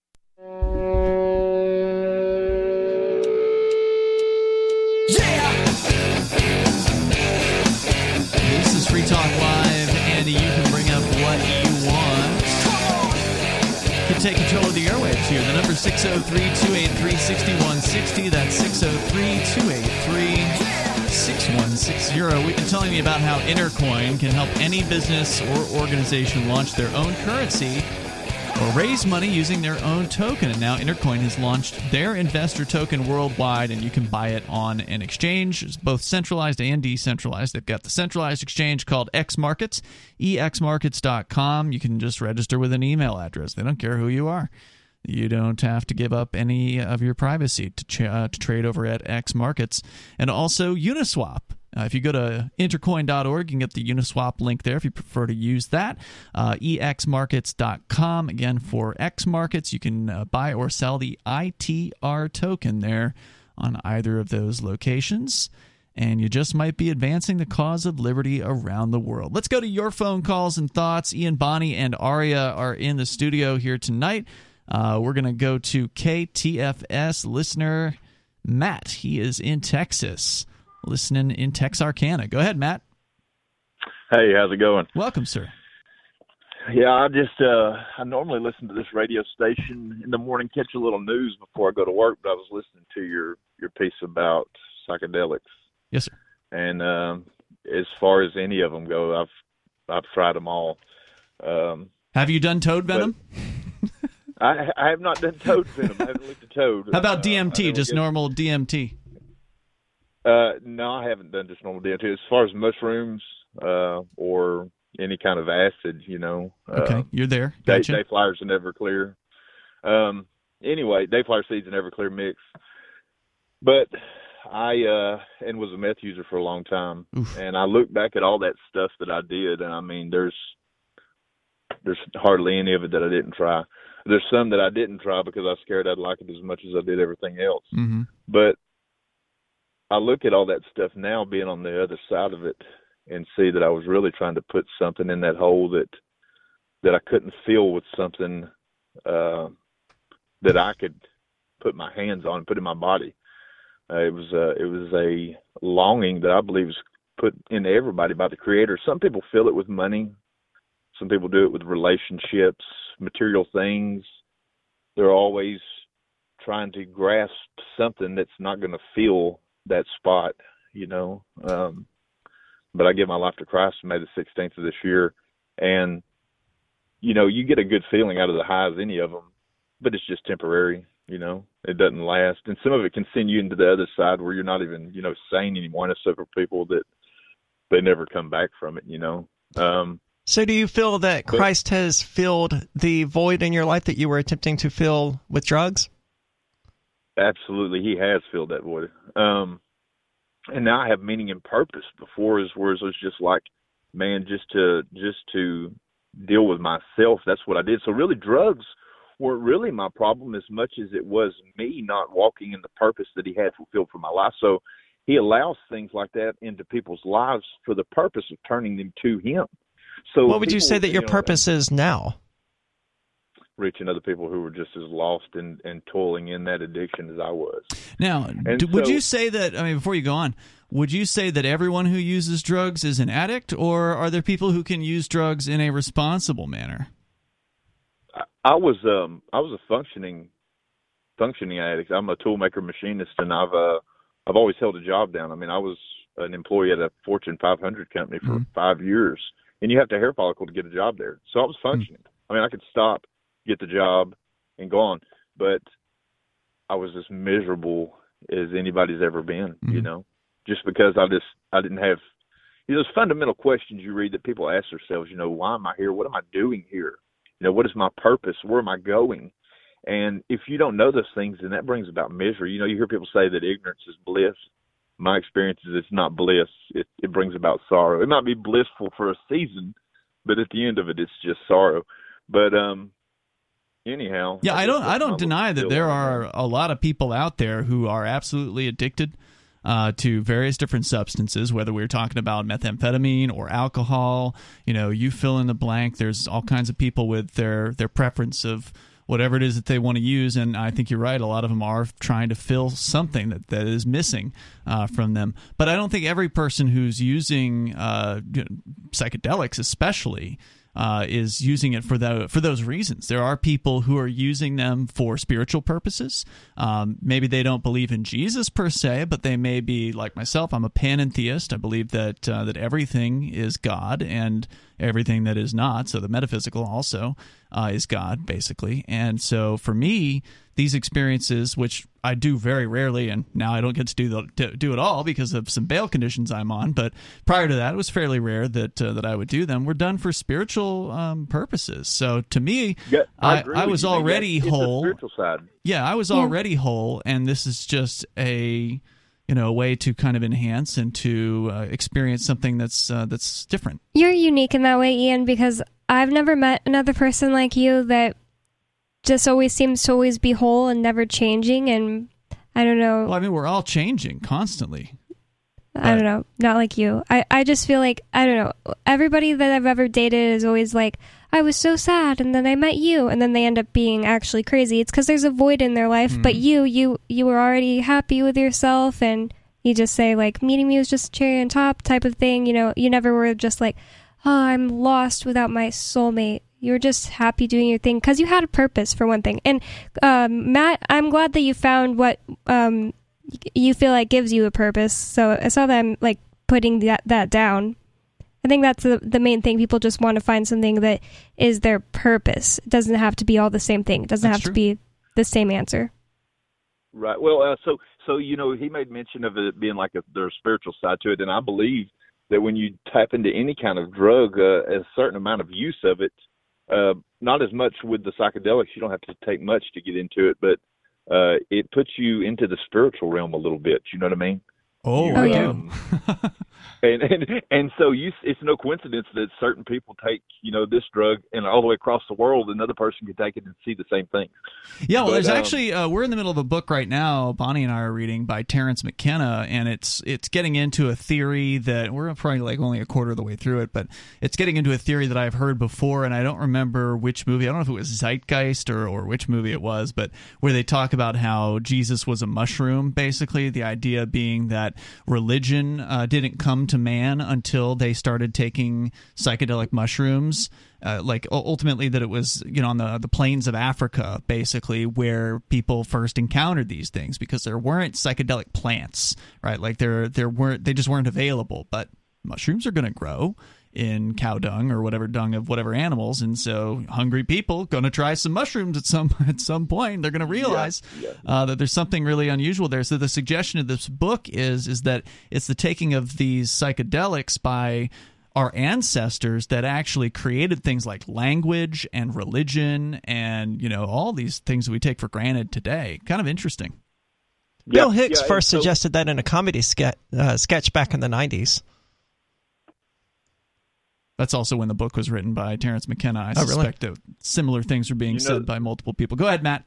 Free Talk Live, and you can bring up what you want. You can take control of the airwaves here. The number is six oh three, two eight three, six one six oh. That's six oh three, two eight three, six one six oh. We've been telling you about how Intercoin can help any business or organization launch their own currency or raise money using their own token. And now Intercoin has launched their investor token worldwide, and you can buy it on an exchange. It's both centralized and decentralized. They've got the centralized exchange called XMarkets, e x markets dot com. You can just register with an email address. They don't care who you are. You don't have to give up any of your privacy to, ch- uh, to trade over at XMarkets. And also Uniswap. Uh, if you go to intercoin dot org, you can get the Uniswap link there if you prefer to use that. Uh, e x markets dot com, again, for XMarkets. You can uh, buy or sell the I T R token there on either of those locations. And you just might be advancing the cause of liberty around the world. Let's go to your phone calls and thoughts. Ian, Bonnie, and Aria are in the studio here tonight. Uh, we're going to go to K T F S listener Matt. He is in Texas, listening in Texarkana. Go ahead, Matt. Hey, how's it going? Welcome, sir. Yeah, I just, uh, I normally listen to this radio station in the morning, catch a little news before I go to work, but I was listening to your, your piece about psychedelics. Yes, sir. And um, as far as any of them go, I've I've tried them all. Um, have you done toad venom? I, I have not done toad venom. I haven't looked at toad. How about D M T, uh, just normal D M T? Uh, no, I haven't done just normal D M T. As far as mushrooms uh, or any kind of acid, you know. Okay, uh, you're there. Gotcha. Day, day flyers and Everclear. Um, anyway, day flyer seeds and Everclear mix. But I uh, and was a meth user for a long time, Oof. and I look back at all that stuff that I did, and I mean, there's there's hardly any of it that I didn't try. There's some that I didn't try because I was scared I'd like it as much as I did everything else. Mm-hmm. But I look at all that stuff now being on the other side of it and see that I was really trying to put something in that hole that that I couldn't feel with something uh, that I could put my hands on and put in my body. Uh, it was uh, it was a longing that I believe is put in everybody by the Creator. Some people feel it with money. Some people do it with relationships, material things. They're always trying to grasp something that's not going to feel that spot, you know. Um, but I give my life to Christ May the sixteenth of this year. And, you know, you get a good feeling out of the highs, any of them, but it's just temporary, you know. It doesn't last. And some of it can send you into the other side where you're not even, you know, sane anymore. And there's several people that they never come back from it, you know. Um, so do you feel that but, Christ has filled the void in your life that you were attempting to fill with drugs? Absolutely, he has filled that void. Um, and now I have meaning and purpose. Before his words was just like, man, just to just to deal with myself. That's what I did. So really, drugs weren't really my problem as much as it was me not walking in the purpose that he had fulfilled for my life. So he allows things like that into people's lives for the purpose of turning them to him. So what would you say that your purpose is now? Reaching other people who were just as lost and, and toiling in that addiction as I was. Now, do, would so, you say that, I mean, before you go on, would you say that everyone who uses drugs is an addict, or are there people who can use drugs in a responsible manner? I, I was um, I was a functioning functioning addict. I'm a toolmaker machinist, and I've uh, I've always held a job down. I mean, I was an employee at a Fortune five hundred company for mm-hmm. five years, and you have to hair follicle to get a job there. So I was functioning. Mm-hmm. I mean, I could stop, get the job, and go on. But I was as miserable as anybody's ever been, mm-hmm. you know, just because I just, I didn't have, you know, those fundamental questions you read that people ask themselves, you know, why am I here? What am I doing here? You know, what is my purpose? Where am I going? And if you don't know those things, then that brings about misery. You know, you hear people say that ignorance is bliss. My experience is it's not bliss. It, it brings about sorrow. It might be blissful for a season, but at the end of it, it's just sorrow. But, um, anyhow, yeah, I don't I don't deny that there are a lot of people out there who are absolutely addicted uh, to various different substances, whether we're talking about methamphetamine or alcohol. You know, you fill in the blank. There's all kinds of people with their, their preference of whatever it is that they want to use. And I think you're right. A lot of them are trying to fill something that, that is missing uh, from them. But I don't think every person who's using uh, psychedelics especially Uh, is using it for the, for those reasons. There are people who are using them for spiritual purposes. Um, maybe they don't believe in Jesus per se, but they may be like myself. I'm a panentheist. I believe that uh, that everything is God and everything that is not, so the metaphysical also uh, is God, basically. And so for me, these experiences, which I do very rarely, and now I don't get to do the, to do it all because of some bail conditions I'm on, but prior to that, it was fairly rare that uh, that I would do them. We're done for spiritual um, purposes. So to me, yeah, I, I, I was already it's whole. Spiritual side. Yeah, I was yeah. already whole, and this is just a you know a way to kind of enhance and to uh, experience something that's uh, that's different. You're unique in that way, Ian, because I've never met another person like you that just always seems to always be whole and never changing, and I don't know. Well, I mean, we're all changing constantly. I don't know. Not like you. I, I just feel like, I don't know, everybody that I've ever dated is always like, I was so sad, and then I met you, and then they end up being actually crazy. It's because there's a void in their life, mm-hmm. but you, you, you were already happy with yourself, and you just say, like, meeting me was just cherry on top type of thing. You know, you never were just like, oh, I'm lost without my soulmate. You were just happy doing your thing because you had a purpose, for one thing. And um, Matt, I'm glad that you found what um, you feel like gives you a purpose. So I saw them like putting that, that down. I think that's the, the main thing. People just want to find something that is their purpose. It doesn't have to be all the same thing. It doesn't that's have true. to be the same answer. Right. Well, uh, so, so, you know, he made mention of it being like a, their spiritual side to it. And I believe that when you tap into any kind of drug, uh, a certain amount of use of it, Uh, not as much with the psychedelics. You don't have to take much to get into it, but uh, it puts you into the spiritual realm a little bit. You know what I mean? Oh, you, I um, do. and, and and so you, it's no coincidence that certain people take, you know, this drug, and all the way across the world, another person can take it and see the same thing. Yeah, well, but, there's um, actually uh, we're in the middle of a book right now. Bonnie and I are reading by Terrence McKenna, and it's it's getting into a theory that we're probably like only a quarter of the way through it, but it's getting into a theory that I've heard before, and I don't remember which movie. I don't know if it was Zeitgeist or or which movie it was, but where they talk about how Jesus was a mushroom, basically. The idea being that religion uh, didn't come to man until they started taking psychedelic mushrooms. Uh, like ultimately that it was, you know, on the, the plains of Africa, basically, where people first encountered these things, because there weren't psychedelic plants, right? Like there there weren't, they just weren't available. But mushrooms are going to grow in cow dung or whatever dung of whatever animals, and so hungry people going to try some mushrooms at some at some point. They're going to realize yeah, yeah. Uh, that there's something really unusual there. So the suggestion of this book is is that it's the taking of these psychedelics by our ancestors that actually created things like language and religion and, you know, all these things that we take for granted today. Kind of interesting. Bill yeah, Hicks yeah, first so, suggested that in a comedy sketch, uh, sketch back in the nineties. That's also when the book was written by Terrence McKenna. I oh, suspect really? that similar things are being you know, said by multiple people. Go ahead, Matt.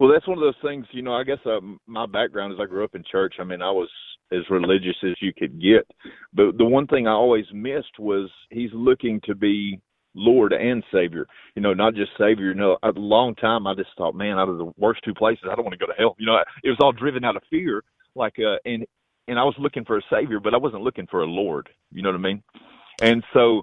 Well, that's one of those things, you know, I guess uh, my background is I grew up in church. I mean, I was as religious as you could get. But the one thing I always missed was he's looking to be Lord and Savior, you know, not just Savior. You know, a long time I just thought, man, out of the worst two places, I don't want to go to hell. You know, it was all driven out of fear. Like, uh, and and I was looking for a Savior, but I wasn't looking for a Lord. You know what I mean? And so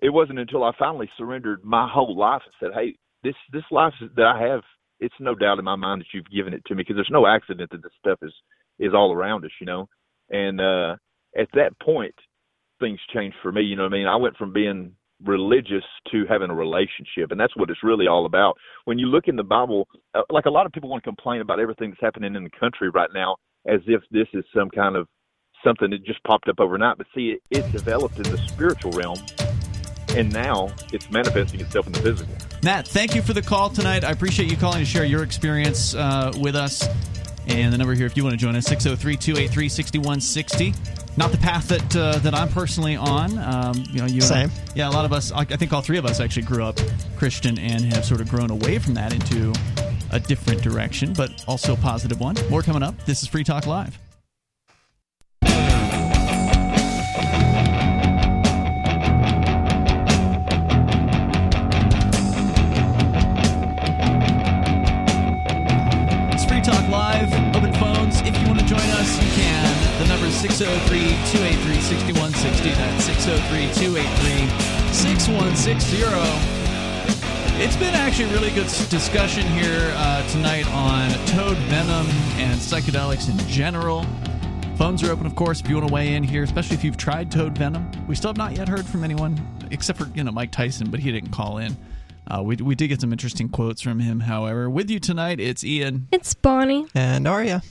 it wasn't until I finally surrendered my whole life and said, hey, this, this life that I have, it's no doubt in my mind that you've given it to me, because there's no accident that this stuff is, is all around us, you know? And uh, at that point, things changed for me. You know what I mean? I went from being religious to having a relationship, and that's what it's really all about. When you look in the Bible, uh, like a lot of people want to complain about everything that's happening in the country right now as if this is some kind of something that just popped up overnight. But see, it, it developed in the spiritual realm, and now it's manifesting itself in the physical. Matt, thank you for the call tonight. I appreciate you calling to share your experience uh, with us. And the number here, if you want to join us, six oh three, two eight three, six one six oh. Not the path that uh, that I'm personally on. Um, you know, you Same. And, yeah, a lot of us, I think all three of us actually grew up Christian and have sort of grown away from that into a different direction, but also a positive one. More coming up. This is Free Talk Live. six oh three, two eight three, six one six oh. That's six oh three, two eight three, six one six oh. It's been actually really good discussion here uh, tonight on Toad Venom and psychedelics in general. Phones are open, of course, if you want to weigh in here, especially if you've tried Toad Venom. We still have not yet heard from anyone, except for, you know, Mike Tyson, but he didn't call in. Uh, we, we did get some interesting quotes from him, however. With you tonight, it's Ian. It's Bonnie. And Aria.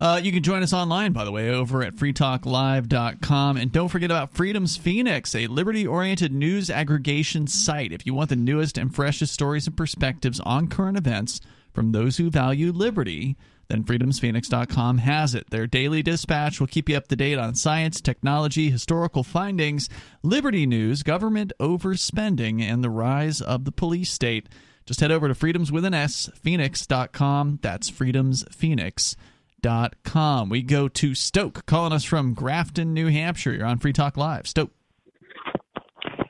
Uh, you can join us online, by the way, over at free talk live dot com. And don't forget about Freedom's Phoenix, a liberty-oriented news aggregation site. If you want the newest and freshest stories and perspectives on current events from those who value liberty, then freedoms phoenix dot com has it. Their daily dispatch will keep you up to date on science, technology, historical findings, liberty news, government overspending, and the rise of the police state. Just head over to freedoms with an S, phoenix dot com. That's freedoms phoenix dot com. Dot com. We go to Stoke, calling us from Grafton, New Hampshire. You're on Free Talk Live. Stoke.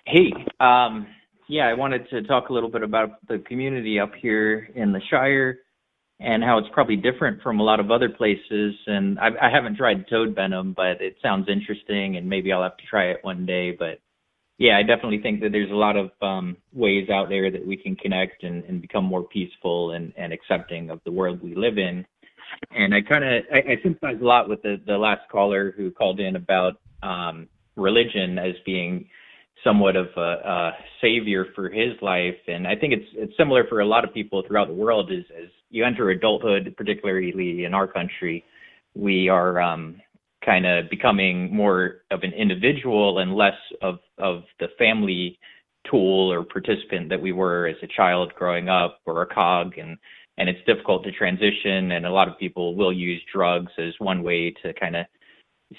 Hey, um, yeah, I wanted to talk a little bit about the community up here in the Shire and how it's probably different from a lot of other places. And I, I haven't tried Toad Venom, but it sounds interesting, and maybe I'll have to try it one day. But yeah, I definitely think that there's a lot of um, ways out there that we can connect and, and become more peaceful and, and accepting of the world we live in. And I kind of, I, I sympathize a lot with the, the last caller who called in about um, religion as being somewhat of a, a savior for his life. And I think it's it's similar for a lot of people throughout the world. Is as you enter adulthood, particularly in our country, we are um, kind of becoming more of an individual and less of, of the family tool or participant that we were as a child growing up, or a cog. And And it's difficult to transition, and a lot of people will use drugs as one way to kind of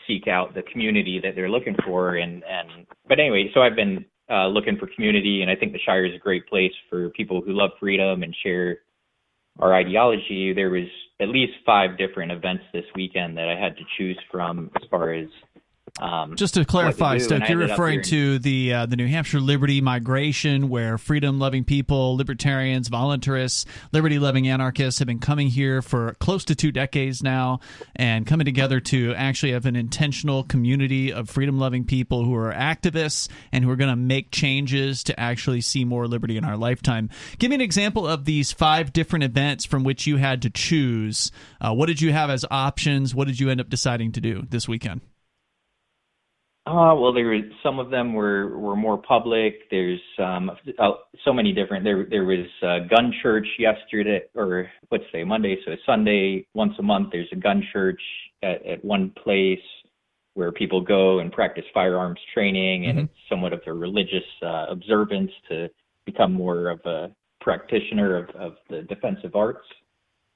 seek out the community that they're looking for. And, and but anyway, so I've been uh, looking for community, and I think the Shire is a great place for people who love freedom and share our ideology. There was at least five different events this weekend that I had to choose from as far as Um, Just to clarify, Stoke, you're referring to the uh, the New Hampshire Liberty migration, where freedom-loving people, libertarians, voluntarists, liberty-loving anarchists have been coming here for close to two decades now, and coming together to actually have an intentional community of freedom-loving people who are activists and who are going to make changes to actually see more liberty in our lifetime. Give me an example of these five different events from which you had to choose. Uh, what did you have as options? What did you end up deciding to do this weekend? Uh, well, there were, some of them were, were more public. There's um, uh, so many different. There there was a gun church yesterday, or what's today, Monday, so Sunday. Once a month, there's a gun church at, at one place where people go and practice firearms training, and mm-hmm. it's somewhat of a religious uh, observance to become more of a practitioner of, of the defensive arts.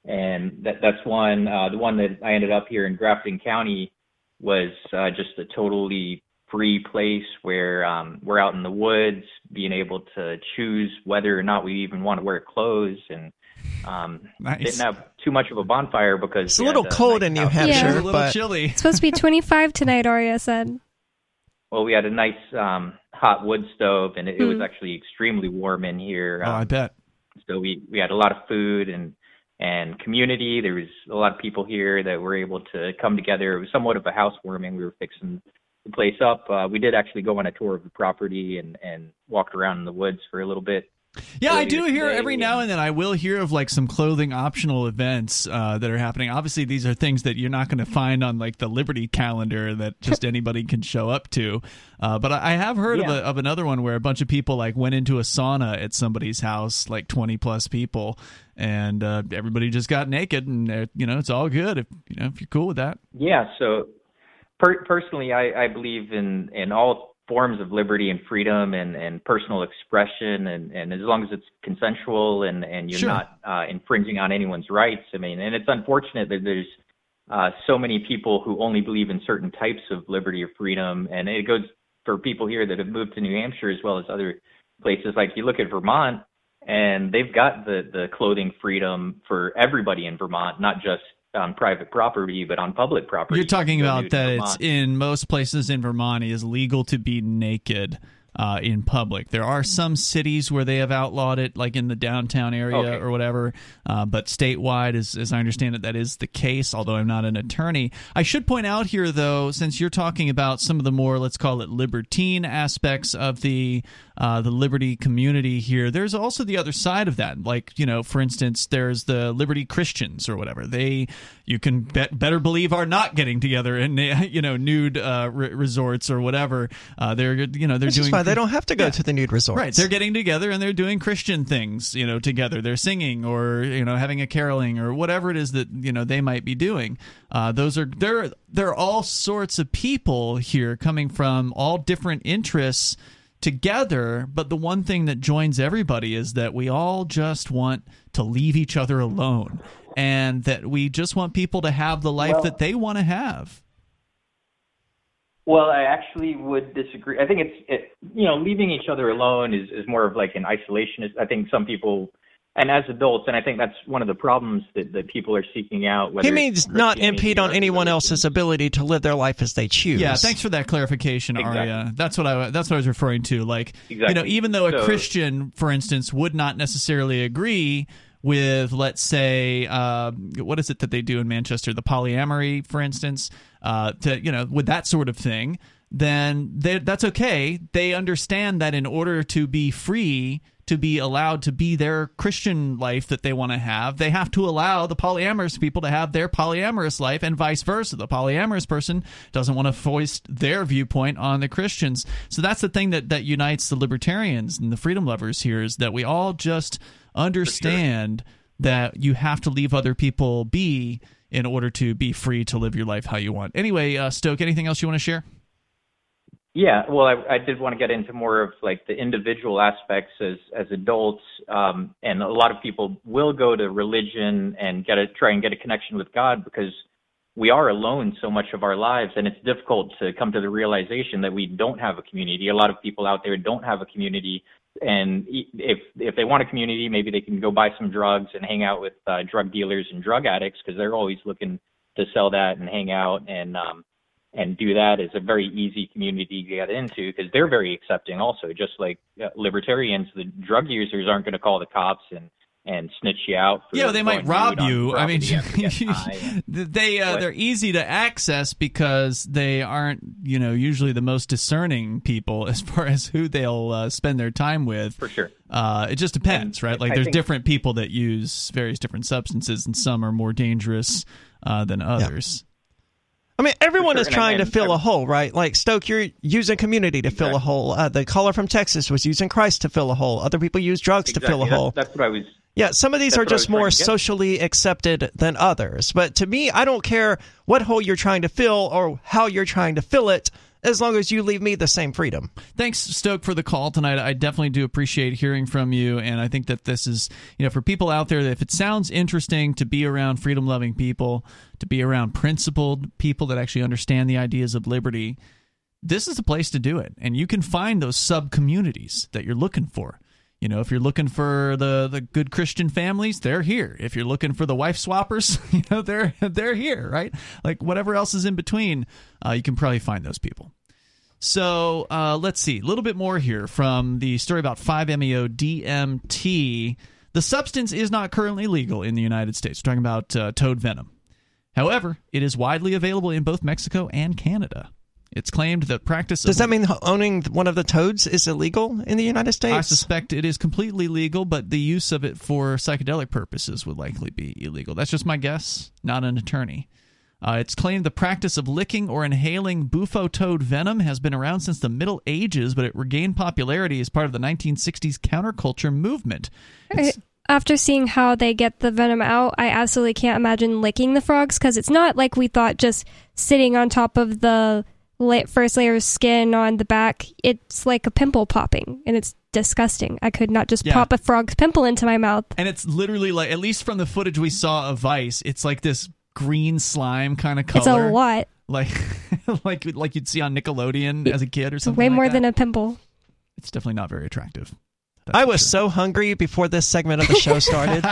And that, that's one, uh, the one that I ended up here in Grafton County was uh, just a totally free place where um, we're out in the woods, being able to choose whether or not we even want to wear clothes, and um, nice. Didn't have too much of a bonfire because it's a little cold in New Hampshire. Yeah. It's a little chilly. It's supposed to be twenty-five tonight, Aria said. Well, we had a nice um, hot wood stove, and it, mm. it was actually extremely warm in here. Um, oh, I bet. So we, we had a lot of food and and community. There was a lot of people here that were able to come together. It was somewhat of a housewarming. We were fixing the place up. Uh, we did actually go on a tour of the property and, and walked around in the woods for a little bit. Yeah, I do hear every now and then I will hear of like some clothing optional events uh, that are happening. Obviously, these are things that you're not going to find on like the Liberty calendar that just anybody can show up to. Uh, but I have heard yeah. of, a, of another one where a bunch of people like went into a sauna at somebody's house, like twenty plus people, and uh, everybody just got naked, and you know, it's all good if you know if you're cool with that. Yeah. So per- personally, I, I believe in in all. forms of liberty and freedom and, and personal expression, and, and as long as it's consensual and, and you're sure. not uh, infringing on anyone's rights. I mean, and it's unfortunate that there's uh, so many people who only believe in certain types of liberty or freedom, and it goes for people here that have moved to New Hampshire as well as other places. Like you look at Vermont, and they've got the, the clothing freedom for everybody in Vermont, not just on private property, but on public property. You're talking about that it's in most places in Vermont is legal to be naked uh, in public. There are some cities where they have outlawed it, like in the downtown area okay. or whatever. Uh, but statewide, as, as I understand it, that is the case, although I'm not an attorney. I should point out here, though, since you're talking about some of the more, let's call it libertine aspects of the Uh, the Liberty community here, there's also the other side of that. Like, you know, for instance, there's the Liberty Christians or whatever. They, you can bet, better believe, are not getting together in, you know, nude uh, re- resorts or whatever. Uh, they're, you know, they're Which doing. Is fine. They don't have to go yeah. to the nude resorts. Right. They're getting together and they're doing Christian things, you know, together. They're singing or, you know, having a caroling or whatever it is that, you know, they might be doing. Uh, those are, there, there are all sorts of people here coming from all different interests together, but the one thing that joins everybody is that we all just want to leave each other alone, and that we just want people to have the life well, that they want to have. Well, I actually would disagree. I think it's, it, you know, leaving each other alone is, is more of like an isolationist. I think some people, and as adults, and I think that's one of the problems that, that people are seeking out. He means not impede on anyone else's ability to live their life as they choose. Yeah, thanks for that clarification, exactly. Aria. That's what I that's what I was referring to. Like, exactly. you know, even though a so, Christian, for instance, would not necessarily agree with, let's say, uh, what is it that they do in Manchester? The polyamory, for instance, uh, to you know, with that sort of thing, then they, that's okay. They understand that in order to be free, to be allowed to be their Christian life that they want to have, they have to allow the polyamorous people to have their polyamorous life, and vice versa. The polyamorous person doesn't want to foist their viewpoint on the Christians. So that's the thing that, that unites the libertarians and the freedom lovers here, is that we all just understand sure. that you have to leave other people be in order to be free to live your life how you want. Anyway, uh, Stoke, anything else you want to share? Yeah, well, I, I did want to get into more of like the individual aspects as as adults, um, and a lot of people will go to religion and get a, try and get a connection with God because we are alone so much of our lives, and it's difficult to come to the realization that we don't have a community. A lot of people out there don't have a community, and if if they want a community, maybe they can go buy some drugs and hang out with uh, drug dealers and drug addicts because they're always looking to sell that and hang out and um, and do that. Is a very easy community to get into because they're very accepting also. Just like libertarians, the drug users aren't going to call the cops and, and snitch you out. For yeah, they might rob you. I mean, they, uh, they're easy to access because they aren't, you know, usually the most discerning people as far as who they'll uh, spend their time with. For sure. Uh, it just depends, and, right? Like I there's think, different people that use various different substances, and some are more dangerous uh, than others. Yeah. I mean, everyone sure. is trying and, and, to fill and, a hole, right? Like, Stoke, you're using community to exactly. fill a hole. Uh, the caller from Texas was using Christ to fill a hole. Other people use drugs exactly. to fill a that's, hole. That's what I was. Yeah, some of these are just more socially accepted than others. But to me, I don't care what hole you're trying to fill or how you're trying to fill it. as long as you leave me the same freedom. Thanks, Stoke, for the call tonight. I definitely do appreciate hearing from you, and I think that this is, you know, for people out there, if it sounds interesting to be around freedom-loving people, to be around principled people that actually understand the ideas of liberty, this is the place to do it. And you can find those sub-communities that you're looking for. You know, if you're looking for the, the good Christian families, they're here. If you're looking for the wife swappers, you know, they're they're here, right? Like whatever else is in between, uh, you can probably find those people. So uh, let's see. A little bit more here from the story about five meo D M T. The substance is not currently legal in the United States. We're talking about uh, toad venom. However, it is widely available in both Mexico and Canada. It's claimed that practice... Does that mean owning one of the toads is illegal in the United States? I suspect it is completely legal, but the use of it for psychedelic purposes would likely be illegal. That's just my guess, not an attorney. Uh, it's claimed the practice of licking or inhaling bufo toad venom has been around since the Middle Ages, but it regained popularity as part of the nineteen sixties counterculture movement. It's- After seeing how they get the venom out, I absolutely can't imagine licking the frogs, because it's not like we thought just sitting on top of the... first layer of skin on the back. It's like a pimple popping, and it's disgusting. I could not just yeah. pop a frog's pimple into my mouth. And it's literally like, at least from the footage we saw of Vice, it's like this green slime kind of color. It's a lot. Like like like you'd see on Nickelodeon as a kid or something. Way more like than a pimple. It's definitely not very attractive. That's I was sure. so hungry before this segment of the show started.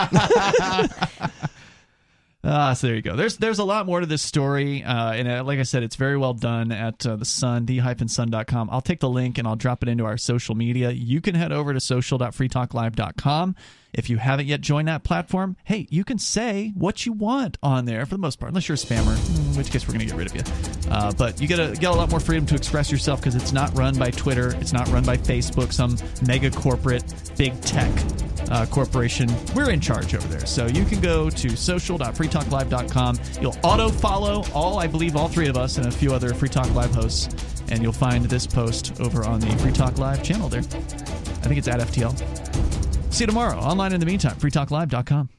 Ah, so there you go. There's there's a lot more to this story, uh, and uh, like I said, it's very well done at uh, the Sun, the sun dot com. I'll take the link and I'll drop it into our social media. You can head over to social dot free talk live dot com. If you haven't yet joined that platform, hey, you can say what you want on there for the most part, unless you're a spammer, in which case we're going to get rid of you. Uh, but you get a, get a lot more freedom to express yourself, because it's not run by Twitter. It's not run by Facebook, some mega corporate, big tech uh, corporation. We're in charge over there. So you can go to social dot free talk live dot com. You'll auto-follow all, I believe, all three of us and a few other Free Talk Live hosts, and you'll find this post over on the Free Talk Live channel there. I think it's at F T L. See you tomorrow. Online in the meantime, free talk live dot com.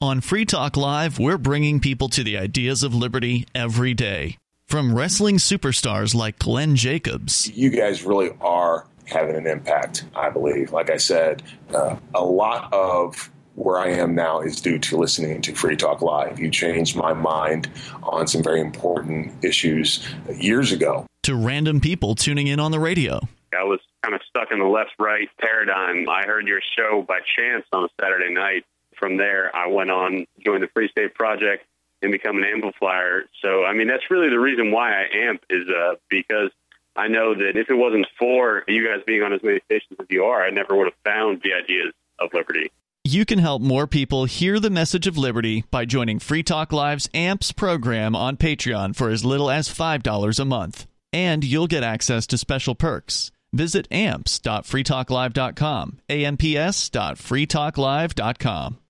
On Free Talk Live, we're bringing people to the ideas of liberty every day. From wrestling superstars like Glenn Jacobs. You guys really are having an impact, I believe. Like I said, uh, a lot of where I am now is due to listening to Free Talk Live. You changed my mind on some very important issues years ago. To random people tuning in on the radio. I was kind of stuck in the left-right paradigm. I heard your show by chance on a Saturday night. From there, I went on, joined the Free State Project, and become an amplifier. So, I mean, that's really the reason why I amp is uh, because I know that if it wasn't for you guys being on as many stations as you are, I never would have found the ideas of liberty. You can help more people hear the message of liberty by joining Free Talk Live's AMPS program on Patreon for as little as five dollars a month. And you'll get access to special perks. Visit amps dot free talk live dot com, amps dot free talk live dot com.